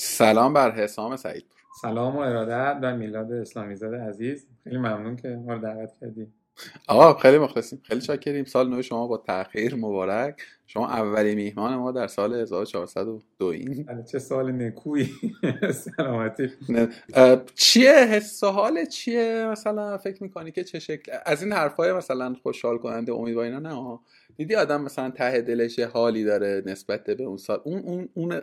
سلام بر حسام سعیدپور. سلام و ارادت و میلاد اسلامی زاده عزیز، خیلی ممنون که ما رو دعوت کردید. آقا خیلی مخلصیم، خیلی شاکریم. سال نو شما با تأخیر مبارک. شما اولین میهمان ما در سال 1402 این. چه سال نکویی. سلامتی. چیه حس و حال چیه؟ مثلا فکر می‌کنی که چه شکل از این حرفای مثلا خوشحال کننده امیدوار اینا؟ نه دیدی آدم مثلا ته دلش حالی داره نسبت به اون سال.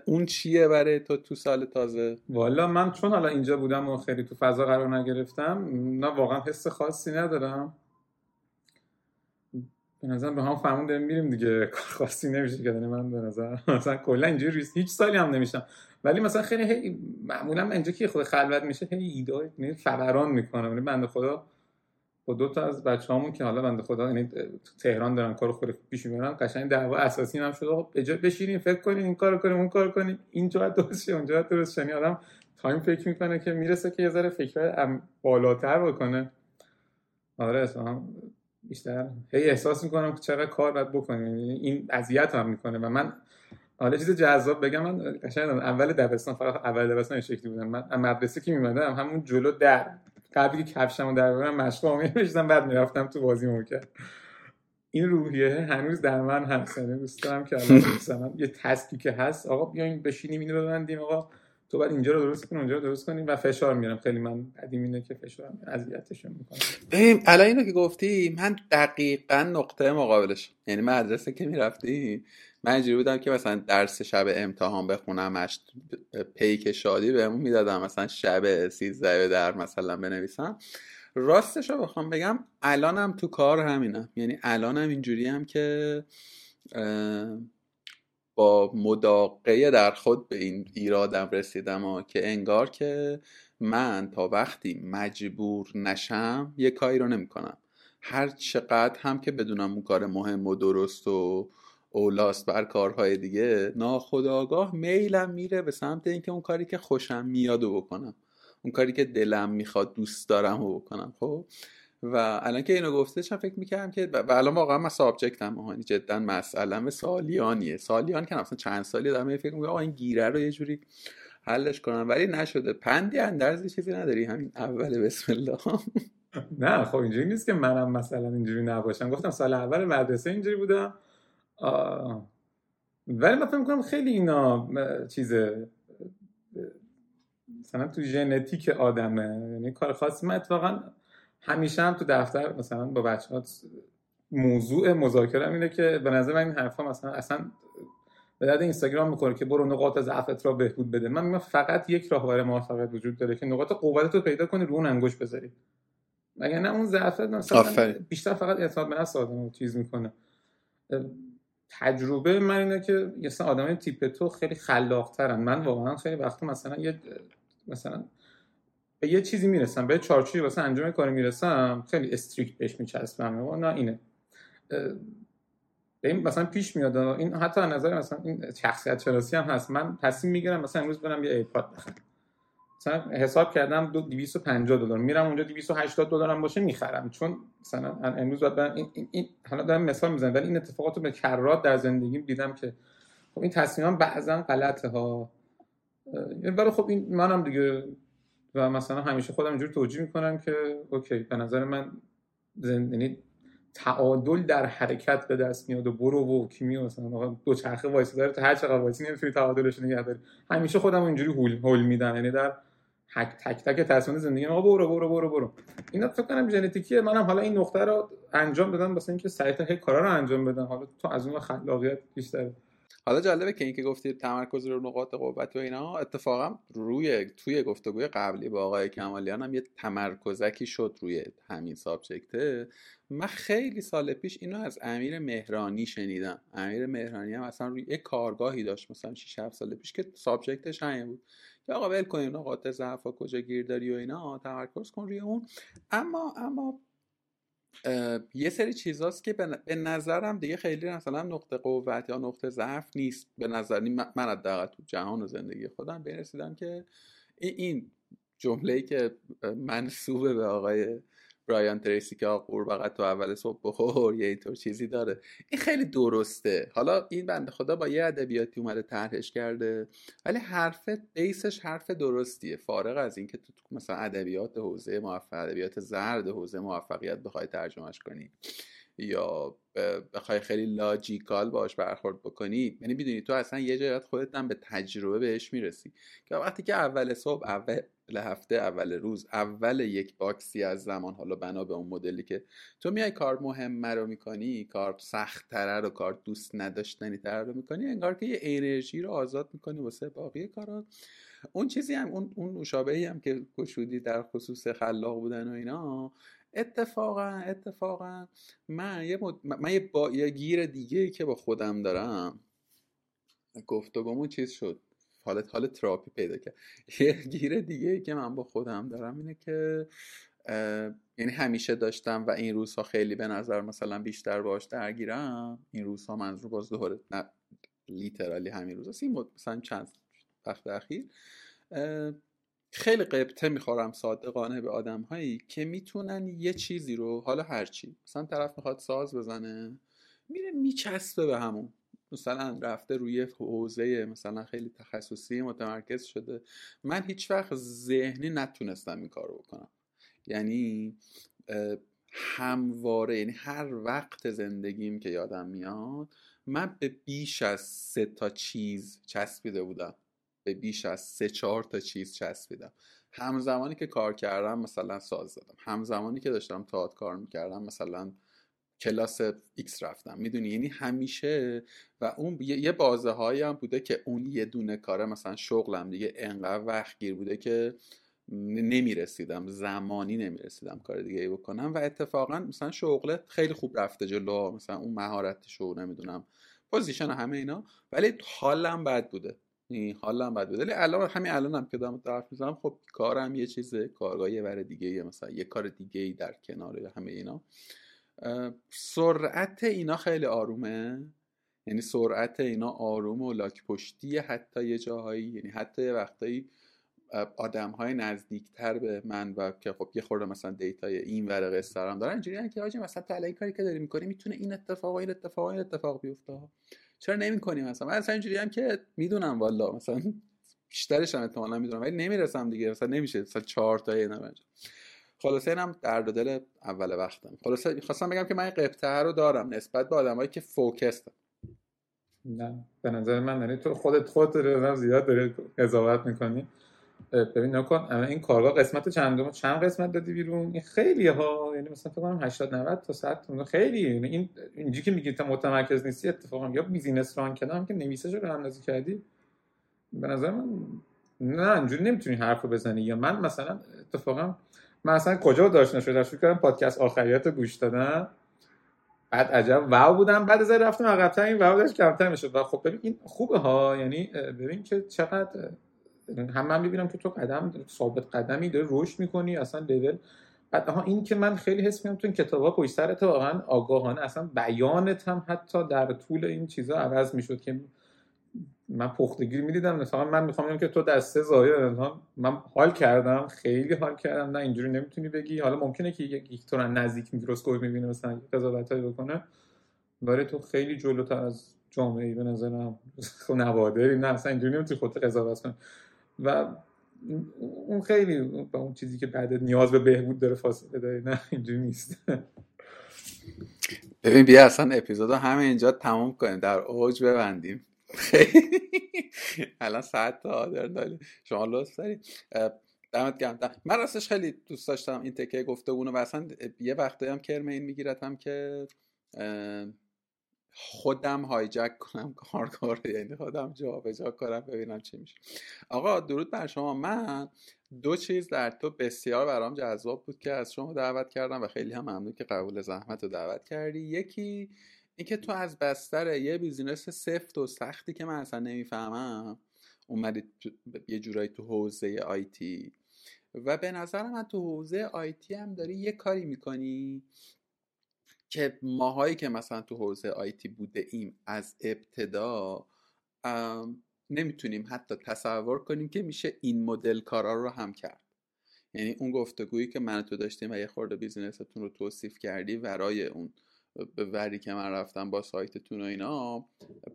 اون چیه برای تو سال تازه؟ والا من چون حالا اینجا بودم و خیلی تو فضا قرار نگرفتم، نه واقعا حس خاصی ندارم. به نظرم به هم فهمون داریم میریم دیگه، کار خاصی نمیشه کردن. من به نظر مثلا کلا اینجوری هیچ سالی هم نمیشم، ولی مثلا خیلی معمولا اینجا که خود خلوت میشه خیلی ایدای فوران میکنه. یعنی بنده خدا با دو تا از بچه‌هامون که حالا بنده خدا یعنی تهران دارن کارو خیلی پیش میبرن، قشنگ دعوا اساسی هم شد آقا اجازه بشینیم فکر کنیم این کارو کنیم اون کارو کنیم، اینجا درست شه اونجا درست شه. آدم تایم فکر میکنه که میرسه که یه ذره فکر بالاتر بکنه. آره اصلا بیشتر احساس میکنم که چقدر کار باید بکنیم، این اذیت هم میکنه. و من حالا چیز جذاب بگم، من قشنگ اول دبستان فقط اول دبستان شکلی بودم. من مدرسه که میمدم همون جلو در قبلی که کفشمو در بردم مشقامو می‌کشیدم بعد میرفتم تو بازی می‌کردم. این روحیه هنوز در من هست. دوست دارم که الان یه تسکی که هست آقا بیاین بشینیم اینو ببندیم، آقا تو بعد اینجا رو درست کن اونجا رو درست کنیم و فشار میارم. خیلی من قدیم اینه که فشار اذیتشون میکنم. ببین الان اینو که گفتی من دقیقاً نقطه مقابلش، یعنی مدرسه که میرفتی من اینجوری بودم که مثلا درس شب امتحان بخونم پیک شادی بهمون میدادم، مثلا شب 13 در مثلا بنویسم. راستش رو بخوام بگم الانم تو کار همینم، یعنی الانم اینجوری هم که با مداقه در خود به این ایرادم رسیدم که انگار که من تا وقتی مجبور نشم یه کاری رو نمی کنم. هر چقدر هم که بدونم اون کار مهم و درست و اولاست بر کارهای دیگه، ناخودآگاه میلم میره به سمت اینکه اون کاری که خوشم میاد رو بکنم، اون کاری که دلم میخواد دوست دارم رو بکنم. خب و الان که اینو گفتش هم فکر میکردم که و الان واقعا من سابجکتم آهانی جدا مسئله سالیانیه. سالیان که مثلا چند سالی دارم فکر میکنم آقا این گیره رو یه جوری حلش کنم، ولی نشده. پندی اندرزی چیزی نداری همین اول بسم الله. نه خب اینجوری نیست که منم مثلا اینجوری نباشم. گفتم سال اول مدرسه اینجوری بودم، ولی من فکر میکنم خیلی اینا چیزه مثلا تو ژنتیک آدمه، یعنی کار خاصی. من اتفاقا همیشه هم تو دفتر مثلا با بچه‌ها موضوع مذاکره اینه که به نظر من این حرفا مثلا اصلا به درد اینستاگرام می‌خوره که برو نقاط ضعفت را بهبود بده. من میگم فقط یک راهکار موفقیت وجود داره که نقاط قوتت رو پیدا کنی رو اون انگوش بذاری، مگر نه اون ضعفت مثلا بیشتر فقط اعتماد به نفس آدمو چیز میکنه. تجربه من اینه که مثلا آدمای تیپ تو خیلی خلاق‌ترن. من واقعا خیلی وقتا مثلا یه مثلا به یه چیزی میرسم، به چارچوبی واسه انجام کاری میرسم، خیلی استریکت بهش میچسبم و نه اینه ببین مثلا پیش میاد. این حتی از نظر مثلا این شخصیت شناسی هم هست. من تصمیم میگیرم مثلا امروز برم یه ایپاد بخرم، مثلا حساب کردم $250، میرم اونجا $280 هم باشه میخرم، چون مثلا امروز بعد این حالا دارم مثال میزنم ولی این اتفاقاتو به کرات در زندگیم دیدم که خب این تصمیما بعضا غلطه ها، ولی خب این منم دیگه و مثلا همیشه خودم اینجور توجیه میکنم که اوکی به نظر من یعنی تعادل در حرکت به دست میاد و برو و کیمی مثلا آقا دو چرخه وایس داره تا هر چقدر وایسی نمیتونی تعادلش نگه داری. همیشه خودم اینجوری هول میدم، یعنی در تک تک تصمیم زندگی آقا برو برو برو برو. اینا فکر کنم ژنتیکیه. منم حالا این نقطه رو انجام بدم واسه اینکه سریعتر کارا رو انجام بدم. حالا تو از اون خلاقیت بیشتره. حالا جالبه که اینکه گفتی تمرکز رو نقاط قوت و اینا، اتفاقا توی گفتگوی قبلی با آقای کمالیان هم یه تمرکزکی شد روی همین سابجکته. من خیلی سال پیش اینو از امیر مهرانی شنیدم. امیر مهرانی هم اصلا روی یه کارگاهی داشت مثلا 6-7 سال پیش که سابجکتش همین بود که آقا ول کن نقاط ضعفا کجا گیر داری و اینا، تمرکز کن روی اون. اما یه سری چیزاست که به نظرم دیگه خیلی مثلا نقطه قوت یا نقطه ضعف نیست. به نظر من حداقل تو جهان و زندگی خودم به این رسیدم که این جمله‌ای که منسوب به آقای برایان تریسی که آقا قورباغه تو اول صبح بخور یه اینطور چیزی داره. این خیلی درسته. حالا این بنده خدا با یه ادبیاتی اومده طرحش کرده، ولی حرف بیسش حرف درستیه، فارغ از اینکه تو مثلا ادبیات حوزه موفقیت، ادبیات زرد حوزه موفقیت بخوای ترجمهش کنی یا بخوای خیلی لاجیکال باش برخورد بکنی. یعنی میدونی تو اصلا یه جایی خودت هم به تجربه بهش میرسی که وقتی که اول صبح، اول هفته، اول روز، اول یک باکسی از زمان، حالا بنا به اون مدلی که تو میای کار مهمه رو میکنی، کار سخت‌تره رو، کار دوست نداشتنی‌تر رو میکنی، انگار که یه انرژی رو آزاد میکنی واسه باقی کارات. اون چیزی هم، اون مشابهی هم که گشودی در خصوص خلاق بودن و اینا، اتفاقا من یه گیر دیگه که با خودم دارم، گفتگومون چیز شد، حالت تراپی پیدا کرد. یه گیر دیگه که من با خودم دارم اینه که یعنی همیشه داشتم و این روزها خیلی به نظر مثلا بیشتر باش درگیرم. این روزها منظور باز دوره، نه لیترالی همین روز هست، این مثلا چند وقت اخیر خیلی قبطه میخورم صادقانه به آدم هایی که میتونن یه چیزی رو، حالا هرچی، مثلا طرف میخواد ساز بزنه میره میچسبه به همون، مثلا رفته روی حوزه مثلا خیلی تخصصی متمرکز شده. من هیچ وقت ذهنی نتونستم این کار رو بکنم، یعنی همواره، یعنی هر وقت زندگیم که یادم میاد من به بیش از 3 تا چیز چسبیده بودم، به بیش از 3-4 تا چیز چسبیدم. همزمانی که کار کردم مثلا ساز زدم، همزمانی که داشتم تئاتر کار میکردم مثلا کلاس X رفتم، میدونی، یعنی همیشه. و اون یه بازه هایی هم بوده که اون یه دونه کاره، مثلا شغلم دیگه انقدر وقت گیر بوده که زمانی نمیرسیدم کار دیگه ای بکنم. و اتفاقا مثلا شغله خیلی خوب رفته جلو، مثلا اون مهارتشو نمیدونم، پوزیشن، همه اینا، ولی حالم بد بوده، ولی الان، همین الانم که دارم حرف میزنم، خب کارم یه چیزه، کارگاه یه ور دیگه، مثلا یه کار دیگه در کنار همه اینا. سرعت اینا خیلی آرومه، یعنی سرعت اینا آروم و لاک پشتیه، حتی یه جاهایی، یعنی حتی یه وقتایی آدم‌های نزدیکتر به من و که خب یه خورده مثلا دیتای این ور قصه هم دارن، اینجوریه که آجی مثلا تعالی کاری که داری می‌کنی میتونه این اتفاق بیفته، چرا نمی‌کنی مثلا. من اصلا اینجوریام که میدونم والا، مثلا بیشترش هم احتمالاً میدونم ولی نمیرسم دیگه، مثلا نمیشه، مثلا 4 تا نه. خلاصه اینم درد و دل اول وقتم. خلاصه می‌خواستم بگم که من قبطه رو دارم نسبت به آدمایی که فوکسن. نه، به نظر من یعنی تو خودت رو زیاد داری قضاوت می‌کنی. ببین نکن، اما این کارگاه قسمت چند قسمت دادی بیرون، این خیلی ها، یعنی مثلا فکر کنم 80-90 تا 100 تا خیلی، یعنی این اینجوری که میگی تا متمرکز نیستی، اتفاقا یا بیزینس ران کردم که نویسشو راه اندازی کردی، به نظر من نه، اینجوری نمیتونی حرفو بزنی. یا من مثلا اتفاقا مثلا کجا داشت نشد، شروع کردم پادکست آخریاتو گوش دادم، بعد عجب واو بودم، بعد از رفتم عقب‌تر، این واو داشت کمتر میشد. و خب ببین این خوبه ها، یعنی ببین که چقدر من می‌بینم که تو قدم ثابت قدمی داری رشد می‌کنی، اصلا لول. بعد این که من خیلی حس می‌کنم تو این کتابا پشت سرت واقعا آگاهانه، اصلا بیانت هم حتی در طول این چیزا عوض می‌شد که من پختگی می‌دیدم. مثلا من می‌خوام بگم که تو در 3 زاویه من خیلی حال کردم. نه اینجوری نمی‌تونی بگی. حالا ممکنه که یک طور نزدیک میکروسکوپ می‌بینه مثلا قضاوتای بکنه، ولی تو خیلی جلوتر از جامعه به نظرم نوادری، نه اصلا اینجوری نمی‌تونی خودت قضاوت کنی. و اون خیلی با اون چیزی که بعد نیاز به بهبود داره فاصله داره، نه اینجوری نیست. ببین بیا اصلا اپیزودو همینجا تمام کنیم، در اوج ببندیم. الان ساعت تا آدر داری، شما لطف داری، دمت گرم. من راستش خیلی دوست داشتم این تکه گفتگوونو، و اصلا یه وقتایی هم کرم این میگیرتم که خودم هایجک کنم کارگاه رو، یعنی خودم جابجا کنم ببینم چی میشه. آقا درود بر شما. من 2 چیز در تو بسیار برام جذاب بود که از شما دعوت کردم و خیلی هم ممنون که قبول زحمت رو دعوت کردی. یکی اینکه تو از بستر یه بیزینس سفت و سختی که من اصلا نمیفهمم اومدی یه جورایی تو حوزه آیتی، و به نظر من تو حوزه آیتی هم داری یه کاری میکنی که ماهایی که مثلا تو حوزه آیتی بوده ایم از ابتدا نمیتونیم حتی تصور کنیم که میشه این مدل کارا رو هم کرد. یعنی اون گفتگویی که من تو داشتیم و یه خورده بیزینستون رو توصیف کردی، ورای اون به وری که من رفتم با سایتتون و اینا،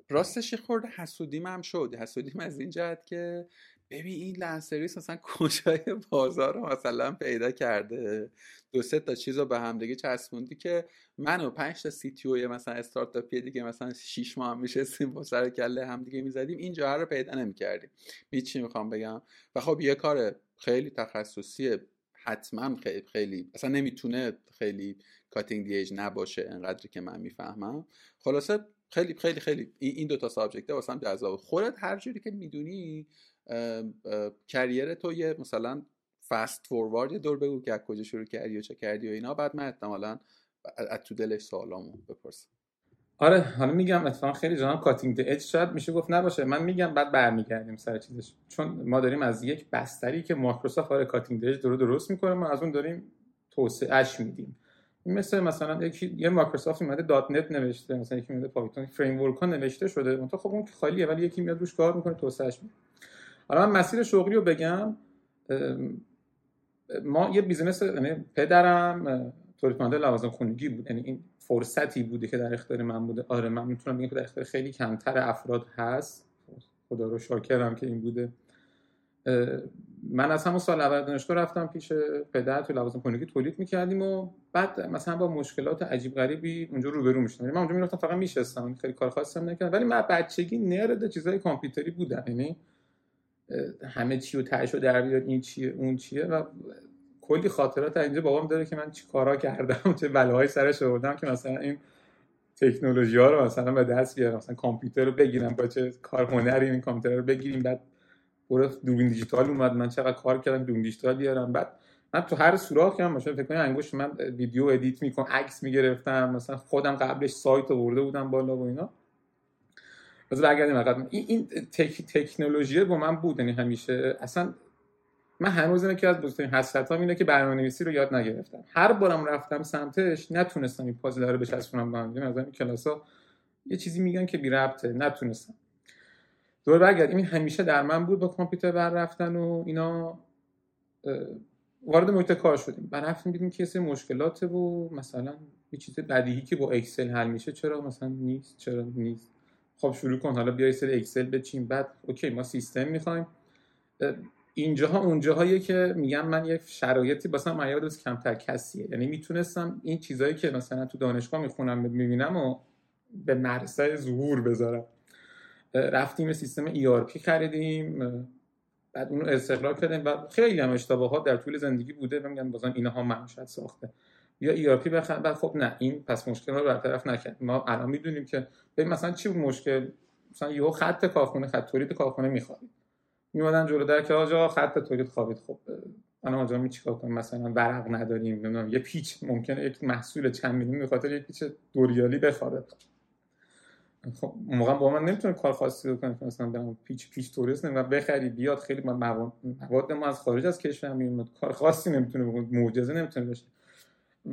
راستش خورده حسودیم هم شد. حسودیم از این جهت که ببین این لنسریس مثلا کجای بازار رو مثلا پیدا کرده، دو سه تا چیز رو به همدیگه چسبوندی که منو 5 تا سی تی او مثلا استارتاپی دیگه مثلا 6 ماه هم میشستیم با سر کله همدیگه میزدیم، این جاها رو پیدا نمیکردیم. چی میخوام بگم؟ و خب یه کار خیلی تخصصیه، حتما خیلی اصلا نمیتونه خیلی کاتینگ دی ایج نباشه انقدری که من میفهمم. خلاصه خیلی خیلی خیلی این دو تا سابجکت واسم جذاب. خودت هر جوری که میدونی کریر تو یه مثلا فست فوروارد یه دور بگو که از کجا شروع کردی و چه کردی و اینا، بعد من احتمالاً از تو دلش سوالامو بپرسم. آره حالا میگم اتفاقا خیلی جناب کاتینگ دی ایج شاید میشه گفت نباشه، من میگم بعد برمیگردیم سر چیزش، چون ما داریم از یک بستری که مایکروسافت آره کاتینگ دی ایج درست میکنه ما از اون داریم توسعهش میدیم. مثلا یه مایکروسافت اومده دات نت نوشته، مثلا یکی اومده پایتون فریم ورک ها نوشته شده، اون تو خب اون خالیه ولی یکی میاد روش کار میکنه توسعهش میده. حالا من مسیر شغلی رو بگم، ما یه بیزینس، یعنی پدرم تولید کننده لوازم خانگی بود، یعنی این فرصتی بوده که در اختیار من بوده. آره من میتونم بگم که در اختیار خیلی کمتر افراد هست، خدا رو شاکرم که این بوده. من از همون سال اول دانشگاه رفتم پیش پدر، تو لوازم خانگی تولید میکردیم و بعد مثلا با مشکلات عجیب غریبی اونجا روبرو میشدم. من اونجا میرفتم فقط میشستم، خیلی کار خاصی هم نکردم، ولی من بچگی نرد چیزای کامپیوتری بودم، یعنی همه چی رو تهش رو در بیاد این چیه اون چیه و کلی خاطرات اینجا بابام داره که من چی کارا کردم، چه بلاهای سرش آوردم که مثلا این تکنولوژی‌ها رو مثلا به دست بیارم، مثلا کامپیوتر رو بگیرم، با چه کار هنری این کامپیوتر رو بگیریم، بعد برو دوربین دیجیتال اومد من چقدر کار کردم دوربین دیجیتال بیارم، بعد من تو هر سوراخی که من مثلا فکر کنم انگشت من ویدیو ادیت می‌کنم، عکس می‌گرفتم، مثلا خودم قبلش سایت آورده بودم بالا و اینا. باز برگردیم واقعا این تکنولوژی با من بود، یعنی همیشه اصلا من هنوز اینه که از بزرگترین حسرتام اینه که برنامه‌نویسی رو یاد نگرفتم. هر بارم رفتم سمتش نتونستم این پازل رو بچسبونم به هم دیگه، مثلا این کلاس‌ها یه چیزی میگن که بی ربطه نتونستم. دور برگردیم این همیشه در من بود، با کامپیوتر بر رفتن و اینا وارد محیط کار شدیم. بعد رفتیم دیدیم که این مشکلاته و مثلا یه چیز بدیهی که با اکسل حل میشه چرا مثلا نیست، چرا نیست. خب شروع کن حالا بیای سر اکسل بچین، بعد اوکی ما سیستم میخوایم. اینجاها اونجاهایی که میگم من یه شرایطی مثلا معیار درست کمتر کسیه، یعنی میتونستم این چیزایی که مثلا تو دانشگاه میخونم میبینم و به مرسای ظهور بذارم. رفتیم سیستم ERP خریدیم، بعد اون رو استقرار کردیم و خیلی هم اشتباهات در طول زندگی بوده و میگم بازم اینها منشأ ساخته. یا ERP بخرم، خب نه این پس مشکل رو برطرف نکرد. ما الان میدونیم که ببین مثلا چی مشکل، مثلا یهو خط کارخونه، خط تولید کارخونه میخوابید، میمدن جلو در که آجا خط تولید خوابید، خب الان آجا می چیکار کنم، مثلا ورق نداریم، نمیدونم یه پیچ ممکنه یک محصول چند میلیون بخاطر یک پیچ دوریالی بخوابه. خب موقع با من نمیتونه کار خاصی بکنه که مثلا برم پیچ توریس نمیدونم بخری بیاد، خیلی مواد ما از خارج از کشور میاد، کار خاصی نمیتونه بکنه، معجزه نمیتونه بشه.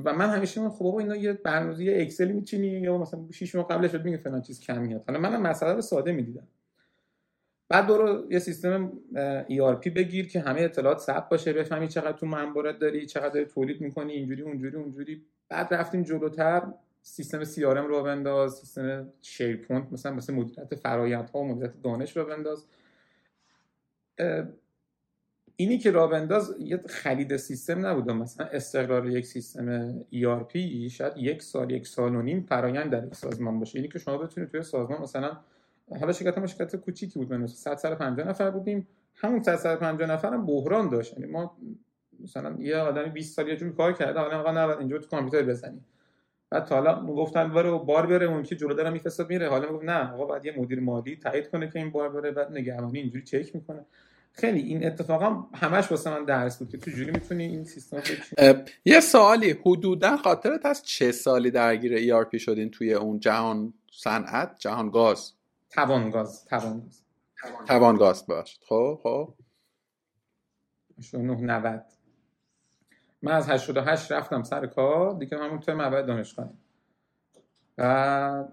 و من همیشه میگم خب آقا اینا یه برنامه‌ریزی یه اکسل میچینی یا مثلا 6 ماه قبلش بهت میگه فلان چیز کمیه، حالا منم مسئله رو ساده میدیدم. بعد برو یه سیستم ERP بگیر که همه اطلاعات ثبت باشه، بفهمی چقدر تو منبرات داری، چقدر داری تولید میکنی، اینجوری اونجوری اونجوری. بعد رفتیم جلوتر سیستم CRM رو بنداز، سیستم شیرپونت مثلا واسه مدیریت فرآیندها و مدیریت دانش رو بنداز. اینی که راونداز یه خرید سیستم نبود، مثلا استقرار یک سیستم ERP شاید یک سال و نیم فرآیند در یک سازمان باشه. اینی که شما بتونید توی سازمان مثلا حالا شرکت کوچیکی بود، مثلا 150 نفر بودیم، همون 150 نفرم بحران داشت، یعنی ما مثلا یه آدمی 20 سال یه جور کار کرده، حالا آقا نباید اینجوری تو کامپیوتر بزنی. بعد تا حالا میگفتن برو بار بره، اون که جلو دارم میفساد میره، حالا میگفت نه آقا بعد یه مدیر مالی تایید کنه که این بار بره، بعد نگهبانی اینجوری چک میکنه. خیلی این اتفاقا همش واسه من درس بود که تو جوری میتونی این سیستم رو. یه سوالی، حدودا خاطرت از چه سالی درگیر ERP شدین توی اون جهان صنعت، جهان گاز، توانگاز باش؟ خب 1990 من از 88 رفتم سر کار دیگه، همون توی معبد دانشگاه. بعد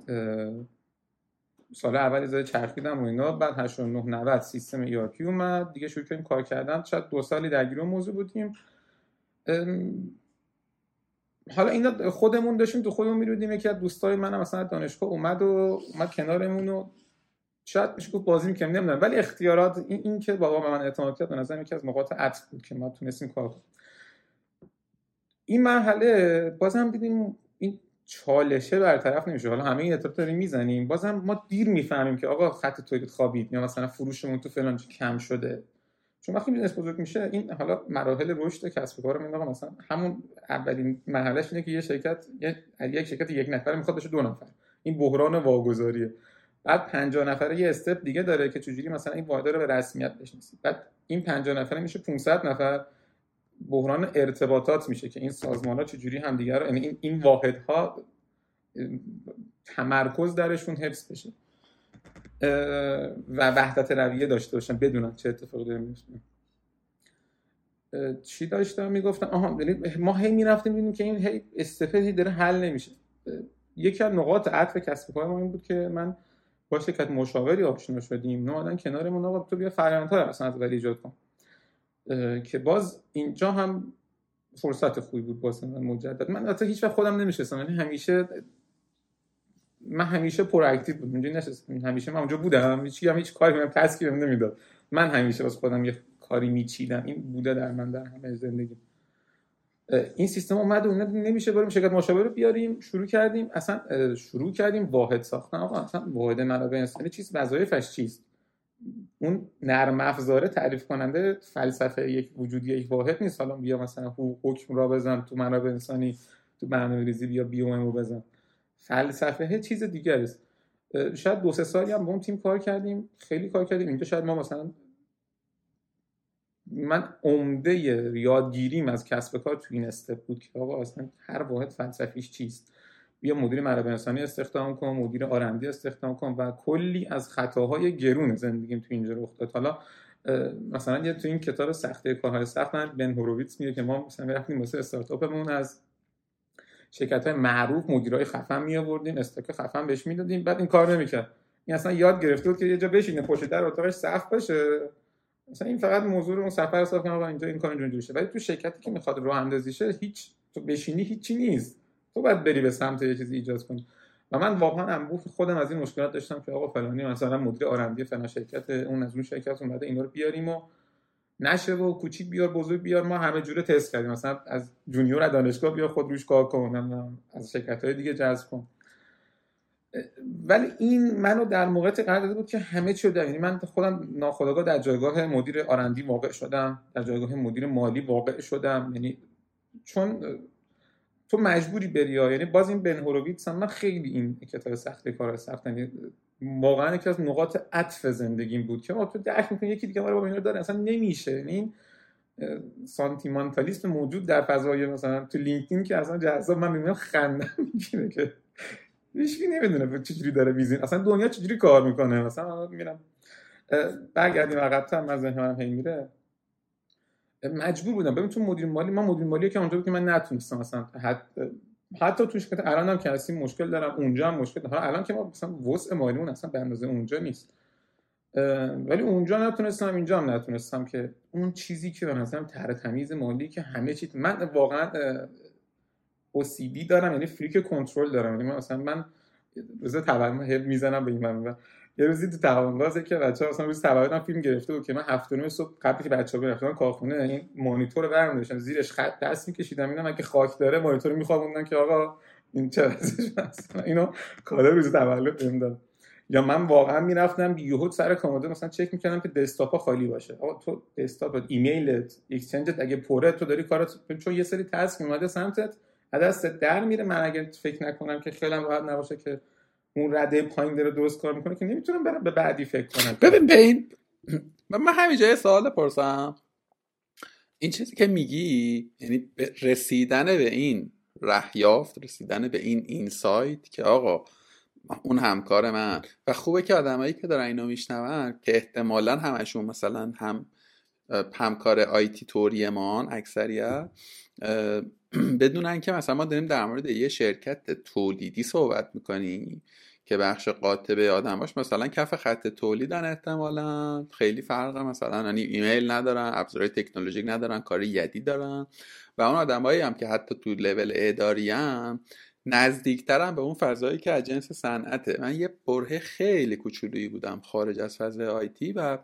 سال اولی زده چرخیدم و اینا، بعد 89 90 سیستم ERP اومد دیگه، شروع کردیم کار کردن، شاید 2 سالی درگیر اون موضوع بودیم. حالا اینا خودمون داشتیم تو خودمون میرودیم، یکی از دوستای منم مثلا دانشگاه اومد کنارمون و شاید میشه گفت بازی میکنم نمیدونم، ولی اختیارات این که بابا به من اعتماد کرد به نظرم یکی از نقاط عطف بود که ما تونستیم کار کنیم. این مرحله بازم دیدیم این چالشه برطرف نمیشه، حالا همه این اعتراض داریم میزنیم، بازم ما دیر میفهمیم که آقا خط تولید خوابید یا مثلا فروشمون تو فلان کم شده، چون وقتی بیزنس بزرگ میشه این حالا مراحل رشد کسب و کار رو میگم، مثلا همون اولین مرحلهش اینه که یک شرکت یک نفره میخواد بشه دو نفر، این بحران واگذاریه. بعد 50 نفره یه استپ دیگه داره که چجوری مثلا این واحد رو به رسمیت بشناسید، بعد این 50 نفره میشه 500 نفر، بحران ارتباطات میشه که این سازمان‌ها چجوری همدیگه رو، یعنی این واحدها تمرکز درشون حفظ بشه و وحدت رویه داشته باشن بدونن چه اتفاقی داره میفته. چی داشتم میگفتم؟ آها، ما هی میرفتیم می‌دیدیم که این هی استفاده داره حل نمیشه. یکی از نقاط عطف کسب و کار ما این بود که من با شرکت مشاوری آشنا شدیم، اومدن کنارمون آقا تو بیا فرآیندها اصلا از ولی ایجاد کن، که باز اینجا هم فرصت خوبی بود واسه من مجدد. من حتی هیچ وقت خودم نمیشستم، یعنی من همیشه پرواکتیو بودم، اینجوری نشستم، همیشه من اونجا بودم، هیچ کاری من تسکی بهم نمیداد، من همیشه واسه خودم یه کاری میچیدم، این بوده در من در همه زندگی. این سیستم اومد و نمیشه بریم شرکت مشابه رو بیاریم، شروع کردیم واحد ساختن. آقا اصلا واحد منابع انسانی چیز، وظایفش چیست، اون نرم افزار تعریف کننده فلسفه یک وجودی یک واحد نیست، حالا بیا مثلا حکم را بزن تو منابع انسانی، تو برنامه‌ریزی بیا بیومو بزن، فلسفه چیز دیگه است. شاید 2-3 سالی هم با اون تیم کار کردیم، خیلی کار کردیم اینجا. شاید ما مثلا من عمده یادگیریم از کسب کار تو این استپ بود که آقا اصلا هر واحد فلسفیش چیست، بیا مدیر منابع انسانی استخدام کن، مدیر آرندی استخدام کن، و کلی از خطاهای گرون زندگیم تو اینجا رخ داد. حالا مثلا یه تو این کتاب سخته کارهای سخت من بن هورویتز میگه که ما مثلا رفتیم واسه استارتاپمون از شرکت‌های معروف مدیرای خفن میآوردیم، استاک خفن بهش میدادیم، بعد این کار نمی‌کرد. این اصلا یاد گرفته بود که یه جا بشینه پشت در اتاقش صف باشه، مثلا این فقط موضوع اون سفر حساب کنه، آقا اینجا این کار اینجوری میشه. ولی تو شرکتی که می‌خواد راه اندازی شه، هیچ تو بشینی هیچی نیست، تو باید بری به سمت یه چیزی ایجاد کنی. و من واقعا انبوه خودم از این مشکلات داشتم که آقا فلانی مثلا مدیر آرندی فلان شرکت، اون از اون شرکت اومده، اینا رو بیاریم و نشه و کوچیک بیار بزرگ بیار، ما همه جوره تست کردیم، مثلا از جونیور از دانشگاه بیار خود روش کار کنم، از شرکت‌های دیگه جذب کن. ولی این منو در موقعیت قرار داده بود که همه چی رو، یعنی من خودم ناخودآگاه در جایگاه مدیر آرندی واقع شدم، در جایگاه مدیر مالی واقع شدم، یعنی چون تو مجبوری بریا. یعنی باز این بن هورویتز هم، من خیلی این کتاب سخته کارهای سخت، یعنی واقعا یکی از نقاط عطف زندگیم بود که ما تو درک می‌کنی یکی دیگه ما رو با اینا داره، اصلا نمیشه. یعنی این سانتیمانتالیسم موجود در فضای مثلا تو لینکدین که اصلا جذاب، من می‌بینم خنده می‌گیره که هیچکی نمی‌دونه چجوری داره بیزین، اصلا دنیا چجوری کار می‌کنه. مثلا می‌بینم برگردیم عقب‌تر، من ذهنم هی میره، مجبور بودم ببین تو مدیر مالی، من مدیر مالی که اونجا بود که من نتونستم مثلا حتی تو شرکت الانم که هستیم مشکل دارم، اونجا هم مشکل دارم. الان که ما مثلا وسع مالیمون اصلا به اندازه اونجا نیست، ولی اونجا نتونستم، اینجا هم نتونستم، که اون چیزی که به نظرم طرح تمیز مالی که همه چی، من واقعا OCD دارم، یعنی فریک کنترل دارم، یعنی مثلا من روز تولدم هپ میزنم به این برنامه. یه روزی تو توانگاز که بچه‌ها مثلا روز تولدم فیلم گرفته بود که من 7:30 صبح قبل که بچه‌ها برفتن کارخونه، این مانیتور رو برمی داشتم، زیرش خط دست می‌کشیدم، اینا مگه خاک داره، مانیتور می‌خوابوندن که آقا این چه وضعش هست، اینو کادر روز تولد بهم. یا من واقعا می‌رفتم یهو سر کاماده مثلا چک می‌کردم که دسکتاپا خالی باشه. آقا تو دسکتاپ، ایمیلت، اکسچنجت اگه پره، تو داری کارات، چون یه سری تاسک اومده سمتت دست در میره. من اگه فکر نکنم که خیلی راحت نباشه که اون رده پایین داره درست کار میکنه، که نمیتونم برم به بعدی فکر کنم. ببین ببین، من همینجا یه سوال بپرسم. این چیزی که میگی، یعنی رسیدن به این رهیافت، رسیدن به این اینسایت که آقا اون همکار من، و خوبه که آدمایی که دارن اینو میشنون که احتمالاً همشون مثلا هم همکار آیتی توریمان اکثریت بدونن که مثلا ما داریم در مورد یه شرکت تولیدی صحبت میکنیم که بخش قاطبه آدماش مثلا کف خط تولیدن احتمالاً، خیلی فرقه مثلا یعنی ایمیل ندارن، ابزارهای تکنولوژیک ندارن، کار یدی دارن، و اون آدمایی هم که حتی تو لول اداری هم نزدیکترم به اون فضایی که از جنس صنعته. من یه برهه خیلی کوچولویی بودم خارج از فضای آیتی و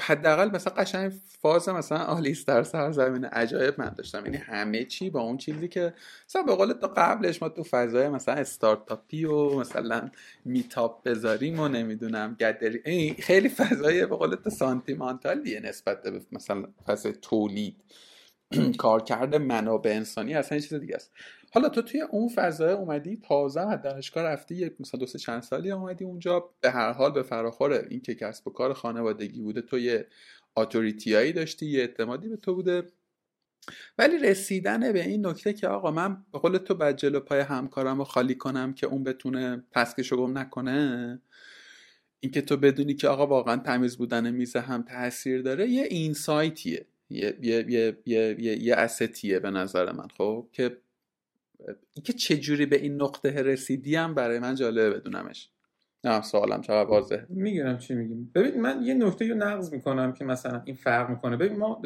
حداقل مثلا قشنگ فاز مثلا آلیس در سرزمین عجایب من داشتم، یعنی همه چی با اون چیزی که مثلا به قول تو قبلش ما تو فضای مثلا استارتاپی و مثلا میتاپ بذاریم و نمیدونم گدری، خیلی فضای به قول تو سانتیمانتالیه نسبت به مثلا فضای تولید کارکرد منابع انسانی اصلا یه چیز دیگه است. حالا تو توی اون فضای اومدی، تازه از دانشگاه رفتی، مثلا دو سه چند سالی اومدی اونجا، به هر حال به فراخور این که کسب و کار خانوادگی بوده، تو یه اتوریتیایی داشتی، یه اعتمادی به تو بوده، ولی رسیدن به این نکته که آقا من به قول تو بعد جلو پای همکارم رو خالی کنم که اون بتونه تسکشو گم نکنه، این که تو بدونی که آقا واقعا تمیز بودن میز هم تاثیر داره، یه اینسایتیه، یه استیه به نظر من. خب که اینکه چجوری به این نقطه رسیدی هم برای من جالبه بدونمش. نه سوالم چرا واضحه. میگم چی میگیم. ببین من یه نکته رو نقض میکنم که مثلا این فرق میکنه. ببین ما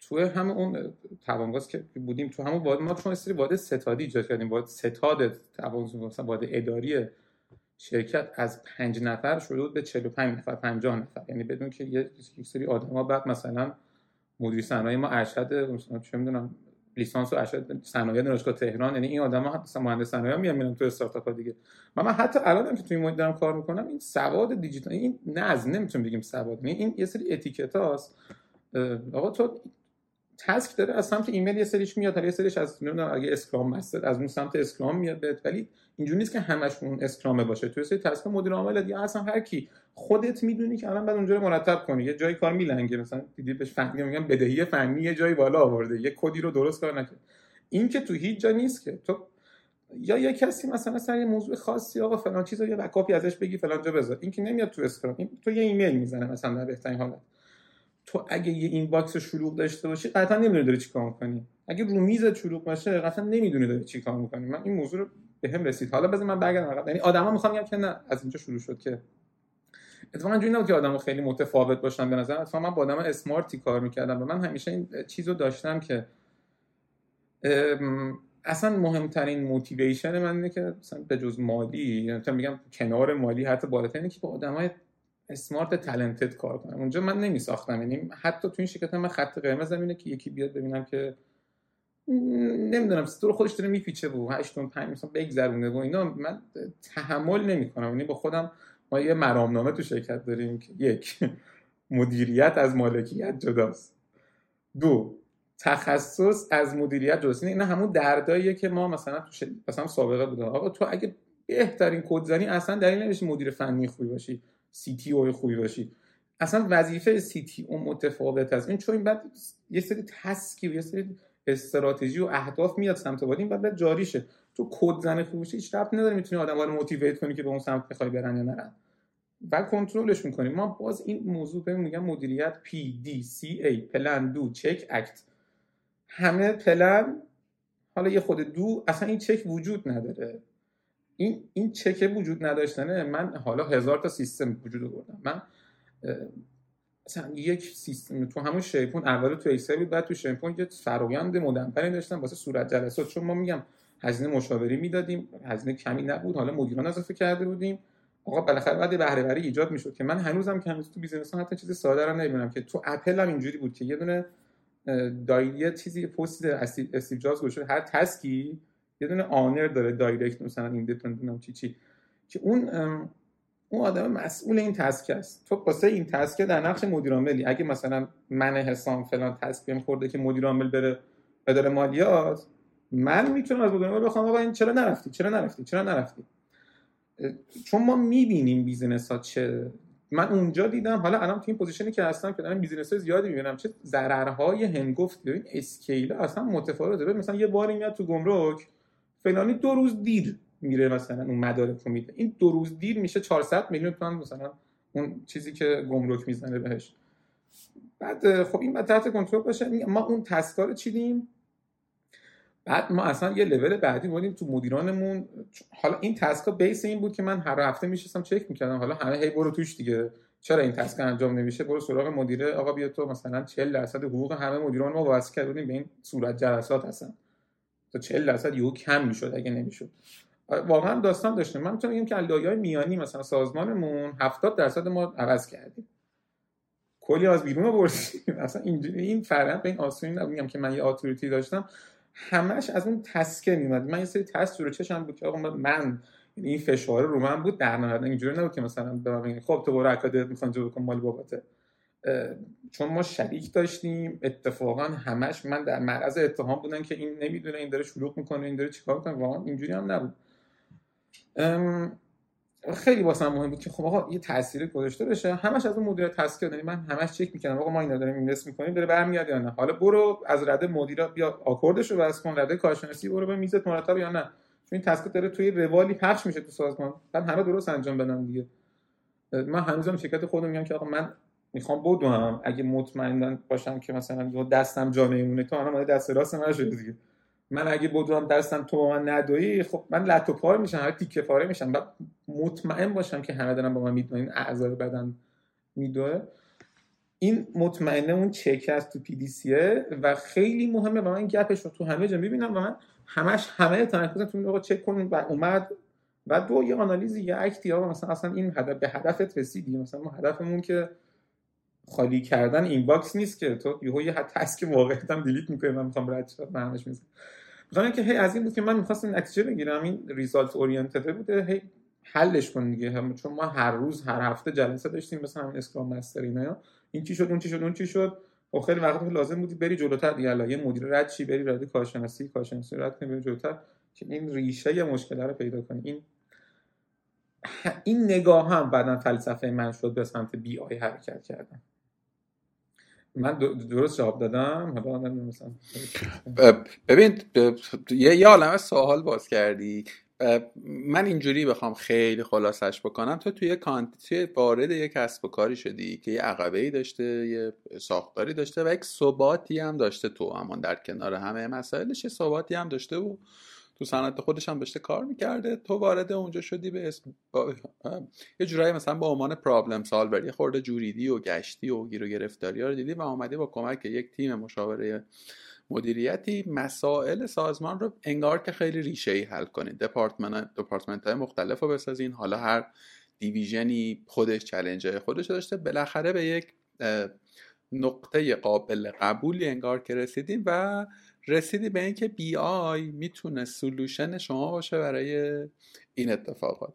تو همه اون توانگاز که بودیم، تو همون واحد ما چون استری واحد ستادی ایجاد کردیم، واحد ستاد توانگاز، مثلا واحد اداری شرکت از 5 نفر شده بود به 45 نفر 50 نفر، یعنی بدون که یه سری آدما بعد مثلا مدیر صنایع ما ارشد مثلا چه میدونم لیسانس و ارشد صنایع دانشگاه تهران، یعنی این آدما مثلا مهندس صنایع میان تو استارتاپ‌ها دیگه. من حتی الانم که توی این مدیرم کار میکنم، این سواد دیجیتال، این نظم نمیتونیم بگیم سواد، این یه سری اتیکتاست. آقا تو تاسک داره از سمت ایمیل یه سریش میاد، یه سریش از نمیدونم اگه اسکرام مستر از اون سمت اسکرام میاد بهت، ولی اینجوری نیست که همشون اسکرامه باشه. توی سری تاسک مدیر عامل یا اصلا هر کی خودت میدونی که الان بعد اونجا رو مرتب کنی، یه جایی کار میلنگه، مثلا دیدی بهش فنی میگم بدهی فنی، یه جایی بالا آورده، یه کدی رو درست کار نکرد. این که تو هیچ جا نیست که تو یا یه کسی مثلا سر یه موضوع خاصی آقا فلان چیزو یه بکاپی ازش بگی فلان جا بذار، این که نمیاد تو اسکرام، تو یه ایمیل میزنه مثلا در بهترین حالت. تو اگه یه این باکس شلوغ داشته باشی قطعا نمیدونی داری چیکار می‌کنی، اگه رو میزت شلوغ باشه قطعا نمیدونی داری چیکار می‌کنی. من این موضوع رو بهم رسید. حالا بذار من برگردم عقب. یعنی آدما می‌خوام بگم که نه از اینجا شروع شد، که اتفاقا اینجوری نبود که آدما خیلی متفاوت باشن، به نظر من من با آدما اسمارتی کار می‌کردم و من همیشه این چیزو داشتم که اصلا مهمترین موتیویشن من اینه که مثلا به جز مالی، یعنی مثلا میگم کنار مالی حتی بالاتر، اینه که با آدمای اسمارت تالنتد کار کنم. اونجا من نمیساختم، یعنی حتی تو این شرکت من خط قرمز زمینه که یکی بیاد ببینم که نمیدونم استور خودش داره میپیچه و 8-5 مثلا بگذرونه و اینا، من تحمل نمیکنم. یعنی با خودم ما یه مرامنامه تو شرکت داریم که یک، مدیریت از مالکیت جداست، 2، تخصص از مدیریت جداست. اینا همون درداییه که ما مثلا تو مثلا سابقه بوده. آقا تو اگه بهترین کدزنی اصلا دلیل نمیشه مدیر فنی خوبی باشی، CTO خوبی باشی، اصلا وظیفه CTO متفاوت است. این چون این بعد یه سری تسکی و یه سری استراتژی و اهداف میاد سمت بعد، این بعد جاری شه. تو کد زنه خوب باشی هیچ ربطی نداره، میتونی آدم‌ها رو موتیویت کنی که به اون سمت بخوای برن یا نرن و کنترلش می‌کنی. ما باز این موضوع بهمون میگن مدیریت PDCA، پلن، دو، چک، اکت. همه پلن، حالا یه خود دو، اصلا این چک وجود نداره. این چکه وجود نداشتنه. من حالا 1000 تا سیستم وجود آوردم. من مثلا یک سیستم تو همون شیپون اول تو ایکسل بود، بعد تو شیپون یه فرآیند مدمپری داشتم واسه صورت جلسات، چون ما میگم هزینه مشاوری میدادیم، هزینه کمی نبود، حالا مدیران اضافه کرده بودیم، آقا بالاخره بعد بهره وری ایجاد میشد که من هنوزم که تو بیزنس ها حتی چیز ساده رو نمیبینم. که تو اپل هم اینجوری بود که یه دونه دایره چیزی پست استیو جابز گوشه، هر تسکی یه دونه آنر داره، دایرکت مثلا ایندیپندنت چی که اون آدم مسئول این تسک است. تو واسه این تسک در نقش مدیر عاملی، اگه مثلا من حسام فلان تسک بهم خورده که مدیر عامل بره اداره مالیات، من میتونم از مدیر عامل بخوام آقا این چرا نرفتی، چون ما میبینیم بیزینس ها چه. من اونجا دیدم، حالا الان تو این پوزیشنی که هستم که دارم بیزینس های زیادی میبینم، چه ضررهای هنگفت. ببین اسکیل اصلا متفاوته. مثلا یه بار میاد تو گمرک فلانی 2 روز دیر میره، مثلا اون مدارک رو میده، این 2 روز دیر میشه 400 میلیون تومان مثلا اون چیزی که گمرک میزنه بهش. بعد خب این بعد تحت کنترل باشه. ما اون تسکار چیدیم، بعد ما اصلا یه لول بعدی بودیم تو مدیرانمون. حالا این تسکا بیس این بود که من هر هفته میشستم چک میکردم، حالا همه هی برو توش دیگه، چرا این تسکا انجام نمیشه، برو سراغ مدیره، آقا بیا تو مثلا 40% حقوق همه مدیران ما واسه کرده بودیم به این صورت جلسات هستن، تا 40% یهو کم میشد اگه نمیشد. واقعا داستان داشتیم. من میتونم بگم که لایه‌های میانی مثلا سازمانمون 70% ما عوض کردیم، کلی از بیرون بردیم. اصلا این فرق به این آسونی نمیگم که من یه اتوریتی داشتم، همش از اون تسکه میومد. من یه سری تست رو چشم بود که آقا من این فشار رو من بود در نهایت، اینجوری نبود که مثلا ببین خب تو برو اکادمی میخوان جلو کن مال باباته، چون ما شریک داشتیم. اتفاقا همش من در معرض اتهام بودن که این نمیدونه، این داره شلوغ میکنه، این داره چیکار میکنه. واقعا اینجوری هم نبود. خیلی واسم مهم بود که خب آقا یه تأثیر گذاشته بشه. همش از اون مدیر تسکی، یعنی من همش چک می‌کردم آقا ما اینا داریم اینوست می‌کنیم داره برمیاد یا نه، حالا برو از رده مدیرا بیا آکوردش رو بس کن، رده کارشناسی برو به میزت مرتب یا نه، چون این تسکی داره توی روالی پخش میشه تو سازمان، بعد همه درست انجام بدن دیگه. من هنوزم شرکت خودم میگم که آقا من میخوام بدوام، اگه مطمئن باشم که مثلا دستم جا نمیمونه تو الان دست راست من شده دیگه، من اگه بدوام دستم تو با من ندایی، خب من لتو پار میشم، هر تیکه پاره میشم. بعد مطمئن باشم که همه دارن با من میدونن، اعضای بدن میدوه. این مطمئنه اون چک است تو PDCA و خیلی مهمه و من گپش رو تو همه جا میبینم و من همه تمرکزم تو اینو چک کنم و اومد و دو یه آنالیزی یه اکتی ها مثلا اصلا این هدف به هدفت رسیدی. مثلا ما هدفمون که خالی کردن این باکس نیست که تو یهو یه تسک واقعا دیلیت می‌کنی، من می‌خوام رد شم، من همش می‌ذارم. می‌خوام که هی از این بود که من می‌خواستم نتیجه بگیرم، این ریزالت اورینتد بوده، هی حلش کن دیگه. چون ما هر روز هر هفته جلسه داشتیم مثلا همین اسکرام مستر اینا، این چی شد، اون چی شد، اون چی شد، و خیلی وقت لازم بودی بری جلوتر دیگه، الا یه مدیر رد چی بری رد کارشناسی رد کنی بری جلوتر که این ریشه مشکل رو پیدا کنی. این نگاه هم بعدن فلسفه من شد به سمت BI حرکت کردن. من درست جواب دادم؟ حالا من مثلا ببین یه عالمه سوال باز کردی. من اینجوری بخوام خیلی خلاصش بکنم، تو توی وارد یک کسب و کاری شدی که یه عقبه‌ای داشته، یه ساختاری داشته و یک ثباتی هم داشته، تو همان در کنار همه مسائلش یه ثباتی هم داشته و تو صنعت خودش هم داشته کار میکرده. تو وارد اونجا شدی به اسم یه جورایی مثلا با عنوان پرابلم سالور، یه خورده جوریدی و گشتی و گیر و گرفتاری‌ها رو دیدی و اومدی با کمک یک تیم مشاوره مدیریتی مسائل سازمان رو انگار که خیلی ریشه‌ای حل کنید، دپارتمنت‌های مختلف رو بسازین، حالا هر دیویژنی خودش چالش‌های خودش رو داشته. بالاخره به یک نقطه قابل قبولی انگار که رسیدیم و رسیدی به اینکه BI میتونه سولوشن شما باشه برای این اتفاقات.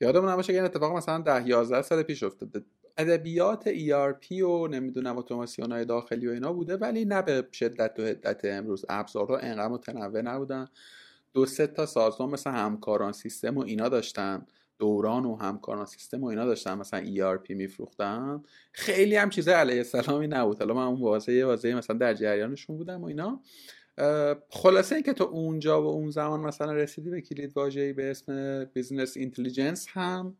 یادمون نباشه که این اتفاق مثلا 10-11 سال پیش افتاده. ادبیات ERP و نمیدونم اتوماسیون‌های داخلی و اینا بوده، ولی نه به شدت و حدت امروز. ابزارها انقدر متنوع نبودن. 2-3 تا سازمان مثل همکاران سیستم و اینا داشتن، دوران و همکاران سیستم و اینا داشتن، مثلا ERP میفروختن. خیلی هم چیزای علیه السلامی نبود. حالا من اون واژه مثلا در جریانشون بودم و اینا. خلاصه این که تو اونجا و اون زمان مثلا رسیدی به کلید واژه‌ای به اسم بیزنس اینتلیجنس، هم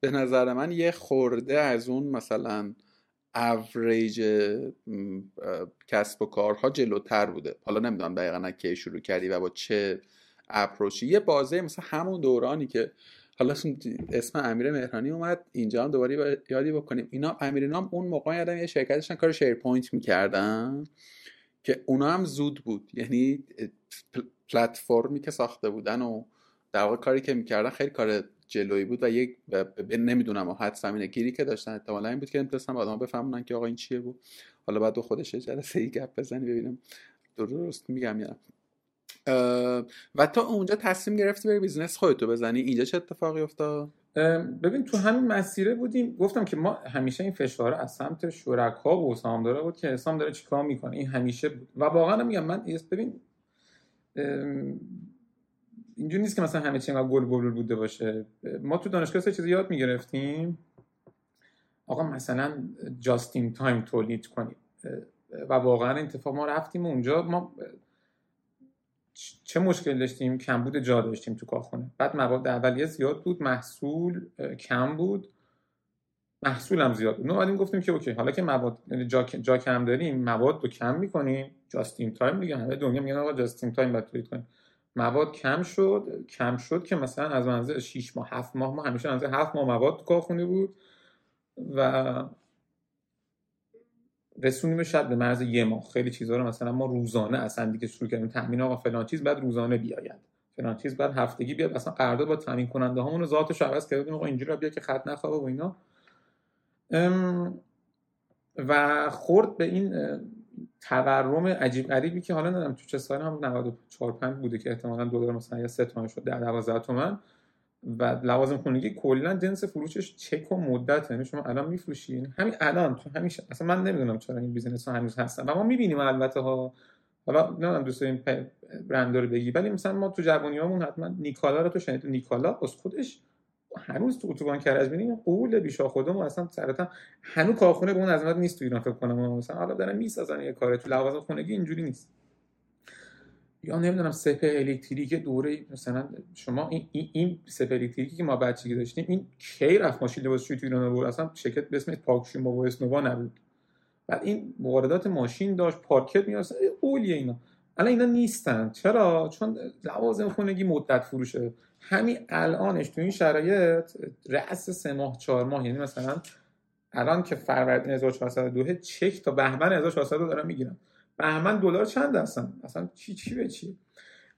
به نظر من یه خورده از اون مثلا اوریج کسب و کارها جلوتر بوده. حالا نمیدونم دقیقاً کی شروع کردی و با چه اپروچی. یه بازه مثلا همون دورانی که حالا اسم امیر مهرانی اومد اینجا هم دوباره یادی بکنیم، اینا امیرینام اون موقع یادم یه شرکتشون کار شیرپوینت می‌کردن که اونا هم زود بود، یعنی پلتفرمی که ساخته بودن و در واقع کاری که میکردن خیلی کار جلویی بود و یک نمیدونم حد زمینه گیری که داشتن احتمالاً این بود که می‌تونستن آدم‌ها بفهمونن که آقا این چیه بود. حالا بعد خودشه جلسه ای گپ بزنی ببینم درست میگم یا نه. و تا اونجا تصمیم گرفتی بری بیزنس خودتو بزنی. اینجا چه اتفاقی افتاد؟ ببین تو همین مسیره بودیم، گفتم که ما همیشه این فشار از سمت شرکا و سهامدارا بود که حسام داره چیکار میکنه، این همیشه بود. و واقعا میگم من ببین اینجوری نیست که مثلا همه چی انقدر گل بلبل بوده باشه. ما تو دانشگاه سه چیز یاد میگرفتیم، آقا مثلا جاستین تایم تولید کنیم و واقعا اتفاق ما رفتیم اونجا، ما چه مشکل داشتیم؟ کمبود جا داشتیم تو کارخونه. بعد مواد اولیه زیاد بود، محصول کم بود محصولم زیاد بود. اومدیم گفتیم که اوکی حالا که مواد جا کم داریم، مواد رو کم می‌کنیم، جاست این تایم دیگه، همه دنیا میگن آقا جاست این تایم باید تولید کنیم. مواد کم شد که مثلا از منزل 6 ماه 7 ماه، ما همیشه از 7 ماه مواد تو کارخونه بود و رسونیم شاید به مرز 1 ماه. خیلی چیزا رو مثلا ما روزانه اصلا دیگه شروع کردیم تامین، آقا فلان چیز بعد روزانه بیاد، فلان چیز بعد هفتگی بیاد، اصلا قرارداد با تامین کننده هامون رو ذاتش عوض کردیم، آقا اینجوری بیا که خط نخوابه و اینا. و خورد به این تورم عجیب غریبی که حالا ندارم تو چه سال هم 94 5 بوده که احتمالاً $1 مثلا یا 3 تومن شد، 12 تومن. و لوازم خانگی کلا جنس فروشش چک و مدت، یعنی شما الان میفروشین همین الان تو همیشه، اصلا من نمیدونم چرا این بیزینس ها هنوز هستن و ما میبینیم البته ها. حالا نمیدونم دوستین برند رو بگی، ولی مثلا ما تو جوونیامون حتما نیکالا رو تو شنید، نیکالا از خودش هنوز تو اتوبان کرج می‌بینیم، قول بیشا خودمون اصلا سرتا هنوز کارخونه به اون عظمت نیست تو ایران فکر کنم، مثلا حالا دارن میسازن یه کار تو لوازم خانگی اینجوری نیست. یا نمیدونم سپه الیکتریک دوره مثلا شما این سپه الیکتریکی که ما بچگی داشتیم این کی رفت ماشین لباسشویی تو ایران بود، اصلا شرکت به اسم پاکشین با اسنوا نبود، بعد این واردات ماشین داشت، پارکت می‌آسن اولیه اینا، الان اینا نیستن. چرا؟ چون لوازم خانگی مدت فروشه، همین الانش تو این شرایط رأس 3 ماه 4 ماه، یعنی مثلا الان که فروردین 1402 چک تا بهمن 1402 دارن میگیرن، بهمن $1 چند هستن اصلا چی به چی.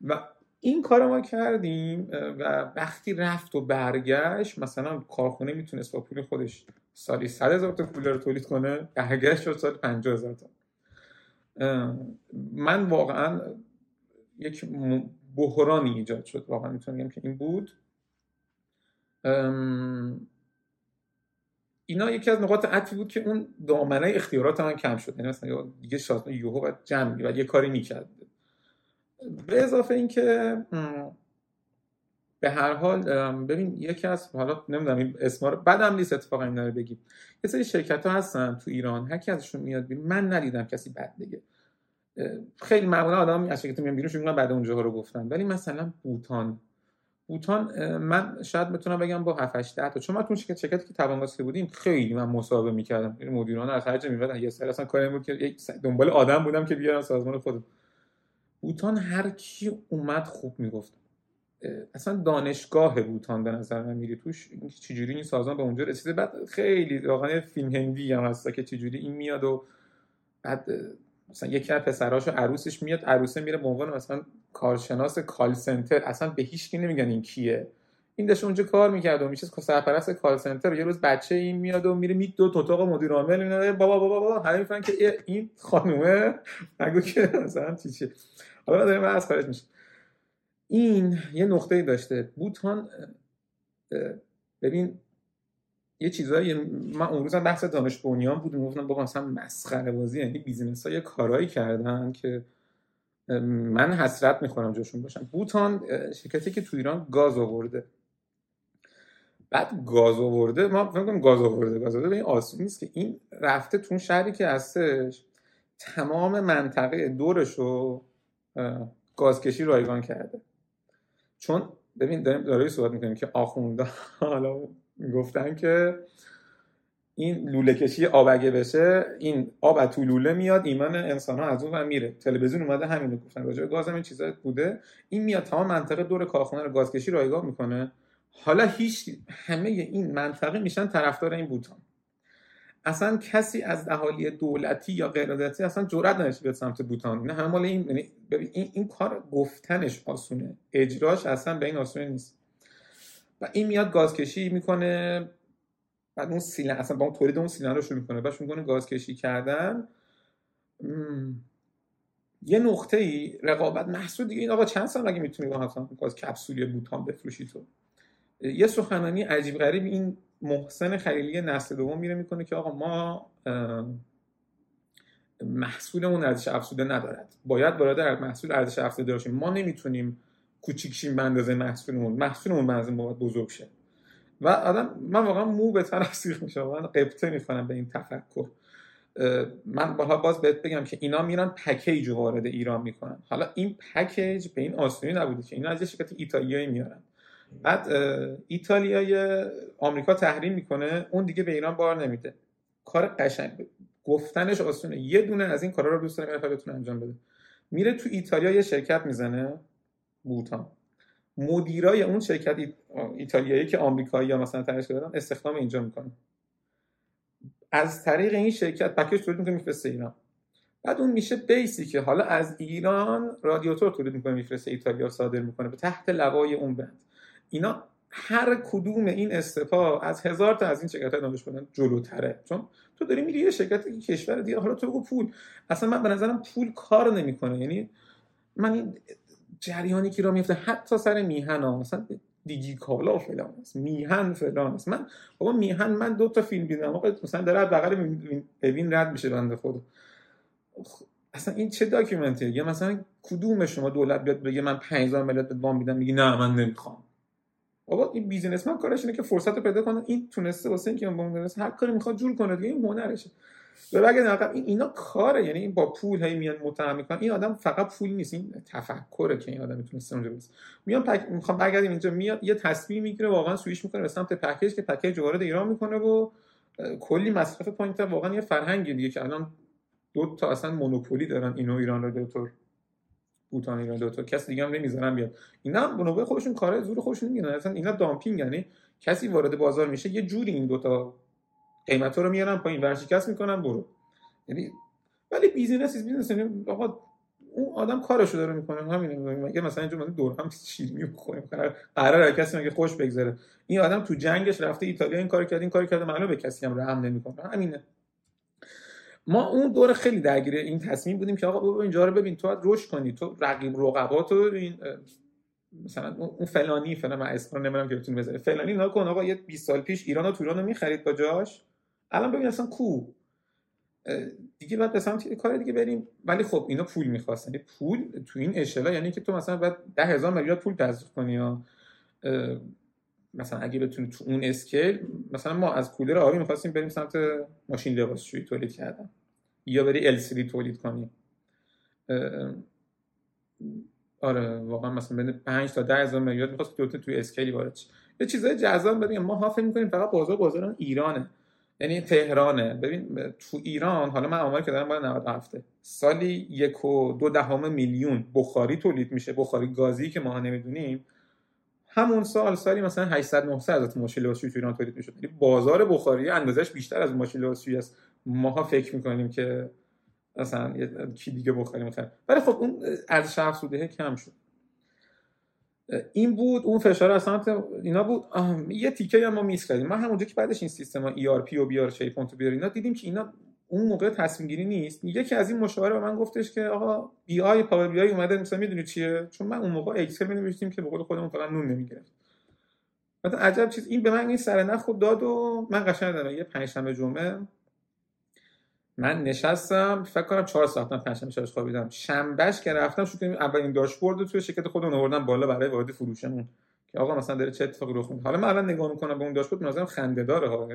و این کار ما کردیم و وقتی رفت و برگشت مثلا کارخونه میتونست با پول خودش سالی 100,000 تا پول رو تولید کنه، برگشت شد سال 50,000 تا. من واقعا یک بحرانی ایجاد شد، واقعا میتونم بگم که این بود. اینا یکی از نقاط عطفی بود که اون دامنه اختیارات هم کم شد، یعنی مثلا دیگه شاید یوهو باید جمع می و یه کاری میکرد. به اضافه این که به هر حال ببین یکی از حالا نمیدونم این اسما رو بعدم نیست اتفاقا اینا رو بگیم، یه سری شرکت ها هستن تو ایران هر کی ازشون میاد بیرون، من ندیدم کسی بد بگه، خیلی معمولا آدم از شرکت میان بیرون چون بعد اونجاها رو گفتن، ولی مثلا بوتان من شاید بتونم بگم با 7-8 تا، چون ما تو شرکتی که توانگاز بودیم خیلی من مصاحبه میکردم، این مدیران از هر جا میواد یه سر اصلا کاری بود که دنبال آدم بودم که بیارم سازمان خودم. بوتان هر کی اومد خوب میگفت، اصلا دانشگاه بوتان به نظر من میری توش چجوری این سازمان به اونجا رسیده. بعد خیلی واقعا فیلم هندی هم هست که چجوری این میاد و بعد مثلا یکی از پسراشو عروسش میاد، عروسه میره به عنوان مثلا کارشناس کال سنتر، اصلا به هیچ کی نمیگن این کیه، این داشت اونجا کار میکرد و میشه سرپرست کال سنتر. یه روز بچه این میاد و میره میت دو اتاق مدیر عامل، میگه بابا بابا بابا، همه میفهمن که این خانومه، نگو که مثلا چی. حالا داریم از خارج میشه. این یه نقطه‌ای داشته بوتان. ببین یه چیزایی من اون روزم بحث دانش بنیان بود، میگفتم بابا مثلا مسخره بازی، یعنی بیزینس‌ها یه کارایی کردن که من حسرت می‌خورم جاشون باشم. بوتان شرکتی که تو ایران گاز آورده، بعد گاز آورده، ما فکر کنم گاز آورده به این آسونی نیست که، این رفته تو اون شهری که هستش تمام منطقه دورشو گازکشی رایگان کرده. چون ببین داریم دارایی صحبت می‌کنیم که آخوندا حالا میگفتن که این لوله کشی آب اگه بشه این آب از تو لوله میاد، ایمان انسان ها از اون ور میره. تلویزیون اومده همین رو گفتن، راجع به گاز هم این چیزا بوده، این میاد تمام منطقه دور کارخونه رو گازکشی رایگان میکنه. حالا همه این منطقه میشن طرفدار این بوتان، اصلا کسی از اهالی دولتی یا غیر دولتی اصلا جرئت نداشت به سمت بوتان، نه همه مال این. ببین این کار گفتنش آسونه، اجراش اصلا به این آسونه نیست. و این میاد گازکشی میکنه، بعد اون سیلن اصلا با اون تولید اون سیلن رو شروع میکنه، بعدش میکنه گازکشی کردن. یه نقطه‌ای رقابت محسود دیگه، این آقا چند سال اگه میتونی با هم گاز کپسولی بوتان بفروشی تو. یه سخنرانی عجیب غریب این محسن خلیلی نسل دوم میره میکنه که آقا ما محصولمون ارزش افزوده ندارد، باید برادر محصول ارزش افزوده داشته، ما نمیتونیم کوچیکشیم به اندازه محصولمون بنظرم باید بزرگ شه. و آدم من واقعا مو به طرف سیخ میشه، من قبطه میخوانم به این تفکر. من باز بهت بگم که اینا میرن پکیج وارد ایران میکنن، حالا این پکیج به این آسونی نبوده که، اینا از یه شرکت ایتالیایی میارن، بعد ایتالیای آمریکا تحریم میکنه، اون دیگه به ایران بار نمیده. کار قشنگ گفتنش آسونه. یه دونه از این کارا رو دوست دارم اینا بتونه انجام بده. میره تو ایتالیا یه شرکت میزنه، بوتان. مدیرای اون شرکت ایتالیایی که آمریکایی‌ها مثلا طرحش دادن استخدام اینجا میکنه. از طریق این شرکت پکیج تولید میکنه میفرسته ایران. بعد اون میشه بیسی که حالا از ایران رادیاتور تولید میکنه میفرسته ایتالیا، صادر میکنه به تحت لوای اون بند. اینا هر کدوم این استفا از 1000 تا از این شرکت‌ها دانش بدن جلوتره، چون تو داری میری یه شرکت یک کشور دیگه. حالا تو بگو پول، اصلا من به نظرم پول کار نمیکنه. یعنی من این جریانی که را میفته حتی سر میهن ها، مثلا دیگی کالا فلان است، میهن فلان است. من بابا میهن، من 2 تا فیلم دیدم آقا، مثلا داره بغل ببین رد میشه بنده خدا. اصلا این چه داکیومنتیه؟ یا مثلا کدوم شما دولت بیاد بگه من 5000 میلیارد وام میدم، میگه نه من نمیخوام. بابا این بیزینسمن کارش اینه که فرصت پیدا کنه. این تونسته واسه اینکه اون بونس هر کاری میخواد جور کنه دیگه، این هنرشه. ببین آقا اینا کاره، یعنی این با پول هایی میان متهم میکنن. این آدم فقط پول نیست، این تفکره که این آدم میتونسته اونجا بس میان میخوام بگردیم اینجا، میاد یه تصمیم میگیره واقعا سویش میکنه به سمت پکیج که پکیج وارد ایران میکنه و کلی مصرف پوینت. واقعا یه فرهنگی دیگه که الان 2 تا اصلا مونوپولی دارن، اینو ایران رادیاتور، بوتان ایران رادیاتور، کس دیگه هم نمیذارن بیاد. اینا بنوبه خودشون کاره زور خودشون میگن. اصلا اینا دامپینگ، یعنی کسی وارد بازار میشه یه جوری این 2 تا قیمتا رو میارن پایین، ورشکست میکنن برو. یعنی ولی بیزینس بیزینس، یعنی آقا اون آدم کارشو داره میکنه. همین مگه مثلا اینجوری ما دور هم چیز میخوریم، قراره کسی مگه خوش بگذره؟ این آدم تو جنگش رفته ایتالیا این کارو کرد، این کارو کرده، معلومه به کسی هم رحم نمیکنه. همینه. ما اون دوره خیلی درگیر این تصمیم بودیم که آقا بابا اینجا رو ببین، تو باید روش کنی، تو رقیب رقباتو این مثلا اون فلانی فلان، من اسمو نمیارم که بتونی بزنی، فلانی اینا کن. آقا یه 20 سال پیش ایرانو تو ایرانو میخرید با جاش، الان ببین اصلا کو دیگه. بعد به سمت کار دیگه بریم. ولی خب اینا پول می‌خواستن. پول تو این اشلا، یعنی که تو مثلا بعد 10000 میلیارد پول تزریق کنی، یا مثلا اگه بتونی تو اون اسکیل، مثلا ما از کولر آبی می‌خواستیم بریم سمت ماشین لباسشویی تولید کردن، یا بری LCD تولید کنی. آره واقعا مثلا بین 5 تا 10000 میلیارد می‌خواست توی اسکیلی وارد شی. یه چیزای جذاب ببین، ما ها فکر می‌کنیم فقط بازار ایرانه، یعنی تهرانه. ببین تو ایران، حالا من آماری که دارم بالا 97 سالی 1.2 میلیون بخاری تولید میشه، بخاری گازی که ما نمیدونیم. همون سالی مثلا 800 900 تا ماشین لباسشویی تو ایران تولید میشه. یعنی بازار بخاری اندازش بیشتر از ماشین لباسشویی است. ماها فکر میکنیم که مثلا کی دیگه بخاری مثلا، ولی خب اون از شرف سوده کم شد. این بود اون فشار از سمت اینا بود. یه تیکه‌ای هم ما میس کردیم. من همونجا که بعدش این سیستما ERP و BR شیپونت و اینا دیدیم که اینا اون موقع تصمیم گیری نیست. یکی از این مشاور به من گفتش که آقا BI پاور BI اومده، مثلا میدونی چیه؟ چون من اون موقع اکسل می‌نوشتیم که به قول خودمون فقط نون نمی‌گرفت. مثلا عجب چیز. این به من این سرنخ خود داد و من قشنگ دادم. یه پنجشنبه جمعه من نشستم، فکر کنم 4 ساعتم پنجشنبه شبش خوابیدم. شنبهش که رفتم شو کنیم اولین داشبورد رو توی شرکت خودمون آوردم بالا برای وارد فروشمون که آقا مثلا داره چه اتفاقی رخ میده. حالا من الان نگاه میکنم به اون داشبورد، به نظرم خنده‌داره ها،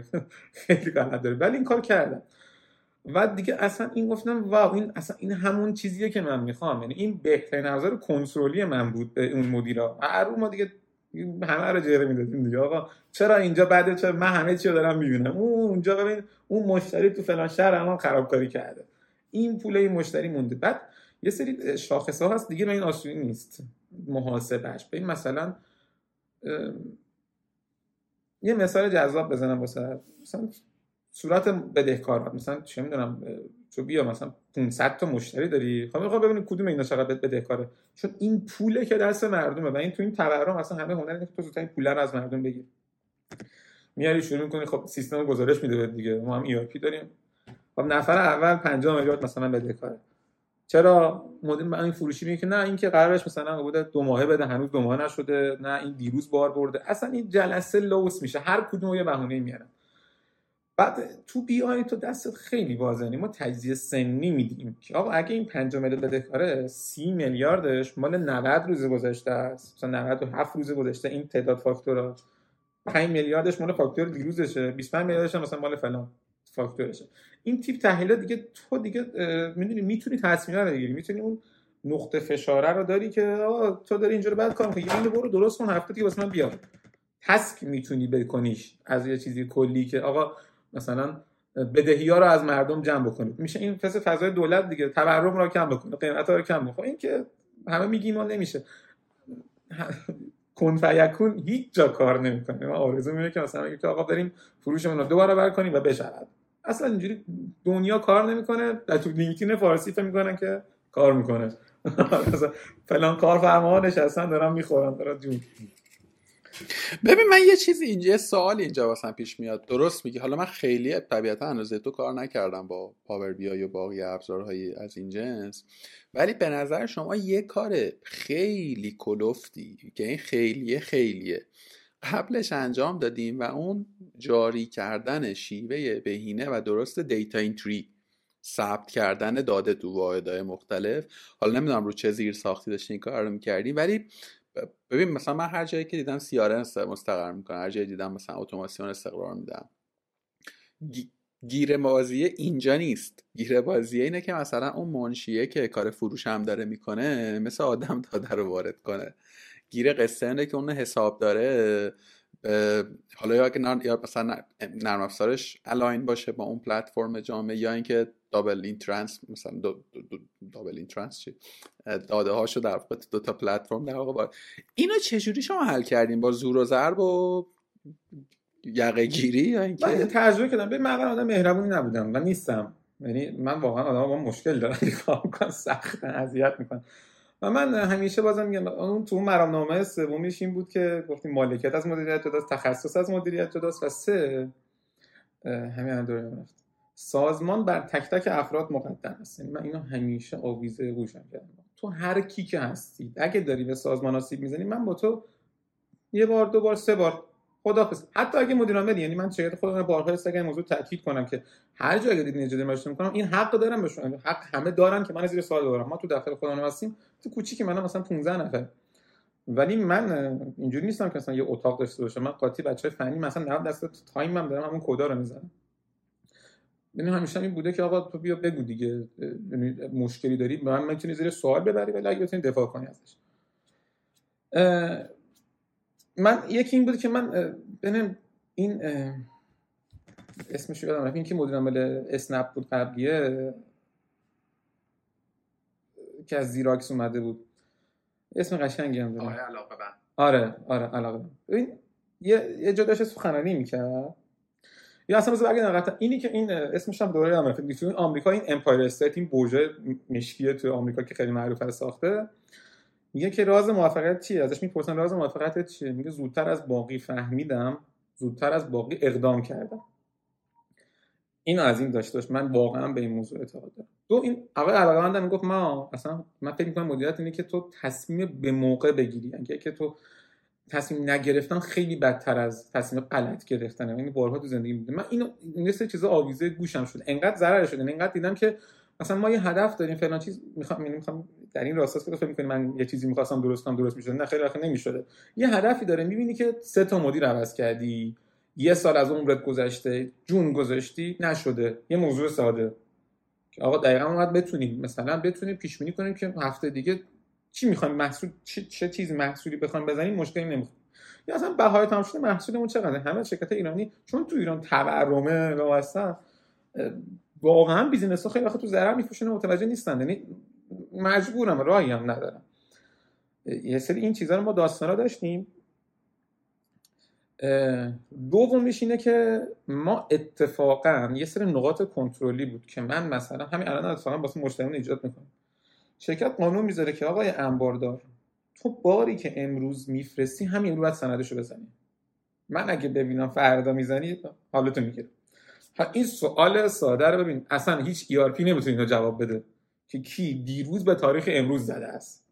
خیلی غلط داره، ولی این کار کردم. و دیگه اصلا این گفتم واو، این اصلا این همون چیزیه که من میخوام. یعنی این بهترین ابزار کنترلی من بود به اون مدیرا. هر ما دیگه همه رو جره میدادیم دیگه. آقا چرا اینجا بعد چرا من همه چی رو دارم میبینم؟ اونجا ببین اون مشتری تو فلان شهر الان خرابکاری کرده، این پول این مشتری مونده. بعد یه سری شاخص ها هست دیگه، من این آسونی نیست محاسبهش. ببین مثلا یه مثال جذاب بزنم واسه مثلا صورت بدهکارات. مثلا چه میدونم تو بیا مثلا 500 تا مشتری داری، خب ببینید کدوم اینا چقدر بدهکاره، چون این پوله که دست مردمه و این تو این تورم اصلا همه هنر اینه که تو زودتر این پوله رو از مردم بگیر. میاری شروع می‌کنی، خب سیستم گزارش میده دیگه. ما هم ERP داریم. خب نفر اول 50 میلیارد مثلا بدهکاره. چرا مدل این فروشی میگه که نه این که قرارش مثلا بوده 2 ماهه بده، هنوز 2 ماه نشده، نه این دیروز بار برده. اصلا این جلسه لوس میشه، هر کدوم یه بهونه میارن. بعد تو بیای تو دستت خیلی بازنی. ما تجزیه سنی میدیم که آقا اگه این 5 میلیارد بدهکاره، 30 میلیاردش مال 90 روز گذشته است، مثلا 97 روز گذشته این تعداد فاکتورها. 5 میلیاردش مال فاکتور دیروزشه، 25 میلیاردش مثلا مال فلان فاکتورشه. این تیپ تحلیل دیگه تو دیگه میدونی میتونی تصمیم بگیری، میتونی اون نقطه فشاره رو داری که آه تو داری اینجوری بعد کار می‌کنی، اینو برو درست کن، هفته دیگه واسه من بیا. تسک میتونی بکنیش از یه چیزی کلی که آقا مثلا بدهی‌ها رو از مردم جمع بکنید، میشه این پس فضای دولت دیگه، تورم رو کم بکنه، قیمت‌ها رو کم بکنه، این که همه میگیم اون نمیشه. کن فیکون هیچ جا کار نمی‌کنه. ما آرزو می‌کنیم که مثلا اگه آقا بریم فروشمون رو دو برابر کنیم و بشود. اصلا اینجوری دنیا کار نمی‌کنه. تو لینکدین فارسی فهم می‌کنن که کار می‌کنه. فلان کارفرما نشستن دارن می‌خورن، دارن جون. ببین من یه چیزی اینجا، سوال اینجا واسم پیش میاد. درست میگی، حالا من خیلی طبیعتا هنوز تو کار نکردم با پاور بی آی و باقی ابزارهای از این جنس، ولی به نظر شما یه کار خیلی کلفتی که این خیلیه قبلش انجام دادیم و اون جاری کردن شیوه بهینه و درست دیتا اینتری، ثبت کردن داده تو واحدهای مختلف. حالا نمیدونم رو چه زیر ساختی داشتین این کار رو می‌کردین، ولی ببین مثلا من هر جایی که دیدم CRM مستقر میکنم، هر جایی دیدم مثلا اتوماسیون استقرار میدم، گیره بازیه اینجا نیست. گیره بازیه اینه که مثلا اون منشیه که کار فروش هم داره میکنه مثل آدم داده رو وارد کنه. گیره قصه اینه که اون حساب داره، حالا یا که مثلا نرم افزارش الاین باشه با اون پلتفرم جامعه، یا اینکه دابل اینترنس مثلا دابل اینترنس چی داده هاشو در دو تا پلتفرم در واقع. اینو چجوری شما حل کردین؟ با زور و ضرب و یقه گیری یا اینکه؟ من تجربه کردم. ببین من آدم مهربونی نبودم و نیستم، یعنی من واقعا آدم با مشکل دارم، کار میکنم سخت اذیت میکنم و من همیشه بازم میگم اون تو مرامنامه سومیش این بود که گفتیم مالکیت از مدیریت جداست، تخصص از مدیریت جداست و سه همین هم دوره میرفت سازمان بر تک تک افراد مقدم است. یعنی من اینو همیشه آویزه گوشم کردم، تو هر کی که هستی اگه داری به سازمان آسیب میزنی من با تو یه بار دو بار سه بار خداحافظ، حتی اگه مدیر عامل، یعنی من شاید خودم بارها هست اگه موضوع تاکید کنم که هر جا اگه دیدین اجازه مشورت میکنم این حق دارم بشون، حق همه دارن که من زیر سوال ببرم. ما تو دفتر خودمون هستیم، تو کوچیکی منم مثلا 15 نفر، ولی من اینجوری نیستم که مثلا یه اتاق داشته باشم. من قاطی بچهای فنی مثلا 90 درصد تایمم دارم همون کدا رو میزنم. یعنی همیشه این بوده که آقا تو بیا بگو دیگه، یعنی مشکلی داری به من میتونی زیر سوال ببری ولی اگه بتونی دفاع کنی ازش. من یکی این بود که من ببینم این اسمش یادم رفت، این که مدیر عامل اسنپ بود قبلیه که از زیراکس اومده بود، اسم قشنگی هم داره، علاقه بند. آره علاقه بند. ببین یه جا داشت سخنرانی می‌کرد یا اصلا از بگید نقطه اینی که این اسمش هم دوره هم رفت میتونید آمریکا، این امپایر استیت، این بوژه مشکیه تو آمریکا که خیلی معروفه ساخته، میگه که راز موفقیت چیه؟ ازش میپرسن راز موفقیت چیه؟ میگه زودتر از باقی فهمیدم، زودتر از باقی اقدام کردم. این از این داشت من واقعا به این موضوع اعتقاد دارم. دو، این آقای علاقه بند میگفت من فکر می‌کنم مدیریت اینه که تو تصمیم به موقع بگیری، اینکه تو تصمیم نگرفتن خیلی بدتر از تصمیم غلط گرفتنه. این بارها تو زندگی بوده. من اینو نصف چیزا آویزه گوشم شد، انقدر ضرر شد، انقدر دیدم که مثلا ما یه هدف داریم فلان چیز می‌خوام در این راستا فکر می‌کنم من یه چیزی می‌خواستم درست می‌شد، نه خیلی وقت نمی‌شده. یه هدفی داره، می‌بینی که 3 تا مدیر عوض کردی، یه سال از عمرت گذشته، جون گذاشتی، نشده. یه موضوع ساده که آقا دقیقاً باید بتونیم مثلا پیش‌بینی کنیم که هفته دیگه چی می‌خوایم محصول چه چیز محصولی بخوایم بزنیم، مشکلی نمی‌خواد. یا اصلا بهای تمام شده محصولمون چقدره. همه شرکت ایرانی چون تو ایران تورمه و اصلا واقعا بیزینس‌ها خیلی وقت تو ضرر می‌فروشن، متوجه نیستن. یعنی مجبورم، راهی هم ندارم. یه سری این چیزا رو ما داستانا داشتیم. دومیش اینه که ما اتفاقا یه سری نقاط کنترلی بود که من مثلا همین الان اتفاقا واسه مشتریمون ایجاد می‌کنم. شرکت قانون میذاره که آقای انباردار تو باری که امروز میفرستی همین امروز باید سندشو بزنی. من اگه ببینم فردا میزنی حالتو میگیرم. این سوال ساده رو ببین، اصلا هیچ ERP نمیتونه اینو جواب بده که کی دیروز به تاریخ امروز زده است.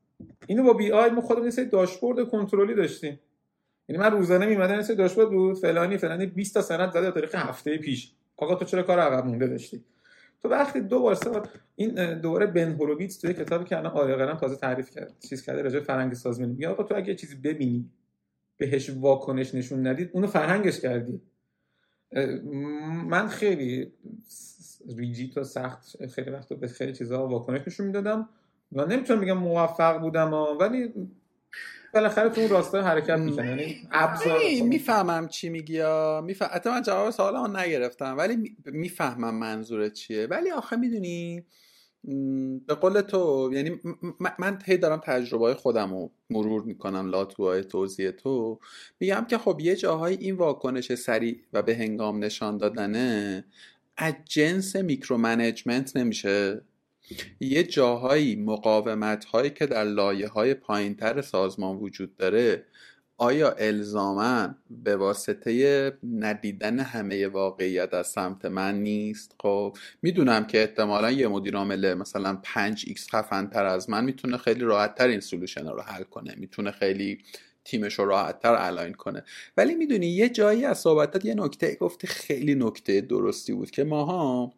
اینو با BI ما خودمون یه سری داشبورد کنترلی داشتیم. یعنی من روزانه میمدم یه سری داشبورد بود، فلانی 20 تا سند زده تاریخ هفته پیش. آقا تو چرا کار عقب مونده داشتی؟ تو وقتی دو بار سر این دوره بن هورویتز توی کتابی که الان آریاگرام تازه تعریف کرد چیز کرده راجع به فرهنگ سازمانی، میگه آقا تو اگه چیزی ببینی بهش واکنش نشون ندید اونو فرهنگش کردی. من خیلی ریجیت و سخت خیلی وقت به خیلی چیزا واکنش نشون میدادم من نمیتونم بگم موفق بودم ولی بالاخره تو اون راستای حرکت میکنه. یعنی ابزار میفهمم چی میگی حتی من جواب سوالمو نگرفتم ولی میفهمم منظورت چیه. ولی آخه میدونی به قول تو، یعنی من دارم تجربه‌های خودمو مرور میکنم لاتوهای توضیح تو، میگم که خب یه جاهای این واکنش سریع و به هنگام نشان دادنه از جنس میکرو منیجمنت نمیشه؟ یه جاهایی مقاومت هایی که در لایه های پایین تر سازمان وجود داره آیا الزاماً به واسطه ندیدن همه واقعیت از سمت من نیست؟ خب میدونم که احتمالاً یه مدیر عامل مثلا 5x خفن‌تر از من میتونه خیلی راحت‌تر این سولوشن رو حل کنه، میتونه خیلی تیمش رو راحت‌تر الاین کنه. ولی میدونی یه جایی از صحبتت یه نکته گفتی خیلی نکته درستی بود که ماها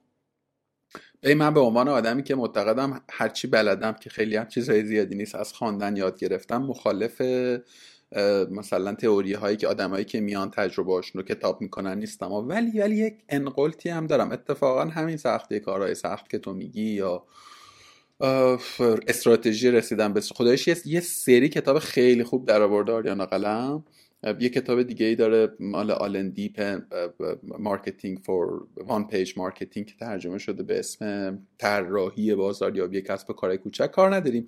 من به عنوان آدمی که معتقدم هرچی بلدم که خیلی هم چیزهای زیادی نیست از خواندن یاد گرفتم، مخالف مثلا تئوری هایی که آدمایی که میان تجربه هاشون رو کتاب میکنن نیستم، ولی یک انقلتی هم دارم. اتفاقا همین سختی کارهای سخت که تو میگی یا استراتژی رسیدن به خودش، یه سری کتاب خیلی خوب درآورده آریانا قلم، یه کتاب دیگه ای داره مال آلن دیپ، مارکتینگ فور وان پیج مارکتینگ، که ترجمه شده به اسم طراحی بازاریابی کسب و کارهای کوچک. کار نداریم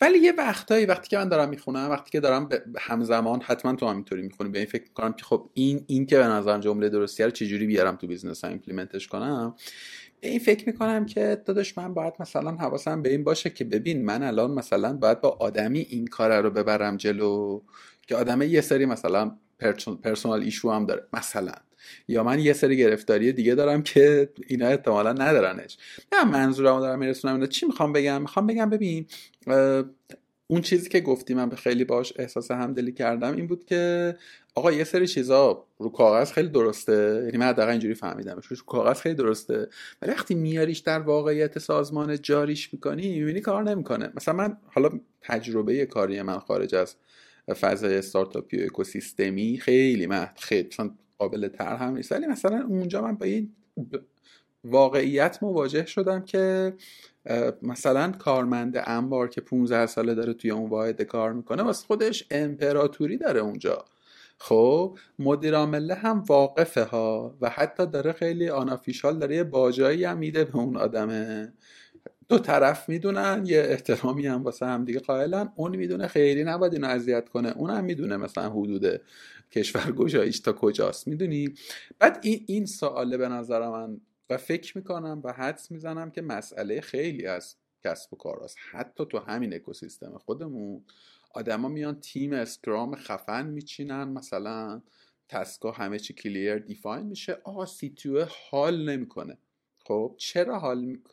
ولی یه وقتایی وقتی که من دارم میخونم، وقتی که دارم همزمان حتما تو همینطوری میخونی، به این فکر میکنم که خب این که به نظرم جمله درستیه رو چجوری بیارم تو بیزنسم ایمپلیمنتش کنم. به این فکر میکنم که داداش من باید مثلا حواسم به این باشه که ببین من الان مثلا باید با آدمی این کار رو ببرم جلو که آدمه یه سری مثلا پرسونال ایشو هم داره مثلا، یا من یه سری گرفتاری دیگه دارم که اینا احتمالا ندارنش. نه منظورمو دارم میرسونم اینا. چی میخوام بگم؟ میخوام بگم ببین اون چیزی که گفتی من به خیلی باش احساس همدلی کردم این بود که آقا یه سری چیزا رو کاغذ خیلی درسته، یعنی من حداقل اینجوری فهمیدمش، رو کاغذ خیلی درسته ولی وقتی میاریش در واقعیت سازمان جاریش میکنی میبینی کار نمیکنه. مثلا من حالا تجربه کاری من خارج از فضای استارتاپی و اکوسیستمی خیلی مثلا قابل تر هم نیست، ولی مثلا اونجا من با این واقعیت مواجه شدم که مثلا کارمند انبار که 15 ساله داره توی اون واحد کار میکنه واسه خودش امپراتوری داره اونجا. خب مدیر عامل هم واقفه ها و حتی داره خیلی آنافیشال داره یه باجایی هم میده به اون آدمه. دو طرف میدونن یه احترامی هم واسه هم دیگه قائلن، اون میدونه خیلی نباید اینو اذیت کنه، اونم میدونه مثلا حدود کشور گشایش تا کجاست، میدونی. بعد این سواله به نظر من و فکر میکنم و حدس میزنم که مسئله خیلی از کسب و کار هست. حتی تو همین اکوسیستم خودمون آدما میان تیم اسکرام خفن میچینن، مثلا تسکا همه چی کلیر دیفاین میشه، آقا سیتیو حال نمیکنه. خب چرا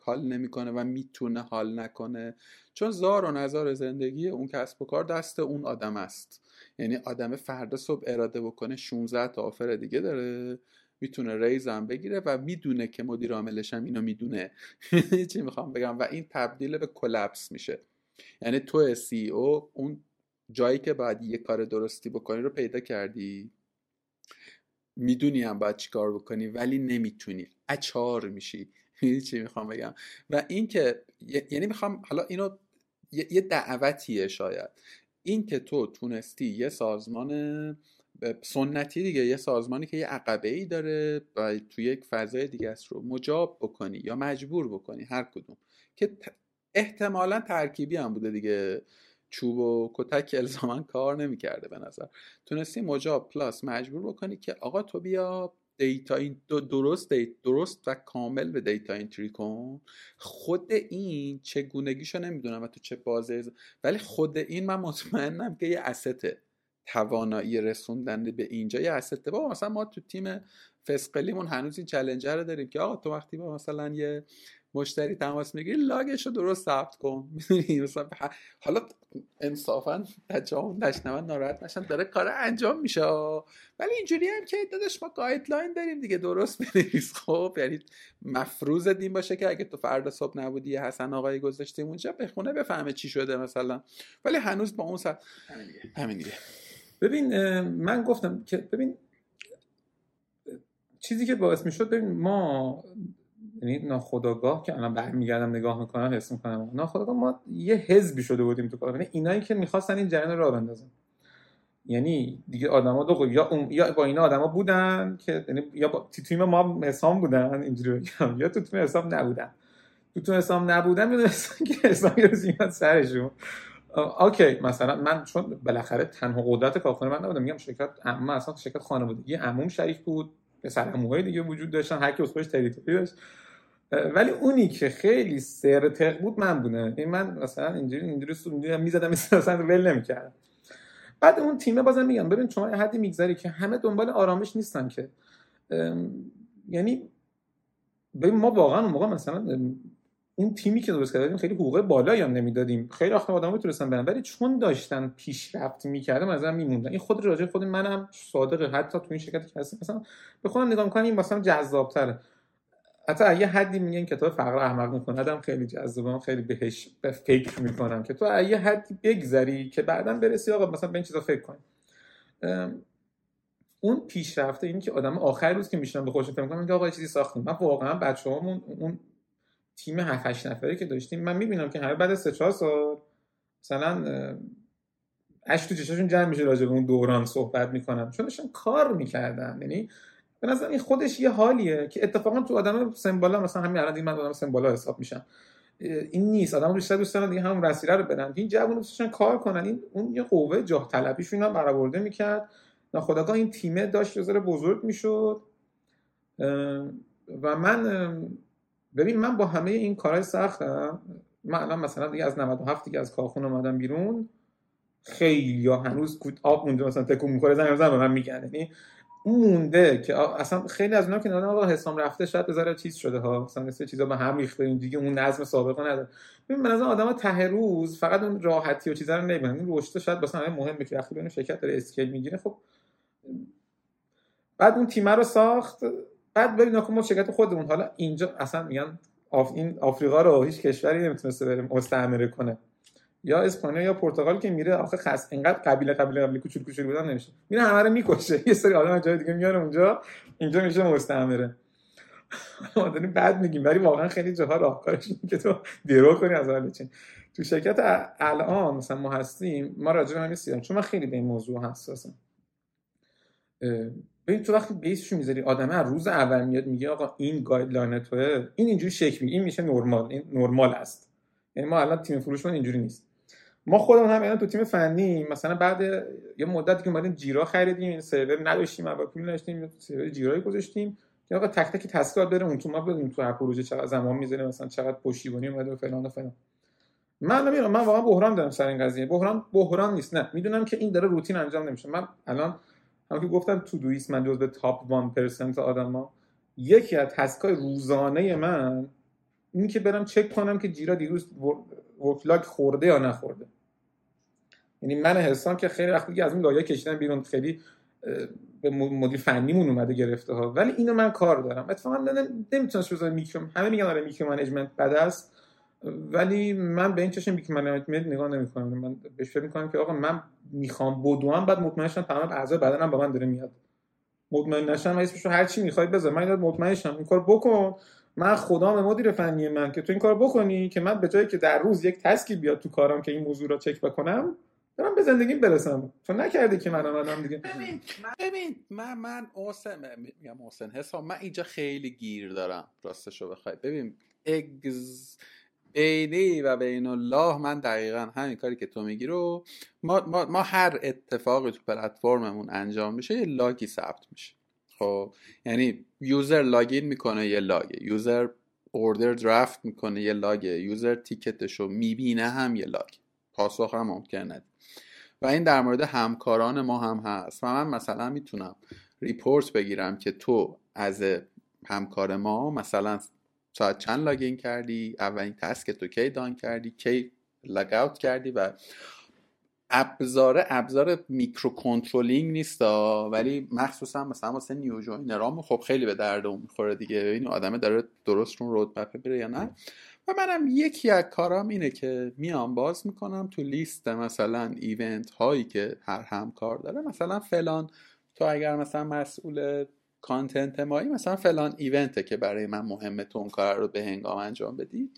حال نمیکنه و میتونه حال نکنه؟ چون زار و نزار زندگی اون کسب و کار دست اون آدم است. یعنی آدم فردا صبح اراده بکنه 16 تا آفر دیگه داره، میتونه ریز هم بگیره و میدونه که مدیر عاملش هم اینو میدونه. چی میخوام بگم؟ و این تبدیل به کلپس میشه. یعنی تو سی او اون جایی که باید یه کار درستی بکنی رو پیدا کردی، میدونی هم باید چی کار بکنی ولی نمیتونی، اچار میشی. چی میخوام بگم؟ و این که یعنی میخوام حالا اینو یه دعوتیه شاید، این که تو تونستی یه سازمان سنتی دیگه، یه سازمانی که یه عقبه‌ای داره و توی یک فضای دیگه است رو مجاب بکنی یا مجبور بکنی، هر کدوم که احتمالا ترکیبی هم بوده دیگه، چوب و کتک الزامن کار نمی‌کرده به نظر. تونستی مجاب پلاس مجبور بکنی که آقا تو بیا دیتا این درست و کامل به دیتا اینتری کن. خود این چگونگیشو نمیدونم و تو چه بازه، ولی خود این من مطمئنم که یه استه، توانایی رسوندن به اینجا یه استه. با مثلا ما تو تیم فسقلیمون هنوز این چالنجر رو داریم که آقا تو وقتی با مثلا یه مشتری تماس میگیری لاگش رو درست ثبت کن. مثلا حالا انصافا بچه‌ها نشنون ناراحت نشن، داره کار انجام میشه، ولی اینجوری هم که داداش ما گایدلاین داریم دیگه، درست بنویس. خب یعنی مفروض دین باشه که اگه تو فردا صبح نبودی حسن آقایی گذاشتیم اونجا بخونه بفهمه چی شده مثلا، ولی هنوز با اون همین دیگه. ببین من گفتم که ببین چیزی که باعث میشد، ببین ما یعنی ناخودآگاه که الان برمیگردم نگاه میکنم حس میکنم ناخودآگاه ما یه حزبی شده بودیم تو کار. یعنی اینایی که میخواستن این جریان رو راه بندازن، یعنی دیگه آدما دو یا با اینا آدما بودن که یعنی یا تو تیم ما حسام بودن اینجوری بگم، یا تو تیم حسام نبودن. تو تیم حسام نبودن میدونستن که حسام یه روز میاد سرشون. اوکی مثلا من چون بالاخره تنها قدرت کارخونه من نبودم، میگم شرکت عمو اصلا شرکت خانوادگی عموم شریک بود، به سرعموهای دیگه وجود داشتن، هر کی اسمش تریتوری داشت، ولی اونی که خیلی سرتق بود من بودم. این من مثلا اینجوری سوم میزدم اصلا ول نمی‌کردم. بعد اون تیمه بازم میگم ببین شما یه حدی میگذاری که همه دنبال آرامش نیستن که یعنی ببین ما واقعا اون موقع مثلا اون تیمی که درست کردیم خیلی حقوق بالایی هم نمیدادیم، خیلی آخر آدمو میتونستن برن، ولی چون داشتن پیشرفت میکردن مثلا میموندن. این خود راجع خود منم صادق، حتی تو این شرکتی که هستم مثلا به خودم نگاه میکنم این مثلا جذاب‌تره. حتی اگه حدی میگن کتاب فقر احمق میکنادم خیلی جذابم، خیلی بهش به فکر میکنم که تو اگه حدی بگذری که بعداً برسی آقا مثلا به این چیزا فکر کن. اون پیشرفته این که آدم آخر روز که میشنم به خودش فکر میکنم آقا چیزی ساختیم. من واقعا بچه‌هامون اون تیم 7 8 نفره که داشتیم من میبینم که همه بعد از 3 4 سال مثلا اشک تو چشاشون جمع میشه راجع به اون دوران صحبت میکنم، چونشون کار میکردن. یعنی به نظر این خودش یه حالیه که اتفاقا تو آدم سمبالا مثلا همین الان دیگه من آدم سمبالا حساب میشم، این نیست آدم بیشتر دوست دارن دیگه همون رسیله رو بدن، این جوونا دوستشون کار کنن، این اون یه قوه جاه طلبیشون هم برآورده میکرد. ناخودآگاه این تیمه داشت یه ذره بزرگ میشد. و من ببین من با همه این کارهای سختم، من الان مثلا دیگه از 97 دیگه از کارخونه اومدم بیرون، خیلی یا هنوز کود آب مونده مثلا تکون می‌خوره زنگ به من میگن، یعنی مونده که اصلا خیلی از اونا که نادن آقا حسام رفته شاید بذاره چیز شده ها، مثلا سه چیزا به هم ریخته این دیگه اون نظم سابقه نداره. ببین من از آدما ته روز فقط اون راحتی و چیزا رو نمیبینن، این رشته شاید واسه همه مهمه که وقتی ببینن شرکت داره اسکیل میگیره. خب بعد اون تیم رو ساخت، بعد بریم ناکمال شرکت خودمون. حالا اینجا اصلا میگن این آفریقا رو هیچ کشوری نمیتونسته بریم مستعمره کنه، یا اسپانیا یا پرتغال که میره آخه خاص اینقدر قبیله کوچولو کوچولو بودن نمیشه، میره همه رو میکشه، یه سری آدم جای دیگه میاره اونجا، اینجا میشه مستعمره. ما داریم بد میگیم ولی واقعا خیلی جاها راهکارش اینه که تو درو کنی از اول بچین. تو شرکت الان مثلا ما هستیم، ما راجع به همین سیستم، چون من خیلی به این موضوع حساسم. ببین تو وقتی بیسشو میذاری آدمه روز اول میاد میگه آقا این گایدلاین توئه، این اینجوری شکل میگیره، این میشه نرمال، این نرمال است. یعنی ما الان تیم فروشمون اینجوری نیست. ما خودمون هم الان تو تیم فنی مثلا بعد یه مدتی که اومدیم جیرا خریدیم، این سرور نداشتیم، اول پول نداشتیم، سرور جیرایی گذاشتیم که آقا تک تک تسکات بره اون تو، ما بدونیم تو هر پروژه چقدر زمان میذاره، مثلا چقدر پشتیبانی اومده و فلان و فلان. من نمیدونم، من واقعا بحران دارم سر این قضیه. بحران نیست، نه میدونم که این داره روتین انجام نمیشه. من الان همون که گفتم تو دویست من جزو تاپ 1% آدما، یکی از تسکای روزانه من این که برم چک کنم که جیرا دیروز ورکلاگ خورده یا نخورده. یعنی من حسام که خیلی وقت دیگه از این لایه کشیدن بیرون، خیلی به مدیر فنیمون اومده گرفته ها، ولی اینو من کار دارم. اتفاقا نمیتونم روزا میکرو، همه میگن آره میکرو منیجمنت بد است، ولی من به این چشم میگم من نگاه نمی‌کنم. من بهش فکر می‌کنم که آقا من میخوام بدوام، بعد مطمئن شم تمام اعضای بدنم با من داره میاد، مطمئن نشم اسمشو هر چی می‌خوای بذار، من مطمئن شم این کارو بکن. من خدام مدیر فنی من که تو این کارو بکنی، که من به جایی که در روز یک تسکی بیاد تو کارم که این موضوع رو چک بکنم، دارم به زندگیم برسم. تو نکردی که من اومدم دیگه. ببین من حسین حسام، من اینجا خیلی گیر دارم راستشو بخوای. ببین بینی و بین الله، من دقیقا همین کاری که تو میگی رو ما هر اتفاقی تو پلتفرممون انجام میشه یه لاگی ثبت میشه. خب یعنی یوزر لاگین میکنه یه لاگه، یوزر اوردر درافت میکنه یه لاگه، یوزر تیکتشو میبینه هم یه لاگه، پاسخ هم ممکنه. و این در مورد همکاران ما هم هست. و من مثلا میتونم ریپورت بگیرم که تو از همکار ما مثلا ساعت چند لاگین کردی، اولین تسکتو کی دان کردی، کی لاگ اوت کردی. و ابزار میکرو کنترولینگ نیستا، ولی مخصوصا مثلا واسه نیو جوینرام خب خیلی به دردم میخوره دیگه، این آدمه داره درست اون رودمپ بره یا نه. و منم یکی از کارام اینه که میام باز میکنم تو لیست مثلا ایونت هایی که هر همکار داره، مثلا فلان تو اگر مثلا مسئول کانتنت مایی مثلا فلان ایونته که برای من مهمه تو اون کار رو به هنگام انجام بدی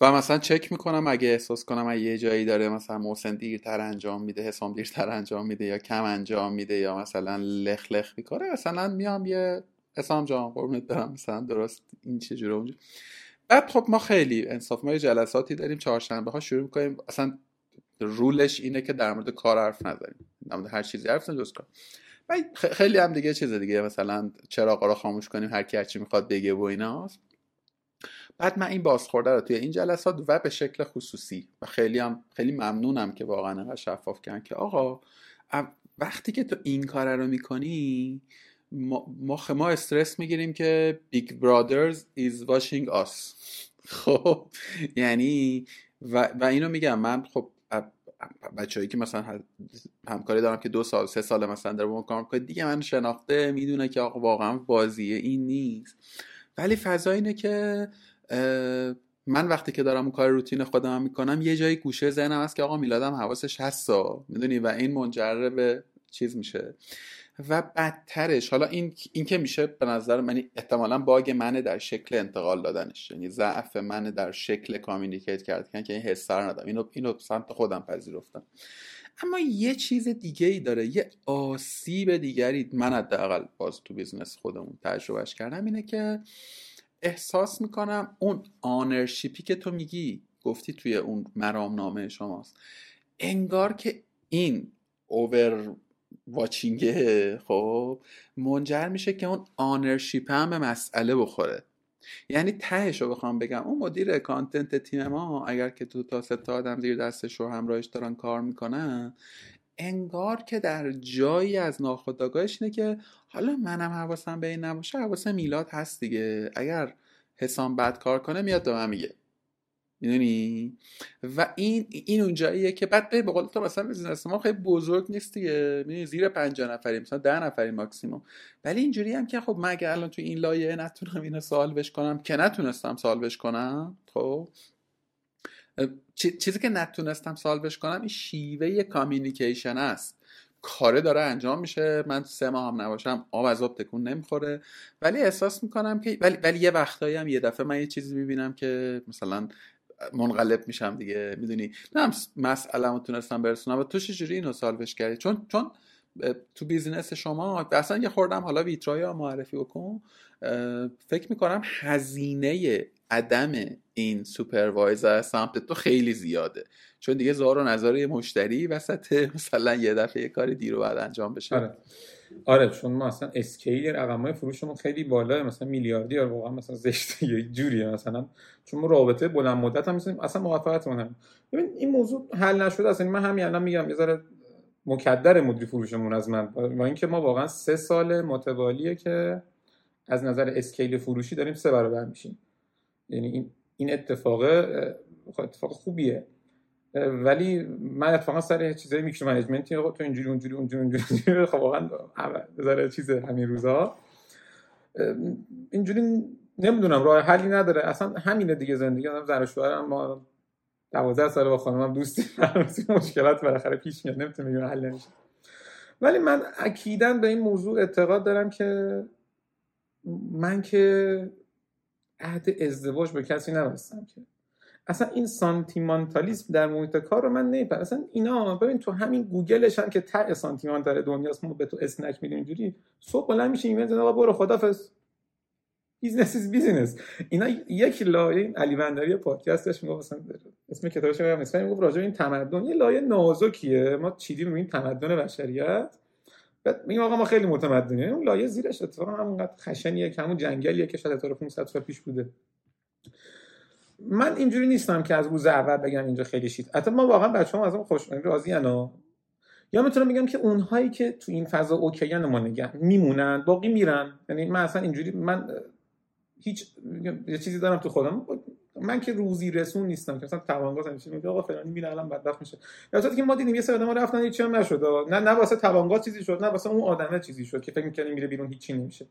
و مثلا چک میکنم اگه احساس کنم یه جایی داره مثلا محسن دیرتر انجام میده، حسام دیرتر انجام میده یا کم انجام میده یا مثلا لخ لخ میکنه، مثلا میام یه حسام جان قربونت برم مثلا درست این چه جوره اونجا. بعد خب ما خیلی انصاف ما جلساتی داریم چهارشنبه ها شروع میکنیم، اصلا رولش اینه که در مورد کار حرف نزنیم، در مورد هر چیزی حرف نزنیم جز کار. خیلی هم دیگه چیز دیگه مثلا چراغا رو خاموش کنیم هر کی هر چی میخواد بگه و ایناست. بعد من این بازخورده رو توی این جلسات و به شکل خصوصی و خیلی ممنونم که واقعا اینقدر شفاف کردن که آقا وقتی که تو این کار رو میکنی ما استرس میگیریم که بیگ برادرز ایز واشینگ آس. خب یعنی و اینو میگم من خب بچه‌ای که مثلا همکاری دارم که 2 سال 3 سال مثلا داره با من کار می‌کنه دیگه من شناخته میدونه که آقا واقعا بازیه این نیست، ولی فضا اینه که من وقتی که دارم اون کار روتین خودم میکنم یه جایی گوشه ذهنم هست که آقا میلادم حواسش هستا میدونی و این منجر به چیز میشه و بدترش حالا این که میشه به نظر من احتمالاً باگ منه در شکل انتقال دادنش، یعنی ضعف منه در شکل کامیونیکیت کردن که این حس رو ندارم، اینو سمت خودم پذیرفتم. اما یه چیز دیگه ای داره، یه آسیب دیگری من حداقل باز تو بیزنس خودمون تجربهش کردم اینه که احساس میکنم اون آنرشیپی که تو میگی گفتی توی اون مرامنامه شماست انگار که این اوور واچینگه خب منجر میشه که اون آنرشیپ هم به مسئله بخوره. یعنی تهش رو بخوام بگم اون مدیر کانتنت تیم ما اگر که 2 تا 3 تا آدم زیر دستش رو همراهش دارن کار میکنن انگار که در جایی از ناخودآگاهش اینه که حالا منم حواسم به این نباشه حواسم میلاد هست دیگه، اگر حسام بد کار کنه میاد به من میگه میدونی و این اون جاییه که بعد به قول تو مثلا بیزنس ما خیلی بزرگ نیست دیگه میدونی زیر 50 نفریم مثلا 10 نفریم ماکسیمم، ولی اینجوری هم که خب من اگه الان تو این لایه نتونم اینو سالوش کنم که نتونستم سالوش کنم، خب چیزی که نتونستم سالوش کنم این شیوه کامیونیکیشن است، کاره داره انجام میشه، من 3 ماه هم نباشم آب از آب تکون نمیخوره، ولی احساس میکنم که ولی یه وقتایی هم یه دفعه من یه چیزی میبینم که مثلا منقلب میشم دیگه میدونی نه مسئله‌مو تونستم برسونم و تو چجوری اینو سالوش کردی؟ چون تو بیزینس شما اصلا یه خوردم حالا ویترای رو معرفی بکن، فکر میکنم هزینه عدم این سوپروایزر سمت تو خیلی زیاده چون دیگه زار و نزار یه مشتری وسط مثلا یه دفعه یه کاری دیر و بعد انجام بشه. آره چون ما اصلا اسکیل رقم‌های فروشمون خیلی بالاه، مثلا میلیاردی واقعا مثلا زشت یا جوریه مثلا چون ما رابطه بلند مدت هم می‌سازیم اصلا موفقیت اون هم. ببین این موضوع حل نشده اصلا، من همین الان میگم یه ذره مکدر مدیر فروشمون از من و اینکه ما واقعا 3 سال متوالیه که از نظر اسکیل فروشی داریم 3 برابر میشیم، یعنی این اتفاق خوبیه، ولی من اتفاقا سر چیزای میکرو منیجمنتی تو اینجوری اونجوری خب واقعا ذره چیز همین روزا اینجوری نمیدونم راه حلی نداره اصلا، همینه دیگه زندگی آدم زر و شوهرم ما 12 سال با خانمم دوستیم مشکلات بالاخره پیش میاد نمیتونم بگم حل نمیشه، ولی من اکیداً به این موضوع اعتقاد دارم که من که عهد ازدواج به کسی نبستم که اصلا این سانتیمانتالیسم در محیط کار رو من نمیپرم اصلا اینا. ببین تو همین گوگلش هم که تق سانتیمانتال دنیاست ما به تو اسنک میدیم اینجوری صبح بلند میشه ایمیل زن آقا برو خدافظ بیزنس از بیزنس. اینا یک لایه این علی بندری پادکستش میگه مثلا اسم کتابش میگم اسمش میگه راجع به این تمدن یه لایه نازکیه ما چیدی میبینیم تمدن بشریت بعد میگم آقا ما خیلی متمدنیم، اون لایه زیرش اتفاقا همونقدر خشنیه که همون جنگلیه که شاید 1500 سال پیش بوده. من اینجوری نیستم که از روز اول بگم اینجا خیلی شیت، حتی ما واقعا بچه‌ام از اون خوشحال راضیانا، یا میتونم بگم که اونهایی که تو این فضا اوکیان ما نگه میمونن باقی میرن، یعنی من اصلا اینجوری من هیچ یه چیزی دارم تو خودم من که روزی رسون نیستم که مثلا توانگاز همیشه میگه آقا فلانی میره الان بدبخت میشه، یا وقتی که ما دیدیم یه سری آدم رفتن هیچ چیزی نشد نه واسه توانگاز چیزی شد نه واسه اون آدمه چیزی شد که فکر می‌کنه میره بیرون هیچ چی نمیشه.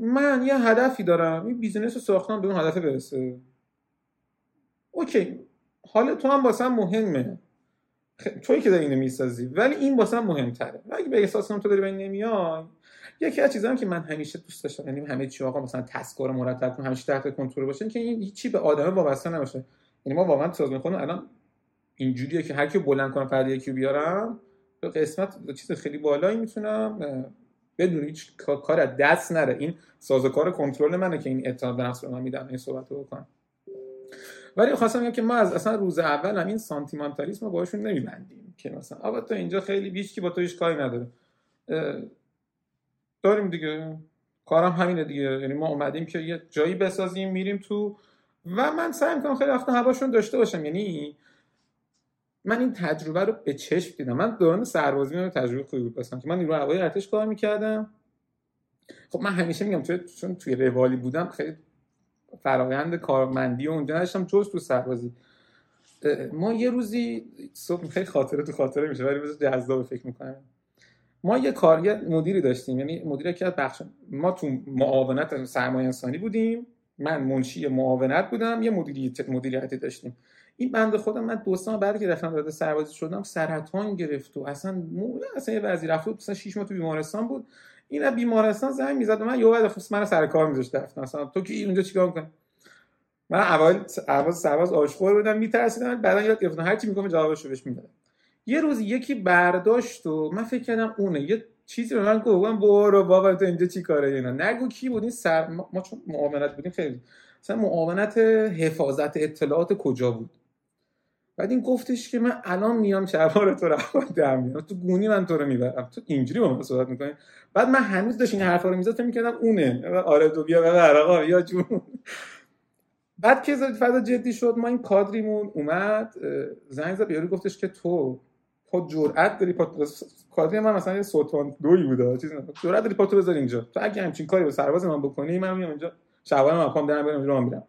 من یه هدفی دارم این بیزینس رو ساختم به اون هدف برسه اوکی، حالا تو هم واسم مهمه تویی که داری اینو میسازی، ولی این واسه من مهم‌تره. اگه به احساس کنم تو داری بین نمیای، یکی از چیزایی که من همیشه دوست داشتم، یعنی همه چی آقا مثلا تسکر مرتب کنم، همیشه تحت کنترل باشه، که این هیچی به آدمه وابسته نباشه. یعنی ما واقعا سازمان خودمون الان اینجوریه که هر کی بلند کنم فردا یکی بیارم، به قسمت چیز خیلی بالایی میتونم بدون هیچ کار از دست نره. این سازوکار کنترل منه که این اعتماد به نفس رو من میدم این صحبتو بکنم. ولی خواستم بگم که ما از اصلا روز اول همین سانتیمانتالیسم رو باشون نمیبندیم که مثلا آقا تو اینجا خیلی بیش کی با تو هیچ کاری نداره. داریم دیگه، کارم همینه دیگه. یعنی ما اومدیم که یه جایی بسازیم، میریم تو، و من سعی می‌کنم خیلی وقت هواشون داشته باشم. یعنی من این تجربه رو به چشم دیدم. من دوران سربازی من تجربه خوبی بود واسم که من نیروی هوایی ارتش کار می‌کردم. خب من همیشه میگم چون توی روالی بودم خیلی فرایند کارمندی و اونجا داشتم جز تو سربازی. ما یه روزی صبح، خیلی خاطره تو خاطره میشه ولی بذار جذاب فکر می‌کنم، ما یه کارگر مدیری داشتیم، یعنی مدیر که بخش ما تو معاونت سرمایه انسانی بودیم، من منشی معاونت بودم، یه مدیریتی داشتیم. این بنده خودم من دوستان بعد که رفتم وارد سربازی شدم سرطان گرفت و اصلا یه وزیر رفت مثلا 6 ماه تو بیمارستان بود. این از بیمارستان زنگ میزد و من یهو بعد خصوص من سر کار میذاشت رفتم. مثلا تو کی اونجا چیکار می‌کنی؟ من اول سرباز آشخور بودم، میترسیدم، بعدن یاد گرفتم هر چی میگم جوابشو بهش میدادم. یه روز یکی برداشت و من فکر کردم اونه، یه چیزی به من گفتم برو بابا تو اینجا چیکاره اینا، نگو کی بود این سر ما چون معاونت بودیم خیلی مثلا معاونت حفاظت اطلاعات کجا بود. بعد این گفتش که من الان میام شبوار تو راه در میام، تو گونی من تو رو میبرم، تو اینجوری با من صحبت میکنی. بعد من هنوز داشت این حرفا رو میزدم میکردم اونه، آره دو بیا ببر آقا بیا جون. بعد که فضا جدی شد، ما این کادریمون اومد زنگ زد یارو گفتش که تو جرأت داری کادری من مثلا سوتان دوی بوده چیزی نه، جرأت داری پاتو بذار اینجا، تو اگه همچین کاری با سرباز من بکنی من میام اینجا شبوار من پام درم برم راه میرم.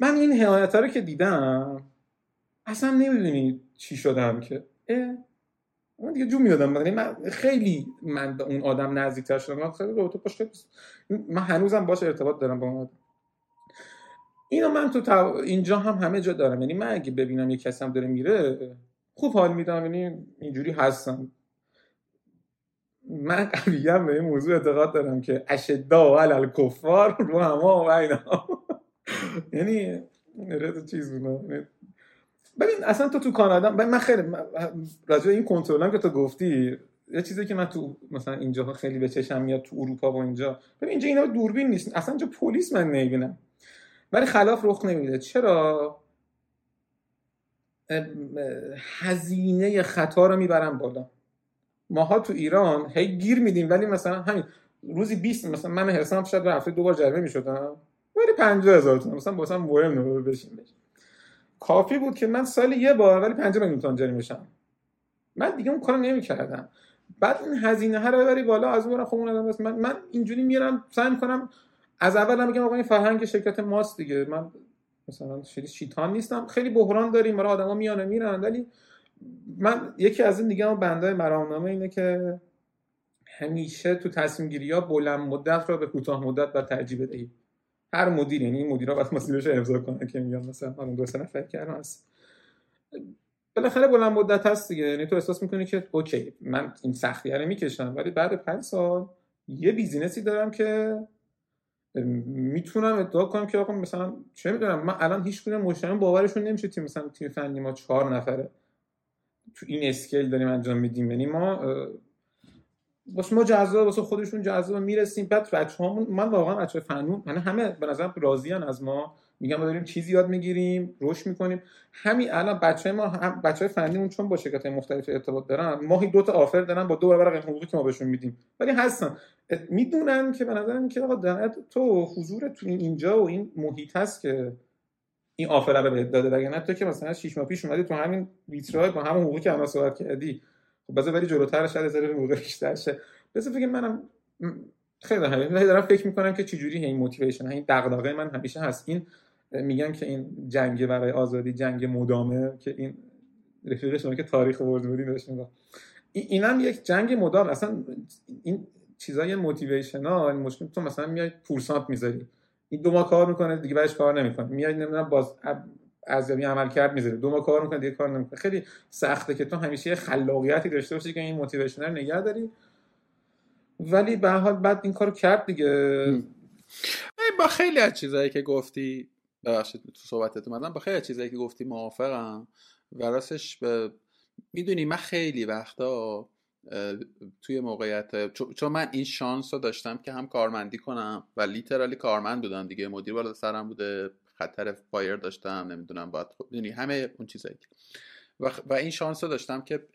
من این حیانتا رو که دیدم اصلا نمیدونی چی شدم که من دیگه جو میدادم. من خیلی من به اون آدم نزدیکتر شدم، من خیلی رابطه باش خیلی من هنوزم باش ارتباط دارم با اون آدم. اینو من اینجا هم همه جا دارم، یعنی من اگه ببینم یک کسی هم داره میره خوب حال میدم، یعنی اینجوری هستم. من قویاً به این موضوع اعتقاد دارم که اشداء علی الکفار رو همه و اینا، یعنی رد چیز بودم. ببین اصلا تو کانادا من خیلی راجع این کنترلم که تو گفتی، یه چیزی که من تو مثلا اینجاها خیلی به چشم میاد تو اروپا و اینجا. ببین اینجا اینا دوربین نیست اصلا، اینجا پلیس من نمیبینم ولی خلاف رخ نمیده. چرا؟ هزینه خطا رو میبرن بالا. ماها تو ایران هی گیر میدیم ولی مثلا همین روزی 20 مثلا من حسام شاید هفته دو بار جریمه میشدم ولی 50,000 تومان مثلا واسم مهم نبود بشین. کافی بود که من سال یه بار ولی 5 میلیون تومان جریمه بشم، من دیگه اون کارو نمی‌کردم. بعد این هزینه ها رو ببری بالا، از اون برم خب اون آدم است. من اینجوری میرم سعی می‌کنم از اول هم بگم آقا این فرهنگ شرکت ماست دیگه، من مثلا شیطان نیستم. خیلی بحران داریم، برای آدما میانه میرن، ولی من یکی از این دیگه بندای مرامنامه اینه که همیشه تو تصمیم گیری‌ها بلند مدت رو به کوتاه مدت و ترجیح بدهید. هر مدیر، یعنی این مدیرا واسه مسئولیتش امضا کنه که میگم مثلا من 2 نفر کردم است، بالاخره بلند مدت هست دیگه. یعنی تو احساس میکنی که اوکی من این سختی رو میکشم ولی بعد 5 سال یه بیزینسی دارم که میتونم ادعا کنم که آقا مثلا چه میدونم من الان هیچکدوم مشتری باورشون نمیشه تیم مثلا تیم فنی ما 4 نفره تو این اسکیل داریم انجام میدیم. یعنی ما جذاب واسه خودشون جذاب میرسیم. بعد بچه‌هامون، من واقعا بچه‌های فنون من همه به نظرم راضیان از ما، میگم ما داریم چیزی یاد میگیریم رشد میکنیم. همین الان بچه‌های ما هم بچه‌های فنیمون چون با شرکت‌های مختلف ارتباط دارن ماهی 2 تا آفر دارن با 2 برابر قیمت حقوقی که ما بهشون میدیم، ولی هستن میدونن که به نظرم که آقا در تو حضور تو اینجا و این محیط هست که این آفر رو بهت داده، وگرنه تو که مثلا 6 ماه پیش اومدی تو همین ویترای با همون حقوقی که الان صحبت کردی خب بذار بری جلوتر شده زره حقوق بیشتر شه. بذار بگم منم خیلی دارم فکر میکنم که چجوری این موتیویشن این دغدغه من همیشه هست. این میگن که این جنگ برای آزادی جنگ مدامه که این رفیق شما که تاریخ برده بودین داشت میگفت اینم یک جنگ مدام. اصلا این چیزای موتیویشنال مشکل تو مثلا میای پورسانت میذاری این 2 ماه کار میکنه دیگه بعدش کار نمیکنه، میای نمیدونم باز از زمین عملکرد میذاره، دو ما کار میکنه دیگه کار نمیکنه. خیلی سخته که تو همیشه خلاقیتی داشته باشی که این موتیویشنال نگه داری، ولی به هر حال بعد این کارو کرد دیگه. با خیلی از چیزایی که گفتی، ببخشید تو صحبتت اومدم، با خیلی از چیزایی که گفتی موافقم و راستش میدونی من خیلی وقتا توی موقعیت، چون من این شانس رو داشتم که هم کارمندی کنم و لیترالی کارمند بودم دیگه، مدیر بالا سرم بوده، خطر فایر داشتم، نمیدونم باید یعنی همه اون چیزایی و این شانس رو داشتم که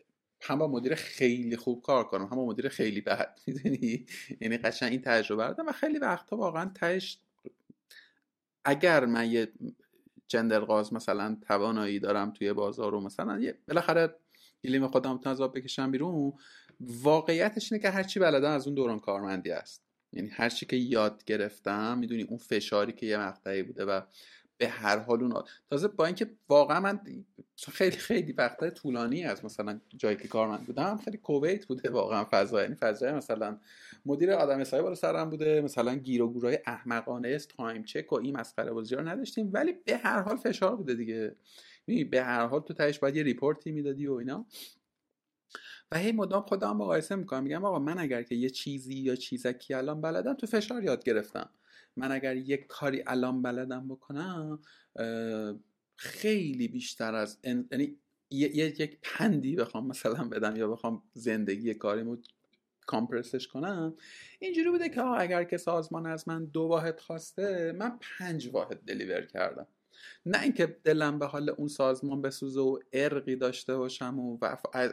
هم با مدیر خیلی خوب کار کنم هم با مدیر خیلی بد، میدونی یعنی قشنگ این تجربه رو دارم و خیلی وقتا واقعا تهش اگر من یه جندرغاز مثلا توانایی دارم توی بازار و مثلا یه بالاخره گلیم خودم میتونم از آب بکشم بیرون، واقعیتش اینه که هرچی بلدم از اون دوران کارمندی است. یعنی هرچی که یاد گرفتم، میدونی اون فشاری که یه مقطعی بوده و به هر حال اون تازه با اینکه واقعا من خیلی خیلی وقتای طولانی از مثلا جایی که کارمند بودم خیلی کویت بوده واقعا فضا، یعنی فضای مثلا مدیر آدم سایه بالا سرم بوده، مثلا گیر و گورای احمقانه است، تایم چک و این مسخره بازی رو نداشتیم، ولی به هر حال فشار بوده دیگه. می به هر حال تو تهش باید یه ریپورتی میدادی و اینا و هی مدام خودم مقایسه میکنم، میگم آقا من اگر که یه چیزی یا چیزکی الان بلدم تو فشار یاد گرفتم، من اگر یه کاری الان بلدم بکنم خیلی بیشتر از یعنی یک پندی بخوام مثلا بدم یا بخوام زندگی کاریمو کامپرسش کنم، اینجوری بوده که اگر که سازمان از من 2 واحد خواسته من 5 واحد دلیور کردم، نه اینکه دلم به حال اون سازمان بسوزه و ارقی داشته باشم و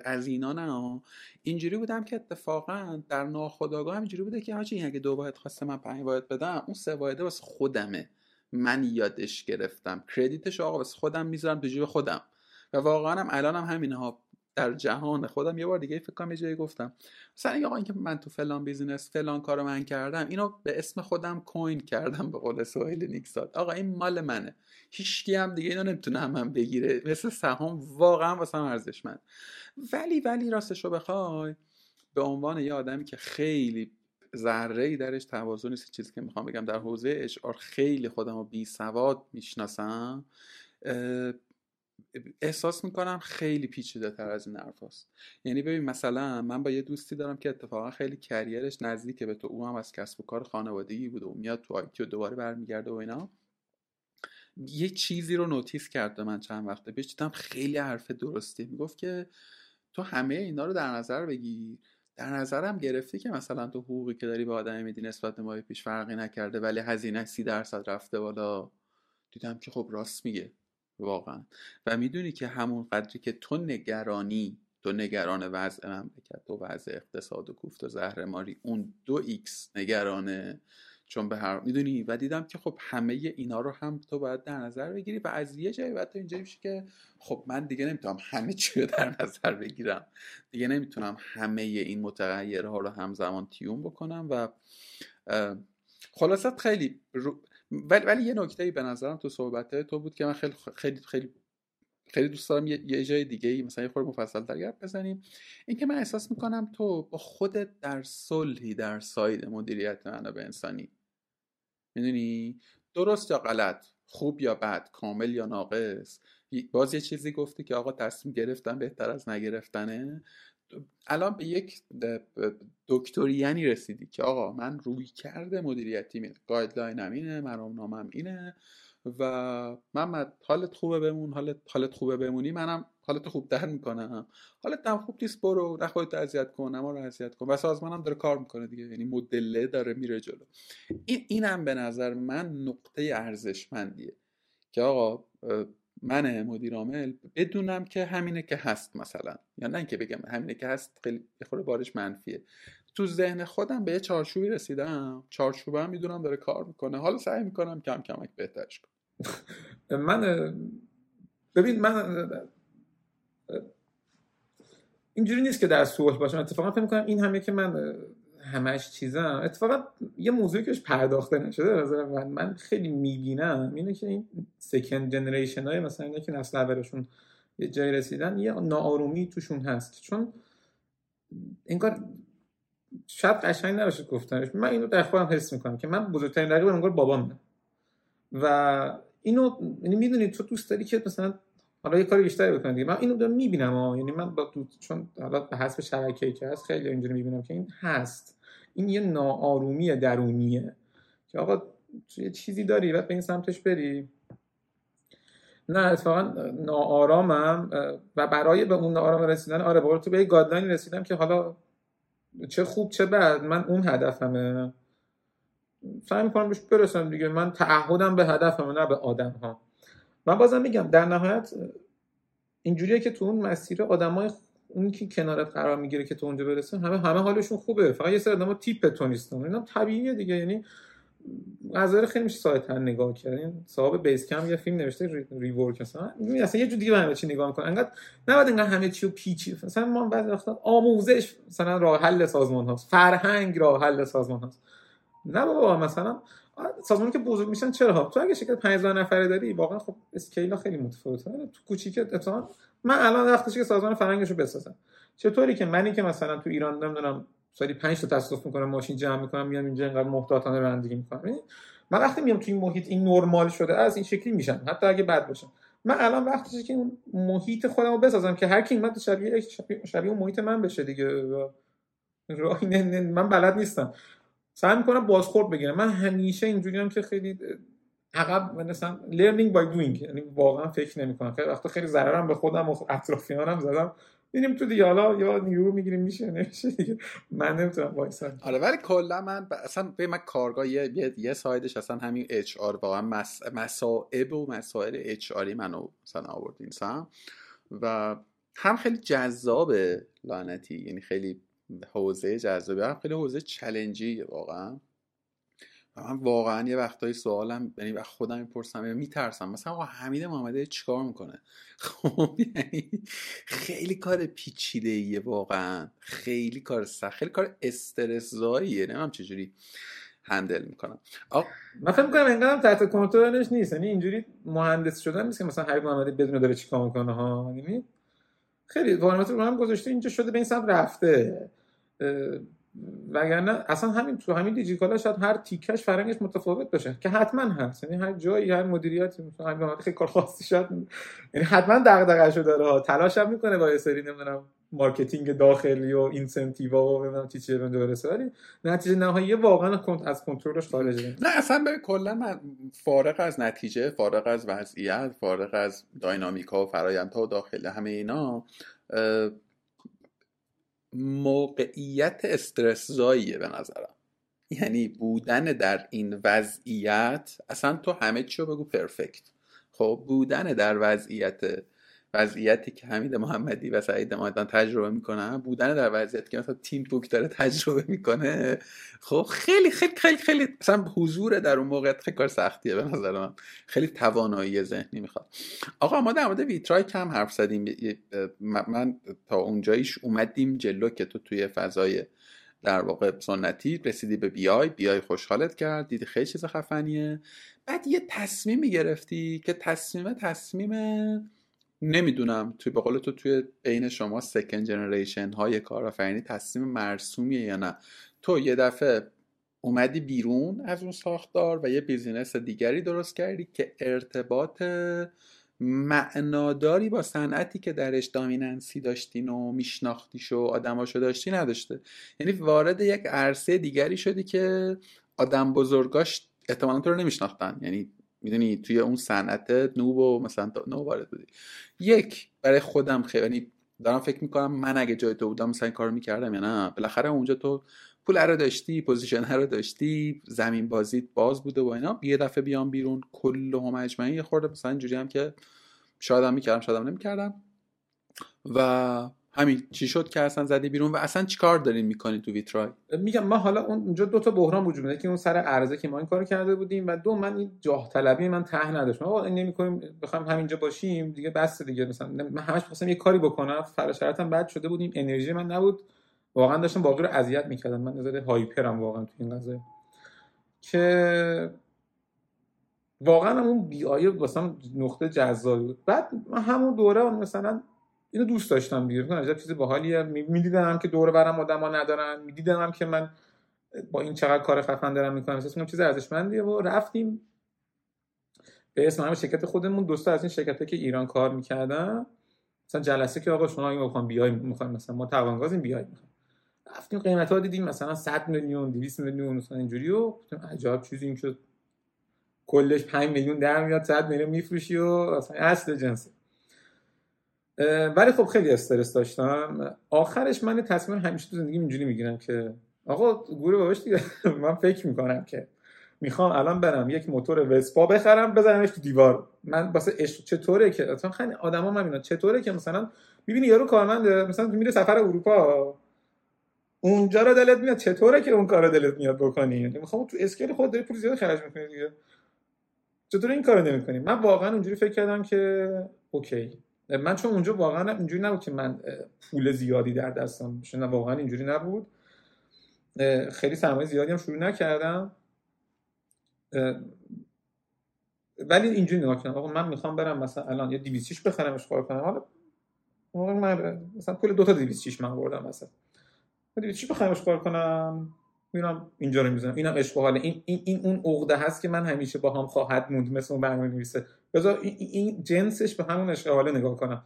از اینا، نه اینجوری بودم که اتفاقا در ناخودآگاه اینجوری بوده که حاجی اگه 2 واحد خواسته من 5 واحد بدم، اون 3 واحده واسه خودمه، من یادش گرفتم، کردیتش آقا واسه خودم میذارم تو جیب خودم. و واقعا هم الانم همینها در جهان خودم. یه بار دیگه فکر کنم یه جایی گفتم مثلا آقا اینکه من تو فلان بیزینس فلان کارو من کردم، اینو به اسم خودم کوین کردم، به قول سهیل نیکسات، آقا این مال منه، هیچکی هم دیگه اینو نمیتونه من بگیره، مثل سهام واقعا واسه من ارزشمند. ولی راستش رو بخوای به عنوان یه آدمی که خیلی ذره‌ای درش تواضع نیست، چیزی که میخوام بگم در حوزه اچ آر خیلی خودمو بی سواد میشناسم، احساس میکنم خیلی پیچیده تر از این حرفاست. یعنی ببین مثلا من با یه دوستی دارم که اتفاقا خیلی کریرش نزدیکه به تو، او هم از کسب و کار خانوادگی بوده و میاد تو آیتی و دوباره برمیگرده و اینا، یه چیزی رو نوتیس کرده من چند وقته پیش، دیدم خیلی حرف درستی میگفت که تو همه اینا رو در نظر بگیر، در نظرم گرفتی که مثلا تو حقوقی که داری به آدم میدی نسبت به ماه پیش فرقی نکرده ولی هزینه 30% رفته بالا. دیدم که خب راست میگه واقعا. و میدونی که همون قدری که تو نگران وضع مملکت، تو وضع اقتصاد و کوفت و زهر ماری، اون 2x نگرانه، چون به هر میدونی. و دیدم که خب همه اینا رو هم تو باید در نظر بگیری و از یه جایی باید تو اینجوری بشه که خب من دیگه نمیتونم همه چی رو در نظر بگیرم، دیگه نمیتونم همه این متغیرها رو همزمان تیون بکنم. و خلاصت خیلی ولی یه نکته‌ای به نظرم تو صحبته تو بود که من خیلی خیلی خیلی خیلی دوست دارم یه جای دیگه مثلا یه خورده مفصل‌تر حرف بزنیم. اینکه من احساس می‌کنم تو با خودت در صلحی در ساید مدیریت منابع انسانی، می‌دونی درست یا غلط، خوب یا بد، کامل یا ناقص. باز یه چیزی گفتی که آقا تصمیم گرفتن بهتر از نگرفتنه. الان به یک دکتریانی رسیدی که آقا من روی کرده مدیریتی میره، گایدلاینم اینه، مرامنامم اینه و من حالت خوبه بمون، حالت خوبه بمونی منم حالت خوب در میکنم، حالت هم خوب نیست برو نخواهی اذیت کن، اما رو اذیت کن و سازمانم داره کار میکنه دیگه، یعنی مدله داره میره جلو. اینم به نظر من نقطه ارزشمندیه که آقا من مدیر عامل بدونم که همینه که هست مثلا، یا نه اینکه بگم همینه که هست، خیلی بخوره بارش منفیه. تو ذهن خودم به یه چارچوبی رسیدم، چارچوبم میدونم داره کار میکنه، حالا سعی میکنم کم کمک بهترش کنم. من اینجوری نیست که در صلح باشم، اتفاقا فکر میکنم این همه که من همش چیزام، اتفاقا یه موضوعی که بهش پرداخته نشده به نظر من خیلی میبینم اینه که این سکند جنریشن های مثلا اینا که نسل اولشون یه جای رسیدن، یه ناآرومی توشون هست، چون این کار شاید قشنگ نباشه گفتنش. من اینو در خودم حس میکنم که من بزرگترین رقیبم انگار بابامه و اینو یعنی میدونید تو دوست داری که مثلا حالا یه کاری بیشتری بکنی دیگه. من اینو دارم میبینم یعنی من با چون حالا به حسب شبکه‌ای که هست خیلی اینجوری میبینم که این هست، این یه ناآرومی درونیه که آقا یه چیزی داری بعد به این سمتش بری. نه اتفاقا ناآرامم و برای به اون ناآرام رسیدن آره باور تو به یه گادلاین رسیدم که حالا چه خوب چه بد من اون هدفمه، سعی میکنم بهش برسم دیگه. من تعهدم به هدفم نه به آدم‌ها. من بازم میگم در نهایت اینجوریه که تو اون مسیر آدمای اون که کنارت قرار میگیره که تو اونجا برسن همه حالشون خوبه، فقط یه سری آدم‌ها تیپتون نیستن. اینا طبیعیه دیگه، یعنی قضیه رو خیلی میشه سایتن نگاه کردین. صاحب بیس کم یه فیلم نوشته ریورک مثلا، می‌بینی اصلا یه جور دیگه همه چی نگاه می‌کنه. انقدر همه چی رو پیچی مثلا ما بعضی وقتا آموزش مثلا راه حل سازمان‌هاست، فرهنگ راه حل سازمان‌هاست. نه بابا، مثلا سازمانی که بزرگ میشن چرا؟ تو اگه شرکت 5000 نفره داری واقعا خب اسکیلا خیلی متفاوته. تو کوچیکت مثلا من الان وقتشه که سازمان فرهنگشو بسازم. چطوری که منی که مثلا تو ایران نمیدونم سالی 5 تا تصادف میکنم، ماشین جمع میکنم، میام اینجا اینقدر محتاطانه رانندگی میکنم. من وقتی میام تو این محیط این نرمال شده از این شکلی میشم، حتی اگه بد باشم. من الان وقتشه که اون محیط خودمو بسازم که هر کی اومد شبیه اون محیط من بشه دیگه. راه من بلد نیستم، سعی میکنم بازخورد بگیرم. من همیشه اینجوریم که خیلی عقب مثلا learning by doing، یعنی واقعا فکر نمیکنم. خیلی وقتا خیلی ضررم به خودم و اطرافیانم زدم. میریم تو دیگه، حالا یا نیرو میگیریم میشه نمیشه دیگه، من نمیتونم وایسم. آره ولی کلا من اصلا به من کارگاه یه سایدش اصلا همین اچ آر واقعا مسائب و مسائل اچ آری منو مثلا آوردین سم و هم خیلی جذابه لعنتی، یعنی خیلی حوزه جذابه، هم خیلی حوزه چالنجی واقعا. و من واقعا یه وقتایی سوالم، یعنی وقت خودم میپرسم یا میترسم مثلا آقا حمید محمدی چیکار میکنه؟ خب یعنی خیلی کار پیچیده ایه واقعا، خیلی کار سخت، خیلی کار استرس زاییه. نمیدونم چجوری هندل میکنم. من فکر میکنم انقدرم تحت کنترلش نیست، یعنی اینجوری مهندس شدن نیست که مثلا حمید محمدی بدونه داره چیکار میکنه ها. یعنی خیلی وارمت رو هم گذاشته اینجا شده به این سمت رفته، وگرنه اصلا همین تو همین دیجیکالا شاید هر تیکش فرنگش متفاوت باشه که حتما هست. یعنی هر جایی هر مدیریتی مثلا همین خیلی کار خاصی شاید، یعنی حتما دغدغه‌شو داره، تلاش هم میکنه با یه سری نمیدونم مارکتینگ داخلی و اینسنتیوا و نمیدونم چی به درسه، ولی نتیجه نهایی واقعا از کنترلش خارجه. نه اصلا به کلا من فارغ از نتیجه، فارغ از وضعیت، فارغ از داینامیک‌ها و فرآیندها داخل همه اینا، موقعیت استرس زاییه به نظرم. یعنی بودن در این وضعیت، اصلا تو همه چیو بگو پرفکت، خب بودن در وضعیتی که حمید محمدی و سعید محمدان تجربه میکنن، بودن در وضعیتی که مثلا تیم بوک داره تجربه میکنه، خب خیلی خیلی خیلی خیلی مثلا حضور در اون موقعیت خیلی کار سختیه به نظر من، خیلی توانایی ذهنی میخواد. آقا ما در مورد ویترای کم حرف زدیم، من تا اونجاییش اومدیم جلو که تو توی فضای در واقع سنتی رسیدی به بیای خوشحالت کرد، دیدی خیلی چیز خفنیه، بعد یه تصمیمی گرفتی که تصمیم نمیدونم توی به قول تو توی بین شما سکند جنریشن های کارآفرینی تصمیم مرسومیه یا نه. تو یه دفعه اومدی بیرون از اون ساختار و یه بیزینس دیگری درست کردی که ارتباط معناداری با صنعتی که درش دامیننسی داشتین و میشناختیش و آدماشو داشتی نداشته. یعنی وارد یک عرصه دیگری شدی که آدم بزرگاش احتمالاً تو رو نمیشناختن، یعنی میدونی توی اون صنعت نوب و مثلا نو وارد بودی. یک برای خودم خیلی دارم فکر میکنم من اگه جای تو بودم مثلا این کارو میکردم یا نه. بالاخره اونجا تو پول رو داشتی، پوزیشن رو داشتی، زمین بازیت باز بوده و اینا. یه دفعه بیام بیرون کل هم اجمعی یه خورده مثلا اینجوری هم که شایدم میکردم شایدم نمیکردم و همین چی شد که اصلا زدی بیرون و اصلا چیکار دارین میکنین تو ویترای؟ میگم ما حالا اونجا دو تا بحران وجود داره که اون سر عرضه که ما این کارو کرده بودیم و دو من این جاه طلبی من ته نداشتم. آقا این نمی‌کنیم بخوام همینجا باشیم دیگه، بس دیگه. مثلا من همش می‌خواستم یه کاری بکنم، فراشرتم بد شده بودیم، انرژی من نبود، واقعا داشتم باقی رو اذیت می‌کردم. من نظر هایپرم واقعا تو این قضیه که واقعا اون بی‌آیه واسم نقطه جذابی بود. بعد من همون دوره مثلا اینو دوست داشتم دیگه، نه عجب چیز باحالیه، می‌دیدم که دور برم آدما ندارن، می‌دیدم که من با این چقدر کار خفن دارم می‌کنم، احساس می‌کنم چیز ارزشمندیه و رفتیم به اسم همه شرکت خودمون دوستا از این شرکتایی که ایران کار می‌کردن مثلا جلسه که آقا شما اگه بخوام بیای می‌خوایم مثلا ما توانگازیم بیاید می‌خوایم، رفتیم قیمت‌ها دیدیم مثلا 100 میلیون 200 میلیون مثلا اینجوری و عجب چیزی این شد کلش 5 میلیون در میاد 100 میلیون میفروشی و اصلا اصل جنس. ولی خب خیلی استرس داشتم. آخرش من تصمیم همیشه تو زندگیم اینجوری میگیرم که آقا گوره باباش دیگه من فکر میکنم که میخوام الان برم یک موتور وسپا بخرم بزنمش تو دیوار. من واسه عشق چطوره که مثلا خیلی آدما من اینا چطوره که مثلا میبینی یارو کارمنده مثلا تو میره سفر اروپا اونجا رو دلت میاد چطوره که اون کارو دلت میاد بکنی، یعنی میخوام تو اسکیل خود داری پول زیاد خرج میکنی دیگه چطور این کارو نمیکنی. من واقعا اونجوری فکر کردم که اوکی، من چون اونجا واقعا اینجوری نبود که من پول زیادی در دستم باشه، واقعا اینجوری نبود، خیلی سرمایه زیادی هم شروع نکردم، ولی اینجوری نگاه کردم آقا من میخوام برم مثلا الان یا 206 بخرم اشغال کنم، حالا آقا من مثلا کل دو تا 206 من بردم مثلا 206 بخرم اشغال کنم میرم اینجا رو میزنم اینم اشغال، این اون عقده هست که من همیشه باهام خواهد موند، مثل اون برنامه‌نویسه بذار این جنسش به همون اشغاله نگاه کنم.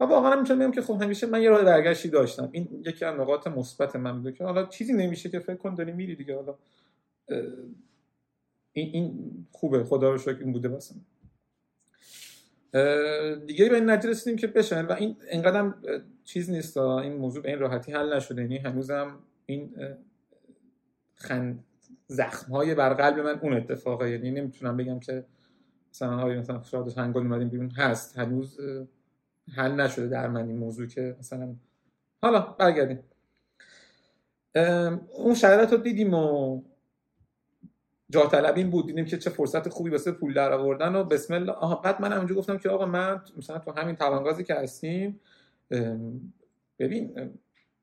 و واقعا میتونم بگم که خب همیشه من یه راه برگشتی داشتم، این یکی از نقاط مثبت من بود که حالا چیزی نمیشه که فکر کن داری میری دیگه، حالا این خوبه خدا رو شکر این بوده واسم دیگه. به این نتیجه رسیدیم که بشه و این انقدرم چیز نیست، این موضوع به این راحتی حل نشده، یعنی هنوزم این زخم‌های بر قلب من اون اتفاقه، یعنی نمیتونم بگم که مثلا فرادو تنگال اومدیم بیرون هست، هنوز حل نشده در من این موضوع که مثلا حالا برگردیم اون شرایط رو دیدیم و جاه طلبیم بود، دیدیم که چه فرصت خوبی واسه پول در آوردن و بسم الله. آها بعد من همونجا گفتم که آقا من مثلا تو همین توانگازی که هستیم ببین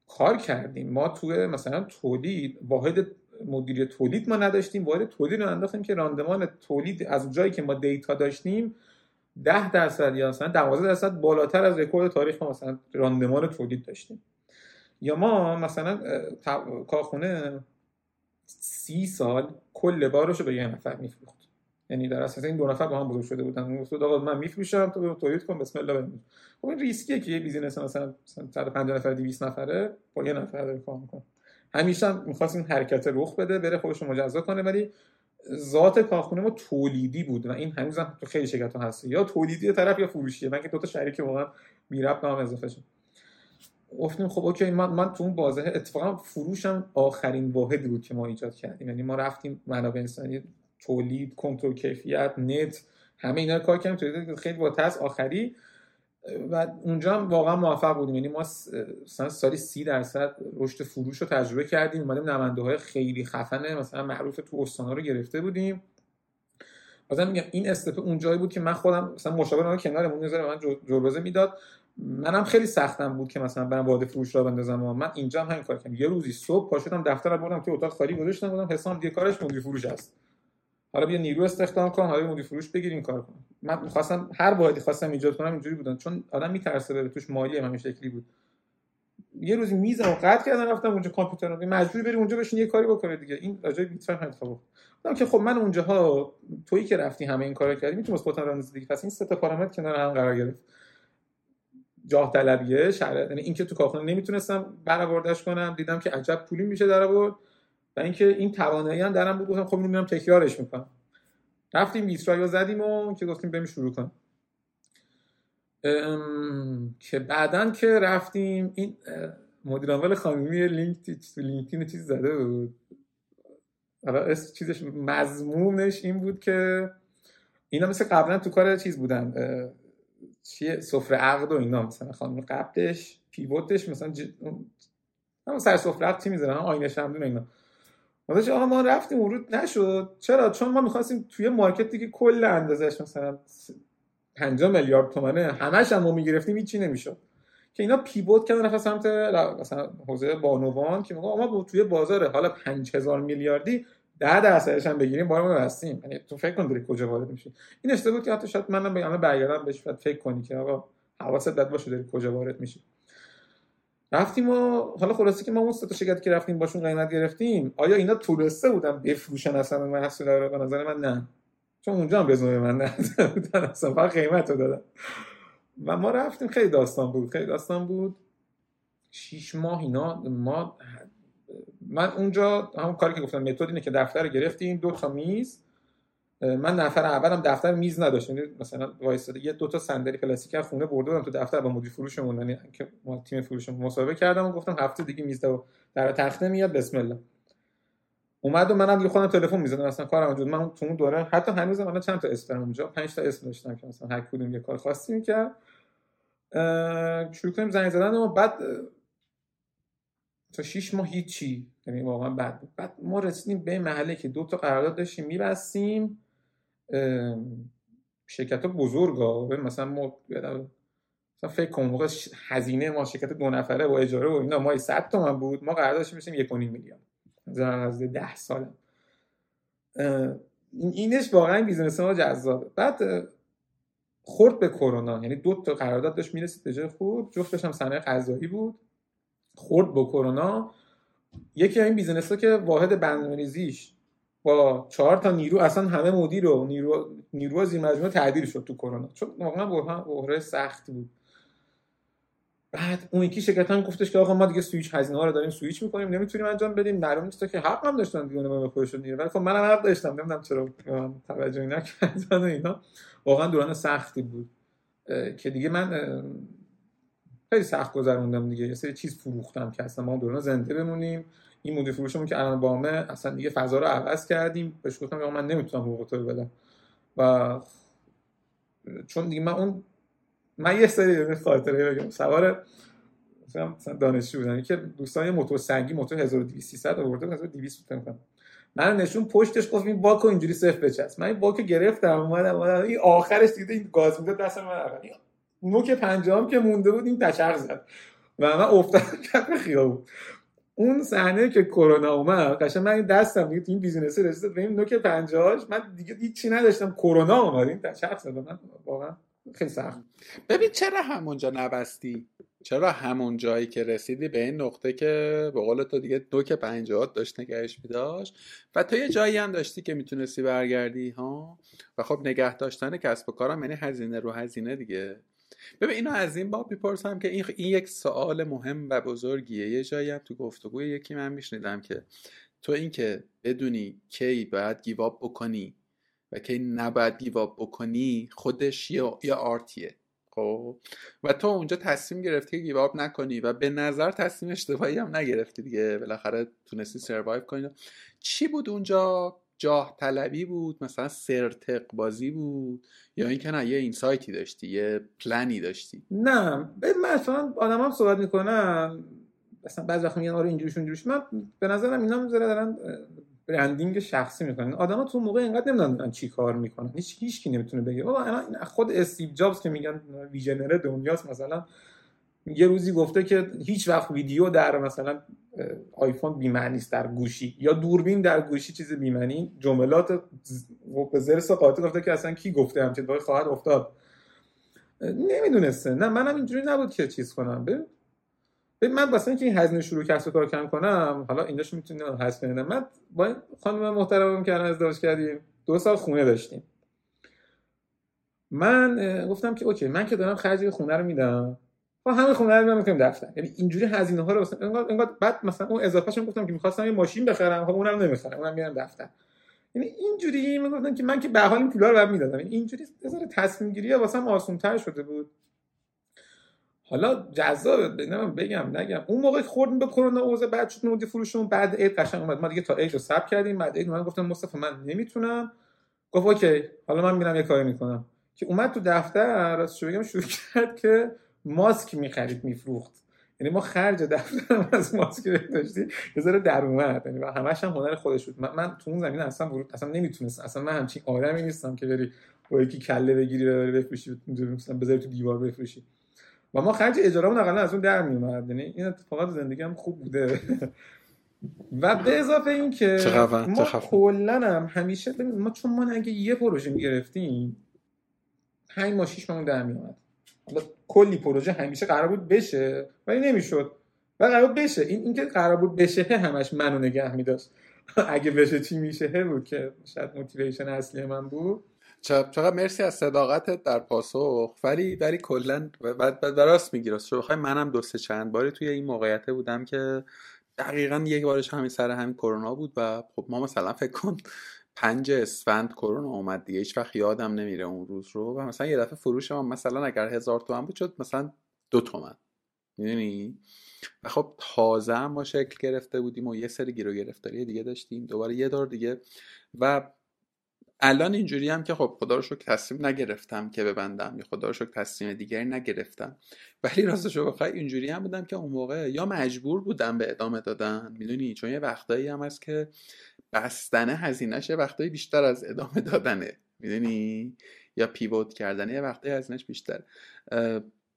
کار کردیم ما توی مثلا تولید واحد مدیریت تولید ما نداشتیم، واحد تولید رو انداختیم که راندمان تولید از جایی که ما دیتا داشتیم 10% یا مثلا 12% بالاتر از رکورد تاریخ ما مثلا راندمان تولید داشتیم. یا ما مثلا کارخونه 30 سال کل بارش رو به یه نفر میفروخت، یعنی در اصل این دو نفر با هم بزرگ شده بودن، اون گفت آقا من میفروشم تو تولید کن بسم الله بنویس. خب این ریسکیه که یه بیزینس مثلا 150 نفر 200 نفره با یه نفر داره کار می‌کنه، همیشه هم می‌خواستیم حرکت رخ بده بره خودش رو مجزا کنه، ولی ذات کارخونه ما تولیدی بود و این هنوزم تو خیلی شرکت‌ها هست یا تولیدی طرف یا فروشیه، من که دو تا شریک واقعا میرفت نام اضافه شد. گفتیم خب اوکی من تو اون بازه اتفاقا فروشم آخرین واحدی بود که ما ایجاد کردیم، یعنی ما رفتیم منابع انسانی تولید کنترل کیفیت نت همه اینا رو کار کردیم تولید خیلی با تاس آخری و اونجا هم واقعا موفق بودیم، یعنی ما مثلا سالی 30% رشد فروش رو تجربه کردیم، اومدیم نماینده‌های خیلی خفنه مثلا معروف تو استانا رو گرفته بودیم. مثلا میگم این استپ اون جایی بود که من خودم مثلا مشاور اون کنارمون میذاره من جربزه میداد، منم خیلی سختم بود که مثلا برم واحد فروش را بندازم و من اینجا هم همین کار کردم. یه روزی صبح پا شدم دفتر رو بردم تو اتاق خالی گذاشتم گفتم حسام دیگه کارش مدیر فروش است، حالا بیا نیرو استخدام کن، حالا مدیر فروش بگیریم کار کن. من می‌خواستم هر واحدی خواستم ایجاد کنم اینجوری بودن، چون آدم میترسه بره توش، مالی من شکلی بود. یه روز میزم قطع کردم رفتم اونجا کامپیوتر رو مجبور بری اونجا بشین یه کاری بکنه دیگه. این راجع به ویترای انتخاب گفتم که خب من اونجاها تویی که رفتی همه این کارا کردی میتونی بوتان رمز دیگه، پس این سه تا پارامتر کنار هم قرار گرفت. جاه طلبیه شرط، یعنی اینکه تو کارخونه نمیتونستم برآوردش کنم، دیدم که عجب پولی میشه درآورد و اینکه این توانایی هم درم بود، گفتم خب اینو میرم تکرارش میکنم. رفتیم ویترای رو زدیم و که گفتیم بریم شروع کنیم که بعدن که رفتیم این مدیر عامل خانمی لینکدین چیز زده بود، حالا اسم چیزش مضمونش این بود که اینا مثل قبلا تو کار چیز بودن چیه سفره عقد و اینا، مثلا خانم قبلش پیوتش مثلا هم سر سفره عقد چی میذارن آینه شمدون اینا. واسه آقا ما رفتیم ورود نشد. چرا؟ چون ما می‌خواستیم توی مارکت دیگه کل اندازش مثلا 5 میلیارد تومانه همش هم ما می‌گرفتیم هیچی نمی‌شد که اینا پیوت کردن رفت سمت مثلا حوزه بانوان که میگه ما توی بازار حالا 5000 میلیاردی 10% هم بگیریم بارمون هستیم، یعنی تو فکر کن داری کجا وارد می‌شی. این اشتباه بود که حتی شاید منم برگردم بهش فکر کنی که آقا حواست بد باشه داری کجا وارد می‌شی. رفتیم و حالا خلاصه که ما اون سه تا شرکت که رفتیم باشون قیمت گرفتیم، آیا اینا تونسته بودن بفروشن اصلا محصول رو؟ به نظر من نه. چون اونجا هم رزومه من ندادم بودن اصلا، فقط قیمت رو دادم و ما رفتیم. خیلی داستان بود، خیلی داستان بود. 6 ماه اینا ما، من اونجا همون کاری که گفتم متد اینه که دفتر رو گرفتیم، 2 تا میز، من نفر اولم دفتر میز نداشتم، مثلا وایساده یه 2 تا صندلی پلاستیکی خونه بردم تو دفتر با مدیر فروشمون که ما تیم فروشمون مصاحبه کردم و گفتم هفته دیگه میز در تخته میاد بسم الله. اومد و منم خودم تلفن می‌زدم، اصلا کارم وجود من تو اون دوره، حتی هنوزم الان چند تا اسمم اونجا 5 تا اسم داشتم که مثلا هر کدوم یه کار خاصی می‌کرد. شروع کردیم زنگ زدن و بعد تا 6 ماه هیچی، یعنی واقعا بعد ما رسیدیم به محله که 2 تا قرارداد داشتیم می‌بستیم شرکت بزرگا، مثلا ما مثلا فکر کنم موقع هزینه ما شرکت 2 نفره با اجاره و اینا ماهی 100 تومن بود، ما قرارداد داشتیم مثلا 1.5 میلیون از 10 سالم. اینش واقعا بیزنس ما جذابه. بعد خورد به کرونا، یعنی 2 تا قرارداد داشت میرسید به جای خورد، جفتش هم صنایع غذایی بود، خورد به کرونا. یکی این بیزنس‌ها که واحد برنامه‌ریزیش با 4 تا نیرو اصلا همه مدیر و نیرو از این مجموعه تعدیل شد تو کرونا، چون واقعا بحران سختی بود. بعد اون یکی شرکت هم گفتش که آقا ما دیگه سوئیچ هزینه‌ها رو داریم سوئیچ می‌کنیم، نمی‌تونیم انجام بدیم. معلوم نیست که حق هم داشتن دیگه، من به خودشون دیگه، ولی خب منم حق داشتم، نمیدونم چرا توجهی نکردن. اینا واقعا دوران سختی بود که دیگه من خیلی سخت گذروندم دیگه، یه سری چیز فروختم که اصلا ما دوران زنده بمونیم. این مدیر فروشمون که الان با ما اصلا دیگه فضا رو عوض کردیم، بهش گفتم آقا من نمیتونم حقوق تو بدم، و چون دیگه من یه سری خاطره بگم. سوار مثلا دانشجو بودم که دوستان یه موتور سنگی، موتور 1200 آورده، 1200 تا می‌خوام، من نشون پشتش گفت این باکو اینجوری صفر بچست، من این باکو گرفتم اومدم این آخرش دیده این گاز میداد دست من، اول نوک پنجه‌ام که مونده بود این تچق زد و من افتادم کف خیابون. اون صحنه که کرونا اومد قشنگ من دستم دیگه این بیزینس رسید ببین نوک پنجه‌اش، من دیگه هیچی نداشتم، کرونا اومد این تچق زد. من واقعا خیلی سخت. ببین چرا همونجا نبستی؟ چرا همون جایی که رسیدی به این نقطه که به قول تو دیگه 2.50 داشت نگهش می‌داشت و تو یه جایی هم داشتی که میتونستی برگردی ها، و خب نگه داشتن کسب و کارم یعنی هزینه رو هزینه دیگه. ببین اینو از این باب میپرسم که این یک سوال مهم و بزرگیه. یه جایی هم تو گفتگوی یکی من میشنیدم که تو این که بدونی کی باید گیواب بکنی و که نباید گیواب بکنی خودش یا آرتیه، خب و تو اونجا تصمیم گرفتی که گیواب نکنی و به نظر تصمیم اشتباهی هم نگرفتی دیگه، بالاخره تونستی سروایو کنی. چی بود اونجا؟ جاه طلبی بود، مثلا سرتق بازی بود، یا اینکه نه یه اینسایتی داشتی، یه پلنی داشتی؟ نه من اصلا آدمام صحبت میکنن مثلا بعضی وقت میگن آره اینجوریش، من به نظرم اینا میذاره دارن برندینگ شخصی میکنن. آدما تو موقع اینقدر نمیدونن چی کار میکنن، هیچکی نمیتونه بگه. بابا خود استیو جابز که میگن ویژنر دنیاست، مثلا یه روزی گفته که هیچ وقت ویدیو در مثلا آیفون بی‌معنی است در گوشی، یا دوربین در گوشی چیز بی‌معنی. جملات به زرس قاطع گفته که اصلا کی گفته همچین چیزی خواهد افتاد، نمیدونسته. نه منم اینجوری نبود که چیز کنم. ببین من واسه اینکه این هزینه شروع کسب کار کم کنم، حالا اینداش میتونم حذف کنم، من با خانم محترمم که الان ازدواج کردیم 2 سال خونه داشتیم، من گفتم که اوکی من که دارم خرج خونه رو میدم، ما همه خونه رو می‌کنیم دفتر، یعنی اینجوری هزینه ها رو مثلا انقدر. بعد مثلا اون اضافه شون گفتم که می‌خواستم یه ماشین بخرم، خب اونم نمی‌خرم، اونم میرم دفتر. یعنی اینجوری می‌گفتن که من که به حال این پولا رو بعد می‌دادم. اینجوری بذار تصمیم گیری واسم آسان‌تر شده بود. حالا جذاب ببینم بگم نگم، اون موقع خوردیم به کرونا اوزه، بعد شد مدیر فروشمون بعد عید قشنگ اومد، ما دیگه تا عید رو صبر کردیم. بعد عید من گفتم مصطفی من نمیتونم، گفت اوکی حالا من میرم یه کاری می‌کنم. که اومد تو دفتر راستش بگم شروع کرد که ماسک می‌خرید می‌فروخت، یعنی ما خرج دفترم از ماسک داشتیم یه ذره در اومد، یعنی همش هم هنر خودش بود. من تو اون زمینه اصلا ورود اصلا نمیتونستم، اصلا من همچین آدمی نیستم که بری با یکی کله بگیری ببری بفروشی، مثلا بذاری تو دیوار بفروشی. و ما خرج اجارهمون حداقل از اون در میومد، یعنی این اتفاقات زندگیم خوب بوده. و به اضافه این که ما کلاً هم همیشه ما چون ما اگه یه پروژه می‌گرفتیم 5 ماه 6 ماه اون در میومد، کلی پروژه همیشه قرار بود بشه ولی نمیشد و قرار بود بشه. این که قرار بود بشه همش منو نگه می‌داشت. اگه بشه چی میشه بود که شاید موتیویشن اصلی من بود. چقدر مرسی از صداقتت در پاسخ، ولی کلا بعد راست میگی، راست شو بخوای منم دو سه چند باری توی این موقعیت بودم که دقیقاً یک بارش همین سر همین کرونا بود و خب ما مثلا فکر کن 5 اسفند کرونا اومد دیگه، هیچ وقت یادم نمیره اون روز رو، و مثلا یه دفعه فروش ما مثلا اگر 1000 تومان بود شد مثلا 2 تومن، میدونی؟ و خب تازه ما شکل گرفته بودیم و یه سری گیرو گرفتاری دیگه داشتیم، دوباره یه دور دیگه، و الان اینجوری هم که خب خدا رو شکر تصمیم نگرفتم که ببندم یا خدا رو شکر تصمیم دیگری نگرفتم، ولی راستش رو بخوای اینجوری هم بودم که اون موقع یا مجبور بودم به ادامه دادن، میدونی، چون یه وقتایی هم هست که بستنه هزینه‌ش وقتایی بیشتر از ادامه دادنه، میدونی، یا پیوت کردنه یه وقتایی هزینه‌ش بیشتر،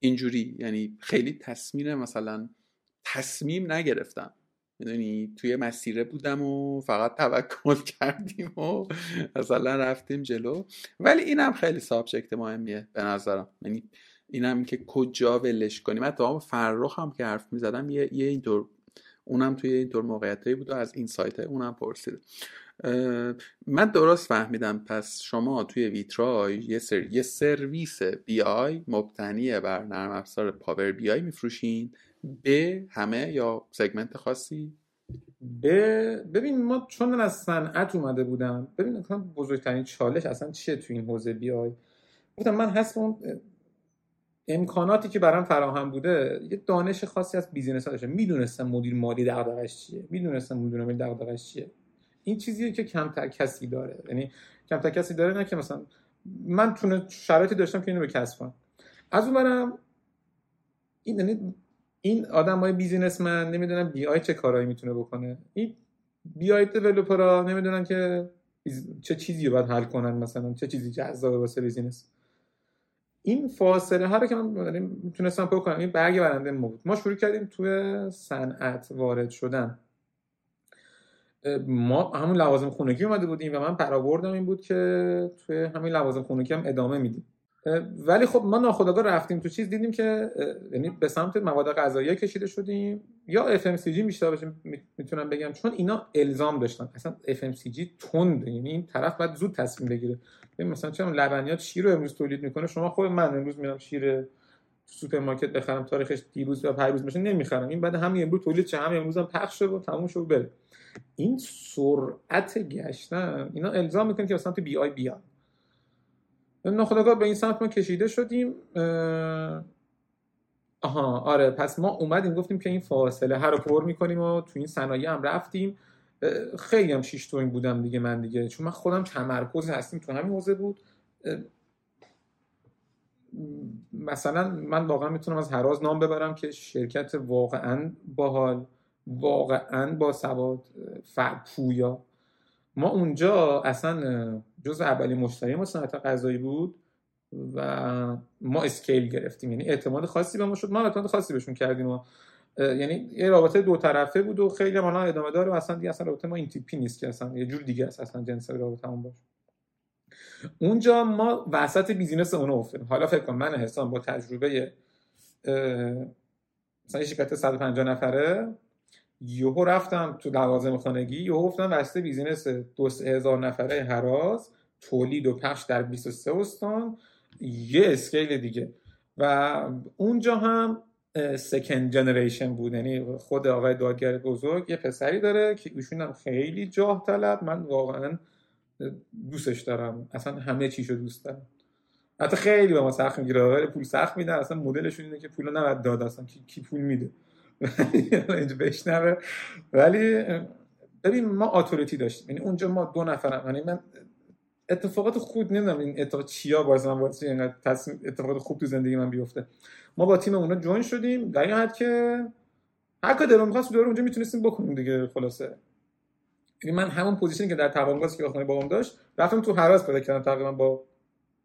اینجوری، یعنی خیلی تصمیم مثلا نگرفتم، میدونی، توی مسیره بودم و فقط توکل کردیم و مثلا رفتیم جلو، ولی اینم خیلی سابجکت مهمیه به نظرم، یعنی اینم که کجا ولش کنیم. حتی فرخ هم که حرف میزدم یه اینطور، اونم توی اینطور موقعیتی بود و از این سایت اونم پرسید. من درست فهمیدم پس شما توی ویترای یه سرویس بی آی مبتنی بر نرم افزار پاور بی آی میفروشین به همه یا سگمنت خاصی؟ ببین ما چون از صنعت اومده بودم، ببین مثلا بزرگترین چالش اصلا چیه توی این حوزه بی آی؟ گفتم من هست اون امکاناتی که برام فراهم بوده، یه دانش خاصی از بیزینس ها داشتم، میدونستم مدیر مالی دغدغش چیه، میدونستم مدیر عامل دغدغش چیه. این چیزیه که کمتر کسی داره، یعنی کمتر کسی داره، نه که مثلا من تونه شرایطی داشتم که اینو به کسب کنم. از اون برم این، یعنی این آدمای بیزینسمن نمیدونم بی آی چه کارایی میتونه بکنه، این بی آی دیولپرها نمیدونن که چه چیزی رو باید حل کنن، مثلا چه چیزی جذابه واسه بیزینس. این فاصله ها رو که من میتونستم پر کنم، این برگ برنده ما بود. ما شروع کردیم توی صنعت وارد شدن، ما همون لوازم خانگی اومده بودیم و من پرآوردم این بود که توی همین لوازم خانگی هم ادامه میدیم، ولی خب ما ناخودآگاه رفتیم تو چیز، دیدیم که یعنی به سمت مواد غذایی کشیده شدیم یا FMCG بیشتر باشیم، میتونم بگم، چون اینا الزام داشتن. اصلا FMCG تند، یعنی این طرف باید زود تصمیم بگیره. ببین مثلا چرا لبنیات شیر رو امروز تولید میکنه، شما خود من امروز میرم شیر سوپرمارکت بخرم، تاریخش دیروز یا پیروز میشه، نمیخرم، این بعد همین امروز تولید چه همین امروزم پخش شه و تموم شه بره. این سرعت گشتن اینا الزام میکنه که مثلا تو بی آی بیاد. ناخودآگاه به این سمت ما کشیده شدیم. آها آره، پس ما اومدیم گفتیم که این فاصله هر رو پر میکنیم و تو این صنایع هم رفتیم. خیلی هم شیش تویی بودم دیگه، من دیگه چون من خودم تمرکز هستیم تو همین حوزه بود. مثلا من واقعا میتونم از هراز نام ببرم که شرکت واقعا باحال، واقعا با سواد، پویا. ما اونجا اصلا جزء اولی مشتری ما صنعت غذایی بود و ما اسکیل گرفتیم، یعنی اعتماد خاصی به ما شد، ما اعتماد خاصی بهشون کردیم و یعنی یه رابطه دو طرفه بود و خیلی هم الان ادامه داره و اصلا دیگه اصلا رابطه ما این تیپی نیست که اصلا یه جور دیگه است، اصلا جنس رابطه همون باشه. اونجا ما وسط بیزینس اون افتادیم. حالا فکر کن من حسام با تجربه مثلا شرکت 150 نفره یهو رفتم تو لوازم خانگی، یهو گفتم واسه بیزینس 2-3000 نفره هراز تولید و پخش در 23 استان یه اسکیل دیگه. و اونجا هم سکند جنریشن بود، یعنی خود آقای دادگر بزرگ یه پسری داره که ایشونم خیلی جاه طلب، من واقعا دوستش دارم، اصلا همه چیشو دوست دارم، حتی خیلی به ما سخت میگیره، پول سخت میدن، اصلا مدلشون اینه که پولو نباید داد، اصلا کی پول میده اینجا بشنوه. ولی ببین ما اتوریتی داشتیم، یعنی اونجا ما 2 نفرم، یعنی من اتفاقات خود نمیدونم این اتفاق چیا باعث من باعث اینقدر تصمیم اتفاقات خوب تو زندگی من بیفته. ما با تیم اونا جوین شدیم در این حد که هر کاری دلمون می‌خواست دوباره اونجا میتونستیم بکنیم دیگه. خلاصه یعنی من همون پوزیشنی که در توانگاز که خونه بابام داشت رفتم تو هراز پیدا کردم تقریبا با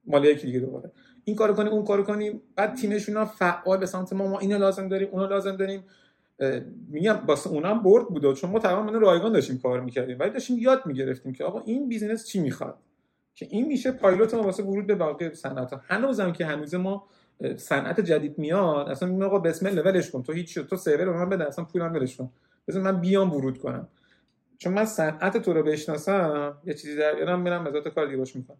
مالیه یکی دیگه، دوباره این کارو کنیم اون کارو کنیم، بعد تیمشون فعال به سمت ما اینو لازم داریم اونو لازم داریم. میگم واسه اونم برد بود، چون ما تمام رایگان داشتیم کار میکردیم، ولی داشتیم یاد میگرفتیم که آقا این بیزینس چی میخواد، که این میشه پایلوت ما واسه ورود به باقی صنعت‌ها. هنوزم که هنوز ما صنعت جدید میاد اصلا میگم آقا بسم الله ولش کن، تو هیچ تو سرور به من بده، اصلا پولم ولش کن، بذار من بیام ورود کنم، چون من صنعت تو رو بشناسم یه چیزی در بیارم، میرم مزات کار دیگه باش میکنم.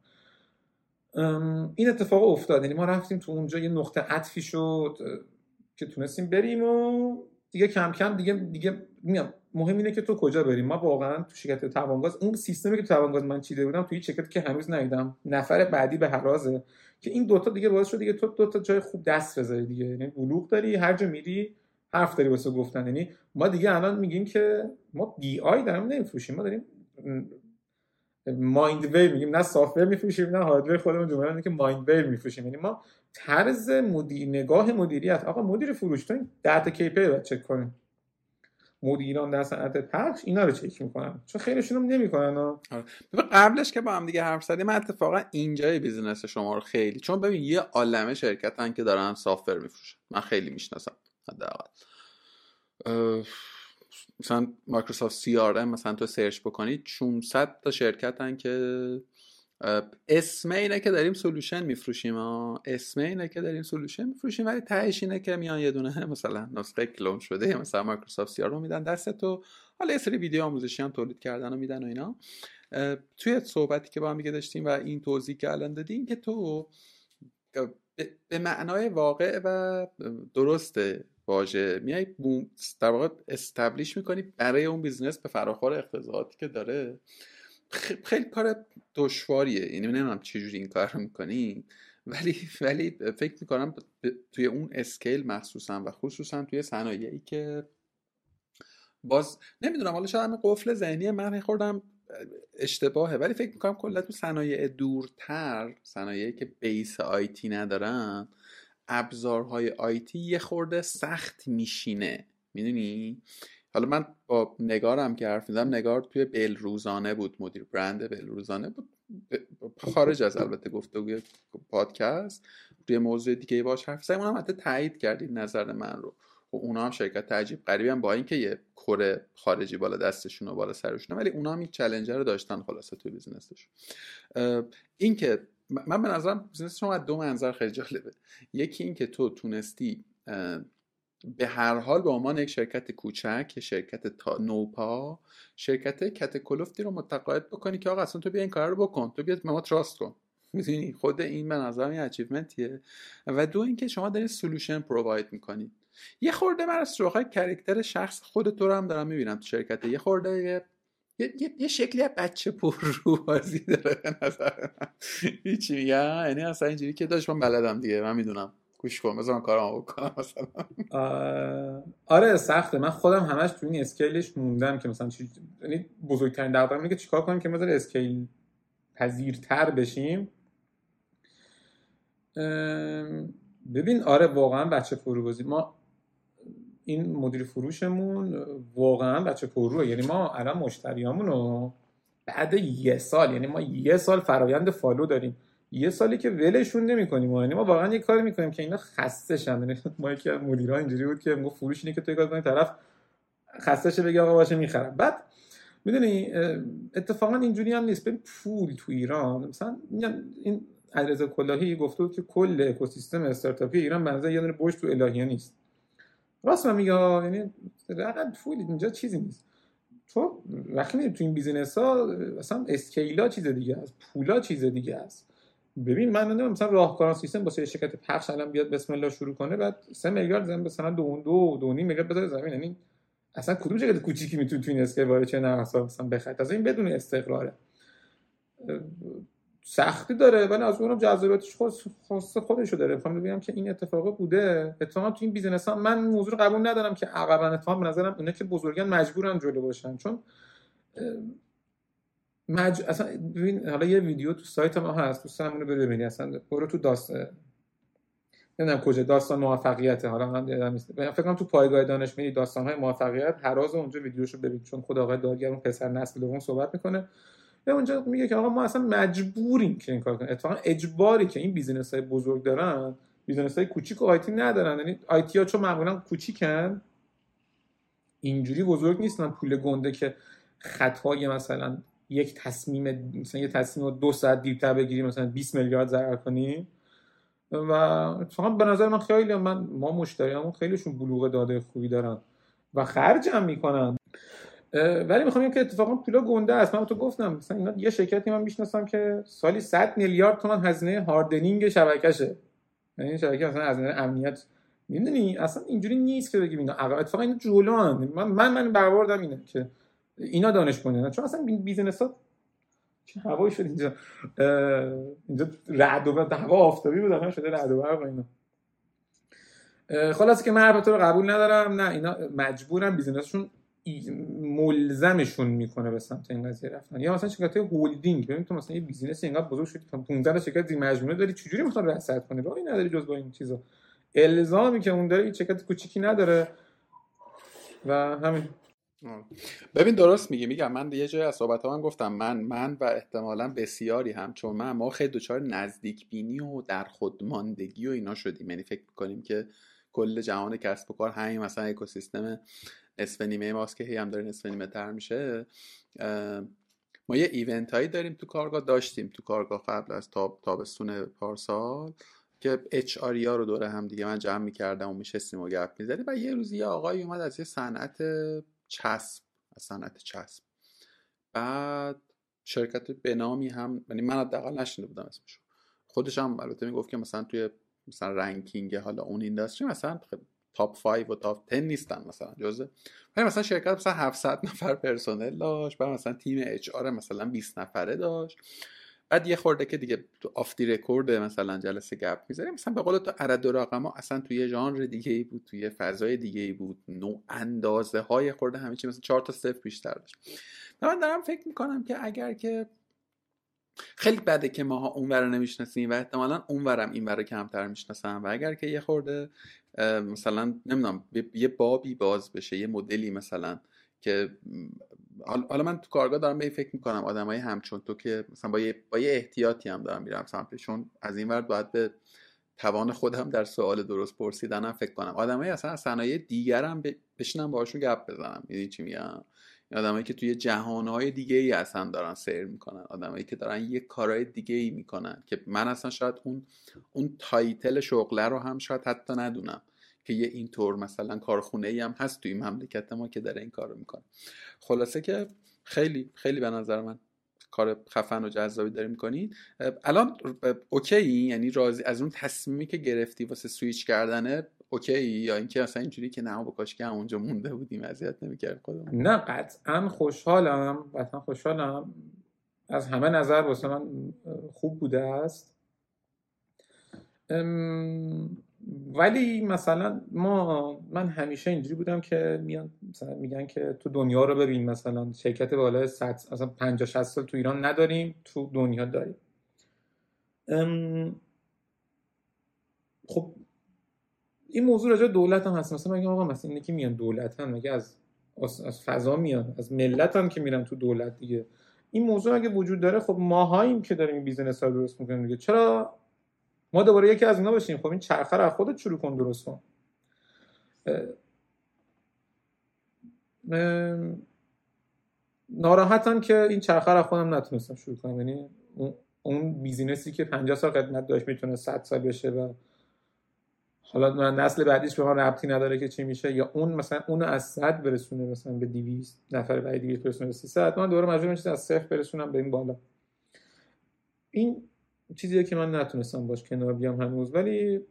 این اتفاق افتاد. یعنی ما رفتیم تو اونجا یه نقطه عطفی شد که تونستیم بریم و دیگه کم کم دیگه میگم مهم اینه که تو کجا بریم. ما واقعا تو شرکت توانگاز اون سیستمی که تو توانگاز من چیده بودم توی شرکت که هنوز ندیدم، نفر بعدی به هرازه که این دوتا دیگه باعث شد دیگه تو دوتا جای خوب دست بذاری دیگه، یعنی بلوغ داری، هر جا میری حرف داری واسه گفتن. یعنی ما دیگه الان میگیم که ما دی آی داریم نمیفروشیم، ما داریم مایند ویو میگیم، نه سافت ویر میفروشیم نه هاردویر خودمون جمعه میگیم که مایند ویو میفروشیم. یعنی ما طرز نگاه مدیریت، آقا مدیر فروش تو این داتا کی پی رو چک کنین، مدیران در صنعت پخش اینا رو چک میکنن چون خیلیشون هم نمیکنن. قبلش که با هم دیگه حرف زدیم، من اتفاقا اینجای بیزینس شما رو خیلی، چون ببین یه عالمه شرکتن که دارن سافت ویر میفروشن، من خیلی میشناسم، حداقل مثلا مایکروسافت CRM مثلا تو سرچ بکنید 600 تا شرکتن که اسم اینه که داریم سولوشن میفروشیم، ولی تهش اینه که میان یه دونه مثلا نسخه کلون شده مثلا مایکروسافت CRM میدن دست تو، حالا یه سری ویدیو آموزشی هم تولید کردن و میدن و اینا. توی صحبتی که با هم دیگه داشتیم و این توضیحی که الان دادی، این که تو به معنای واقع و درسته واژه میای بوم در واقع استبلیش میکنی برای اون بیزنس به فراخور اقتضاعاتی که داره. خیلی کار دشواریه، یعنی نمیدونم چجوری این کار رو میکنین، ولی فکر میکنم توی اون اسکیل مخصوصا و خصوصا توی صنایعی که باز نمیدونم، حالا شاید من قفل ذهنی من خوردم اشتباهه، ولی فکر میکنم کلا تو صنایع دورتر، صنایعی که بیس آیتی ندارن، ابزارهای آیتی یه خورده سخت میشینه، میدونی؟ حالا من با نگارم که حرف می‌زدم، نگار توی بلروزانه بود، مدیر برند بلروزانه بود، خارج از البته گفتگوی پادکست، روی موضوع دیگه باهاش حرف زدم، اونم حتی تایید کردید نظر من رو. و اونا هم شرکت عجیب غریبی هم با اینکه یه کره خارجی بالا دستشون و بالا سرشون، ولی اونا هم این چالش رو داشتن خلاصه توی بیزنسشون. این که من به نظرم بیزنس شما از دو منظر خیلی جالبه، یکی این که تو تونستی به هر حال به عنوان یک شرکت کوچک، شرکت نوپا، شرکت کته کلفتی رو متقاعد بکنی که آقا اصلا تو بیا این کار رو بکن، تو بیا ما تراست کن، میدونی؟ خود این به نظرم یه اچیومنتیه. و دو اینکه شما دارین سولوشن پروواید میکنید. یه خورده من از سراغ کاراکتر شخص خودت رو هم دارم میبینم تو شرکت، یه خورده یه شکلی از بچه پر رو بازی داره به نظر من. هیچی میگم، یعنی اصلا اینجوری که داشت من بلدم دیگه، من میدونم، گوش کن، بذارم کارم بکنم مثلا. آره سخته، من خودم همش تو این اسکیلش موندم که مثلا چی، یعنی بزرگترین دغدغه‌م اینه که چیکار کنیم که مثلا اسکیل پذیرتر بشیم. ببین آره واقعا بچه پر رو بازی، ما این مدیر فروشمون واقعا بچه پروه، یعنی ما الان مشتریامونو بعد یه سال، یعنی ما یه سال فرایند فالو داریم، یه سالی که ولشون نمی‌کنیم، یعنی ما واقعا یه کاری می‌کنیم که اینا خسته شن. یعنی ما یکی از مدیرا اینجوری بود که میگه فروش اینه که تو کار کنی طرف خسته شه بگه آقا باشه می‌خرم. بعد میدونی اتفاقا اینجوری هم نیست. ببین پول تو ایران مثلا این علی رضا کلاهی گفته بود که کل اکوسیستم استارتاپی ایران منزل یه دونه بوش تو الهیه نیست. راست من میگه، یعنی رقم فول اینجا چیزی نیست. تو وقتی میری تو این بیزینس ها مثلا اسکیلا چیز دیگه است، پولا چیز دیگه است. ببین من نمیدونم مثلا راهکاران سیستم واسه شرکت پخش الان بیاد بسم الله شروع کنه، بعد 3 میلیارد زمین مثلا 2.5 میلیارد بذاره زمین، یعنی اصلا کدوم شرکت کوچیکی میتونه تو این اسکیل وارد چه نرسه مثلا بخاطر از این بدون استقراره. سختی داره ولی از اونم جذابیتش خودشو داره. میخوام ببینم که این اتفاقا بوده. اتفاقا تو این بیزینس‌ها من موضوع رو قبول ندارم که عقبن، اتفاقا به نظرم اونه که بزرگان مجبورن جلو باشن، چون اصلا ببین حالا یه ویدیو تو سایت ما هست، تو سمونو برو ببینی، اصلا برو تو داستان نمیدونم کجا، داستان موفقیت، حالا من یادم نیست، فکر کنم تو پایگاه دانش میری داستان‌های موفقیت هراز، اونجا ویدیوشو ببین چون خود آقای دادگر اون پسر نسل دوم صحبت میکنه، اونجا میگه که آقا ما اصلا مجبوریم که این کار کنیم. اتفاقا اجباری که این بیزینس‌های بزرگ دارن، بیزینس‌های کوچیک و آیتی ندارن. یعنی آیتی‌ها چون معمولا کوچیکن، اینجوری بزرگ نیستن، پول گنده که خطای مثلا یک تصمیم، مثلا یه تصمیم رو 2 ساعت دیرتر بگیریم مثلا 20 میلیارد ضرر کنیم. و اتفاقا به نظر من خیلی ما مشتریامون خیلیشون بلوغ داده خوبی دارن و خرج هم میکنن. ولی میخوام بگم که اتفاقا پولا گنده است. من تو گفتم مثلا اینا یه شرکتی من میشناسم که سالی 100 میلیارد تومان هزینه هاردنینگ شبکشه، یعنی این شبکه مثلا از امنیت میدونی اصلا اینجوری نیست که بگیم اینا اتفاقا اینا جولان. من برآوردم اینه که اینا دانش کنن، چون اصلا بیزنسات چه هوایی شد اینجا رعد و هوا آفتابی بود اصلا شده رعد و برق اینا. خلاص که من البته رو قبول ندارم، نه اینا مجبورن بیزنسشون ملزمشون میکنه به سمت این قضیه رفتن. یا مثلا شرکت هولدینگ، ببین تو مثلا یه بیزینس اینقدر بزرگ شدی تا 15 شرکت زیر مجموعه داری، چجوری میخواد رصد کنه؟ راهی نداری جز با این چیزا، الزامی که اون داره این شرکت کوچیکی نداره و همین. ببین درست میگی، میگم من یه جای از صحبت‌ها هم گفتم من و احتمالاً بسیاری هم چون ما خیلی دچار نزدیک بینی و در خودماندگی و اینا شدیم، یعنی فکر می‌کنیم که کل جهان کسب و کار همین مثلا اکوسیستم نصف نیمه ماست که هی هم داره نصف نیمه تر میشه. ما یه ایونت هایی داریم تو کارگاه، داشتیم تو کارگاه قبل از تابستون پارسال که HRیا رو دوره هم دیگه من جمع میکردم و میشستیم و گپ میزدیم و یه روز یه آقایی اومد از یه صنعت چسب، بعد شرکت به نامی هم، یعنی من حداقل نشنیده بودم اسمشو، خودش هم البته میگفت که مثلا توی مثلا رنکینگ حالا اون اینداستری مثلا تاپ 5 و تاپ 10 نیستن مثلا جزء، ولی مثلا شرکت مثلا 700 نفر پرسنل داشت، بعد مثلا تیم HR مثلا 20 نفره داشت. بعد یه خورده که دیگه آف دی رکورد مثلا جلسه گپ می‌ذاریم، مثلا به قول تو عدد و رقما اصلا توی ژانر دیگه‌ای بود، توی فضای دیگه‌ای بود، نوع اندازه‌های خورده همه چی مثلا 4 تا صفر بیشتر داشت. من دارم فکر می‌کنم که اگر که خیلی بده که ماها اونورا نمی‌شناسیم و احتمالاً اونورم اینورا کمتر می‌شناسن و اگر که یه خورده مثلا نمیدونم یه بابی باز بشه، یه مدلی مثلا که حالا من تو کارگاه دارم به فکر میکنم آدمای همچون تو که مثلا با یه احتیاطی هم دارم میرم سمتشون، از این ور باید به توان خودم در سوال درست پرسیدنم فکر کنم، آدمای اصلا صنایع دیگرم بشینم باهاشون گپ بزنم، میدونی چی میگم؟ آدمایی که توی جهانهای دیگه‌ای اصلا دارن سیر میکنن، آدمایی که دارن یه کارهای دیگه‌ای میکنن که من اصلا شاید اون تایتل شغله رو هم شاید حتی ندونم که یه اینطور مثلا کارخونه‌ای هم هست توی مملکت ما که داره این کارو میکنه. خلاصه که خیلی خیلی به نظر من کار خفن و جذابی داری میکنین. الان اوکی، یعنی راضی از اون تصمیمی که گرفتی واسه سوئیچ کردنه اوکی، یا اینکه اصلا اینجوری که نه با کاش که اونجا مونده بودیم اذیت نمی‌کرد خودمون؟ نه قطعاً خوشحالم از همه نظر واسه من خوب بوده است. ولی مثلا من همیشه اینجوری بودم که میگن که تو دنیا رو ببین، مثلا شرکت بالای 100 مثلا 50 60 سال تو ایران نداریم، تو دنیا داریم. خب این موضوع راجع دولت هم هست، مثلا میگم آقا مثلا اینکه میان دولت هم مگه از فضا میان، از ملت هم که میرن تو دولت دیگه. این موضوع اگه وجود داره، خب ماهاییم که داریم بیزینس ها درست میکنیم دیگه، چرا ما دوباره یکی از اینا بشیم؟ خب این چرخه رو از خودت شروع کن درست کن. ناراحتم که این چرخه رو از خودم نتونستم شروع کنم، یعنی اون بیزینسی که 50 سال قدمت داشت میتونه 100 سال بشه و حالا من نسل بعدیش به ما ربطی نداره که چی میشه، یا اون مثلا اونو از 100 برسونه مثلا به 200 نفر، بعد 200 برسونه به 300، من دوباره مجبور میشم از 0 برسونم به این بالا. این چیزیه که من نتونستم باش کنار بیام هنوز، ولی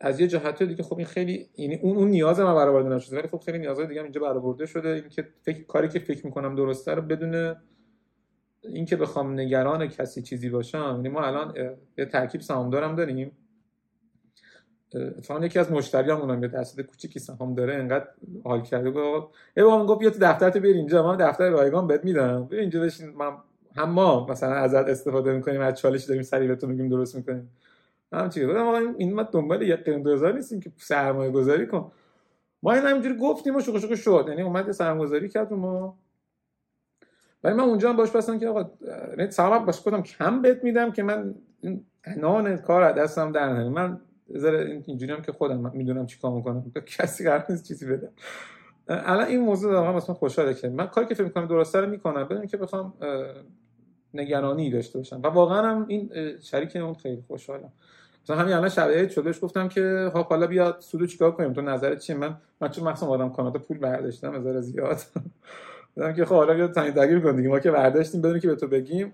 از یه جهت دیگه خب این خیلی، یعنی اون نیاز من برآورده نشده، ولی خب خیلی نیازهای دیگه هم اینجا برآورده شده. اینکه کاری که فکر میکنم درسته رو بدون اینکه بخوام نگران کسی چیزی باشم، یعنی ما الان یه ترکیب سهامدارم داریم، اتفاقا یکی از مشتریامونم یه درصد کوچیکی سهام داره، انقدر حال کرده بود بابام گفت بیا تو دفترت بری اینجا، من دفتر رایگان بهت میدم، بیا اینجا بشین، من هم ما مثلا ازت استفاده میکنیم، از چالش داریم سریعتون میگیم درست میکنیم. همین چیزا بود، ما این دنبال یک قرارداد نیستیم که سرمایه گذاری کن، ما این همینجوری گفتیم و شوخ شوخ شد، یعنی اومد سرمایه گذاری کرد و ما، ولی من اونجا هم باش بستم که آقا یعنی سهام باش کردم کم بهت میدم که من انان کار دستم در نمیاد، من ذره اینجوری هم که خودم میدونم چیکار میکنم، کسی قرار نیست چیزی بده. الان این موضوع واقعا واسه من خوشحاله که من کاری که فکر می‌کنم درسته رو می‌کنم بدون اینکه بخوام نگرانی داشته باشم، و واقعا هم این شریک من خیلی خوشحالم. مثلا همین الان شب عید شد بهش گفتم که ها حالا بیا سودو چیکار کنیم، تو نظرت چیه؟ من چون مثلا آدم کانادا پول برداشتم از زیاد گفتم که خب حالا بیا تعیین تغییر کن دیگه، ما که برداشتیم بدون که به تو بگیم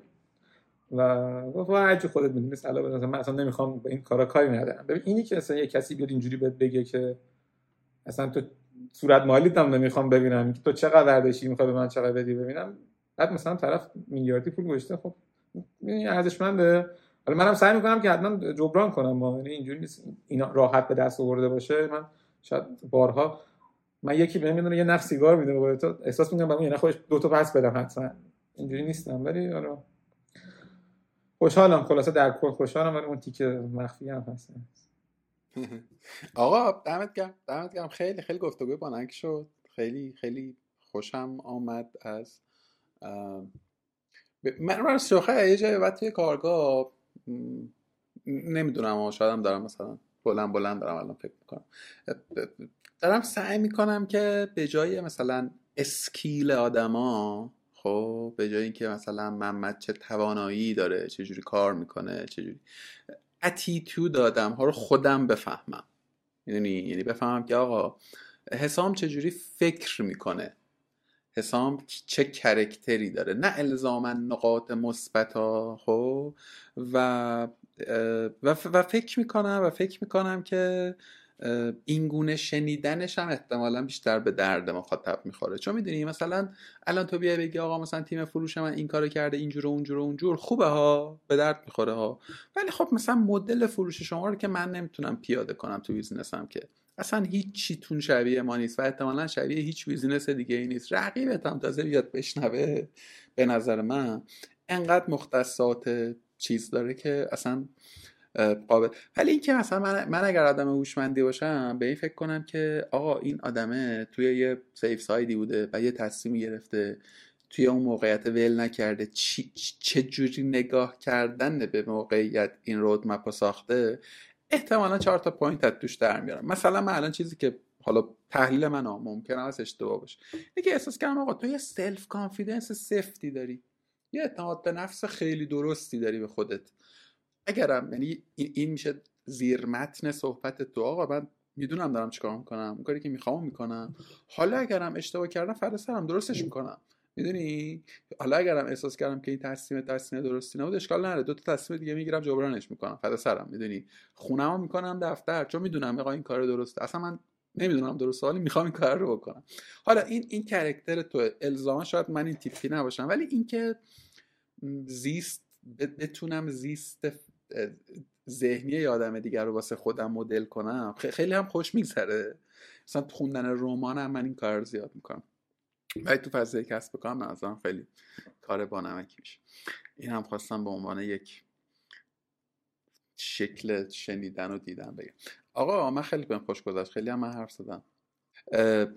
و گفت هر چی خودت می‌دونی. مثلا من اصلا نمی‌خوام به این کارا کاری ندارم. ببین اینی که مثلا یه کسی بیاد اینجوری بهت بگه که اصلا تو صورت مالیت هم نمی‌خوام ببینم، تو چقدر برداشتی می‌خوای به من چقدر بدی ببینم، بعد مثلا طرف میلیاردی پول گشته، خب این ارزشمنده. حالا منم سعی می‌کنم که حتما جبران کنم، یعنی اینجوری نیست اینا راحت به دست آورده باشه. من شاید بارها من یکی بهم میدونه یه نخ سیگار میدونه به تو، احساس می‌کنم برام یه نخ دو تا پس بدم، حتما اینجوری نیستم. ولی آره خوشحالم، خلاصه در کل خوشحالم، ولی اون تیکه مخفی هم هست. آقا دمت گرم، خیلی خیلی گفتگوی بانک شد، خیلی خیلی خوشم آمد از من. راست شوخه یه جایی بعد توی کارگاه نمیدونم آقا، شاید هم دارم مثلا بلند دارم الان فکر میکنم، دارم سعی میکنم که به جای مثلا اسکیل آدما، خب به جای اینکه مثلا محمد چه توانایی داره، چه جوری کار میکنه، چه جوری اتیتود آدم ها رو خودم بفهمم، یعنی بفهمم که آقا حسام چه جوری فکر میکنه، حسام چه کرکتری داره، نه الزاما نقاط مثبت ها. خب و فکر میکنم که این گونه شنیدنش هم احتمالاً بیشتر به درد مخاطب میخوره. چون میدونی مثلا الان تو بیای بگی آقا مثلا تیم فروش من این کارو کرده، اینجور خوبه ها، به درد میخوره ها، ولی خب مثلا مدل فروش شما رو که من نمیتونم پیاده کنم تو بیزنسم، که اصلا هیچ چیتون شبیه ما نیست و احتمالاً شبیه هیچ بیزنس دیگه ای نیست، رقیبتم تازه بیاد بشنوه، به نظر من انقدر مختصات چیز داره که اصلا قابل. ولی این که مثلا من اگر آدم هوشمندی باشم به این فکر کنم که آقا این آدمه توی یه سیف سایدی بوده و یه تصمیم گرفته، توی اون موقعیت ول نکرده، چه جوری نگاه کردن به موقعیت این رودمپو ساخته، احتمالا 4 تا پوینت از توش در میارم. مثلا من الان چیزی که حالا تحلیل من ممکنه از اشتباه باشه، اینکه احساس کردم آقا تو یه سلف کانفیدنس سفتی داری، یه اعتماد به نفس خیلی درستی داری به خودت. اگرم یعنی این میشه زیر متن صحبت تو، آقا من میدونم دارم چیکار میکنم، اون کاری که میخوام میکنم، حالا اگرم اشتباه کردم فردا سرم درستش میکنم، میدونی، حالا اگرم احساس کردم که این تصمیم درستی نبود اشکال نره، 2 تا تصمیم دیگه میگیرم جبرانش میکنم فردا سرم، میدونی، خونه‌مو میکنم دفتر، چون میدونم آقا این کار درسته، اصلا من نمیدونم درسته ولی میخوام این کار رو بکنم. حالا این کاراکتر تو، الزاما شاید من این تیپی نباشم، ولی اینکه بتونم زیست ذهنی یه آدم دیگر رو واسه خودم مدل کنم خیلی هم خوش میگذره. مثلا خوندن رمان هم من این کار رو زیاد میکنم، ولی تو فضای کسب و کار من از هم خیلی کار بانمکی میشه. این هم خواستم به عنوان یک شکل شنیدن و دیدن بگم. آقا من خیلی بهم خوش گذشت، خیلی هم من حرف زدم،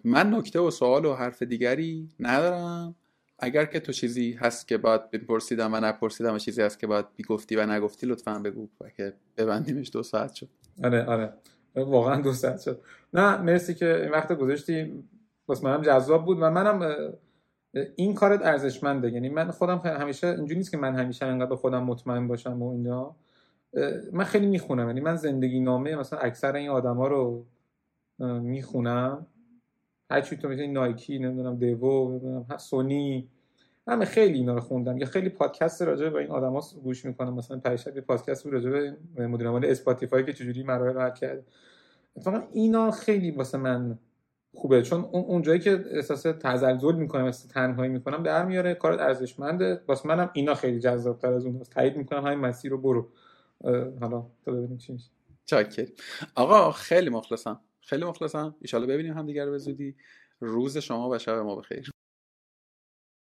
من نکته و سوال و حرف دیگری ندارم. اگر که تو چیزی هست که باید بپرسیدم و نپرسیدم و چیزی هست که باید بگفتی و نگفتی لطفاً بگو که ببندیمش. 2 ساعت شد. آره واقعاً 2 ساعت شد. نه مرسی که این وقت گذاشتی، واسه منم جذاب بود و منم این کارت ارزشمنده. یعنی من خودم همیشه اینجوری نیست که من همیشه انقدر به خودم مطمئن باشم و اینا، من خیلی میخونم، یعنی من زندگی نامه مثلا اکثر این آدما رو میخونم، هرچی تو میتونی، نایکی، نمیدونم دیو، نمیدونم سونی، من خیلی اینا رو خوندم. یا خیلی پادکست راجع به این آدما گوش میکنم، مثلا پرشب یه پادکست راجع به مدیر عامل اسپاتیفای که چجوری مراحل رد کرد. اتفاقا اینا خیلی واسه من خوبه، چون اون جایی که احساس تزلزل میکنم، احساس تنهایی میکنم در میاره. کارت ارزشمنده، واسه منم اینا خیلی جذاب تر از اون است. تایید میکنم، همین مسیر رو برو. حالا تا ببینیم چی میشه. چاکر آقا، خیلی مخلصم. ان شاءالله ببینیم همدیگر به زودی. روز شما و شب ما بخیر.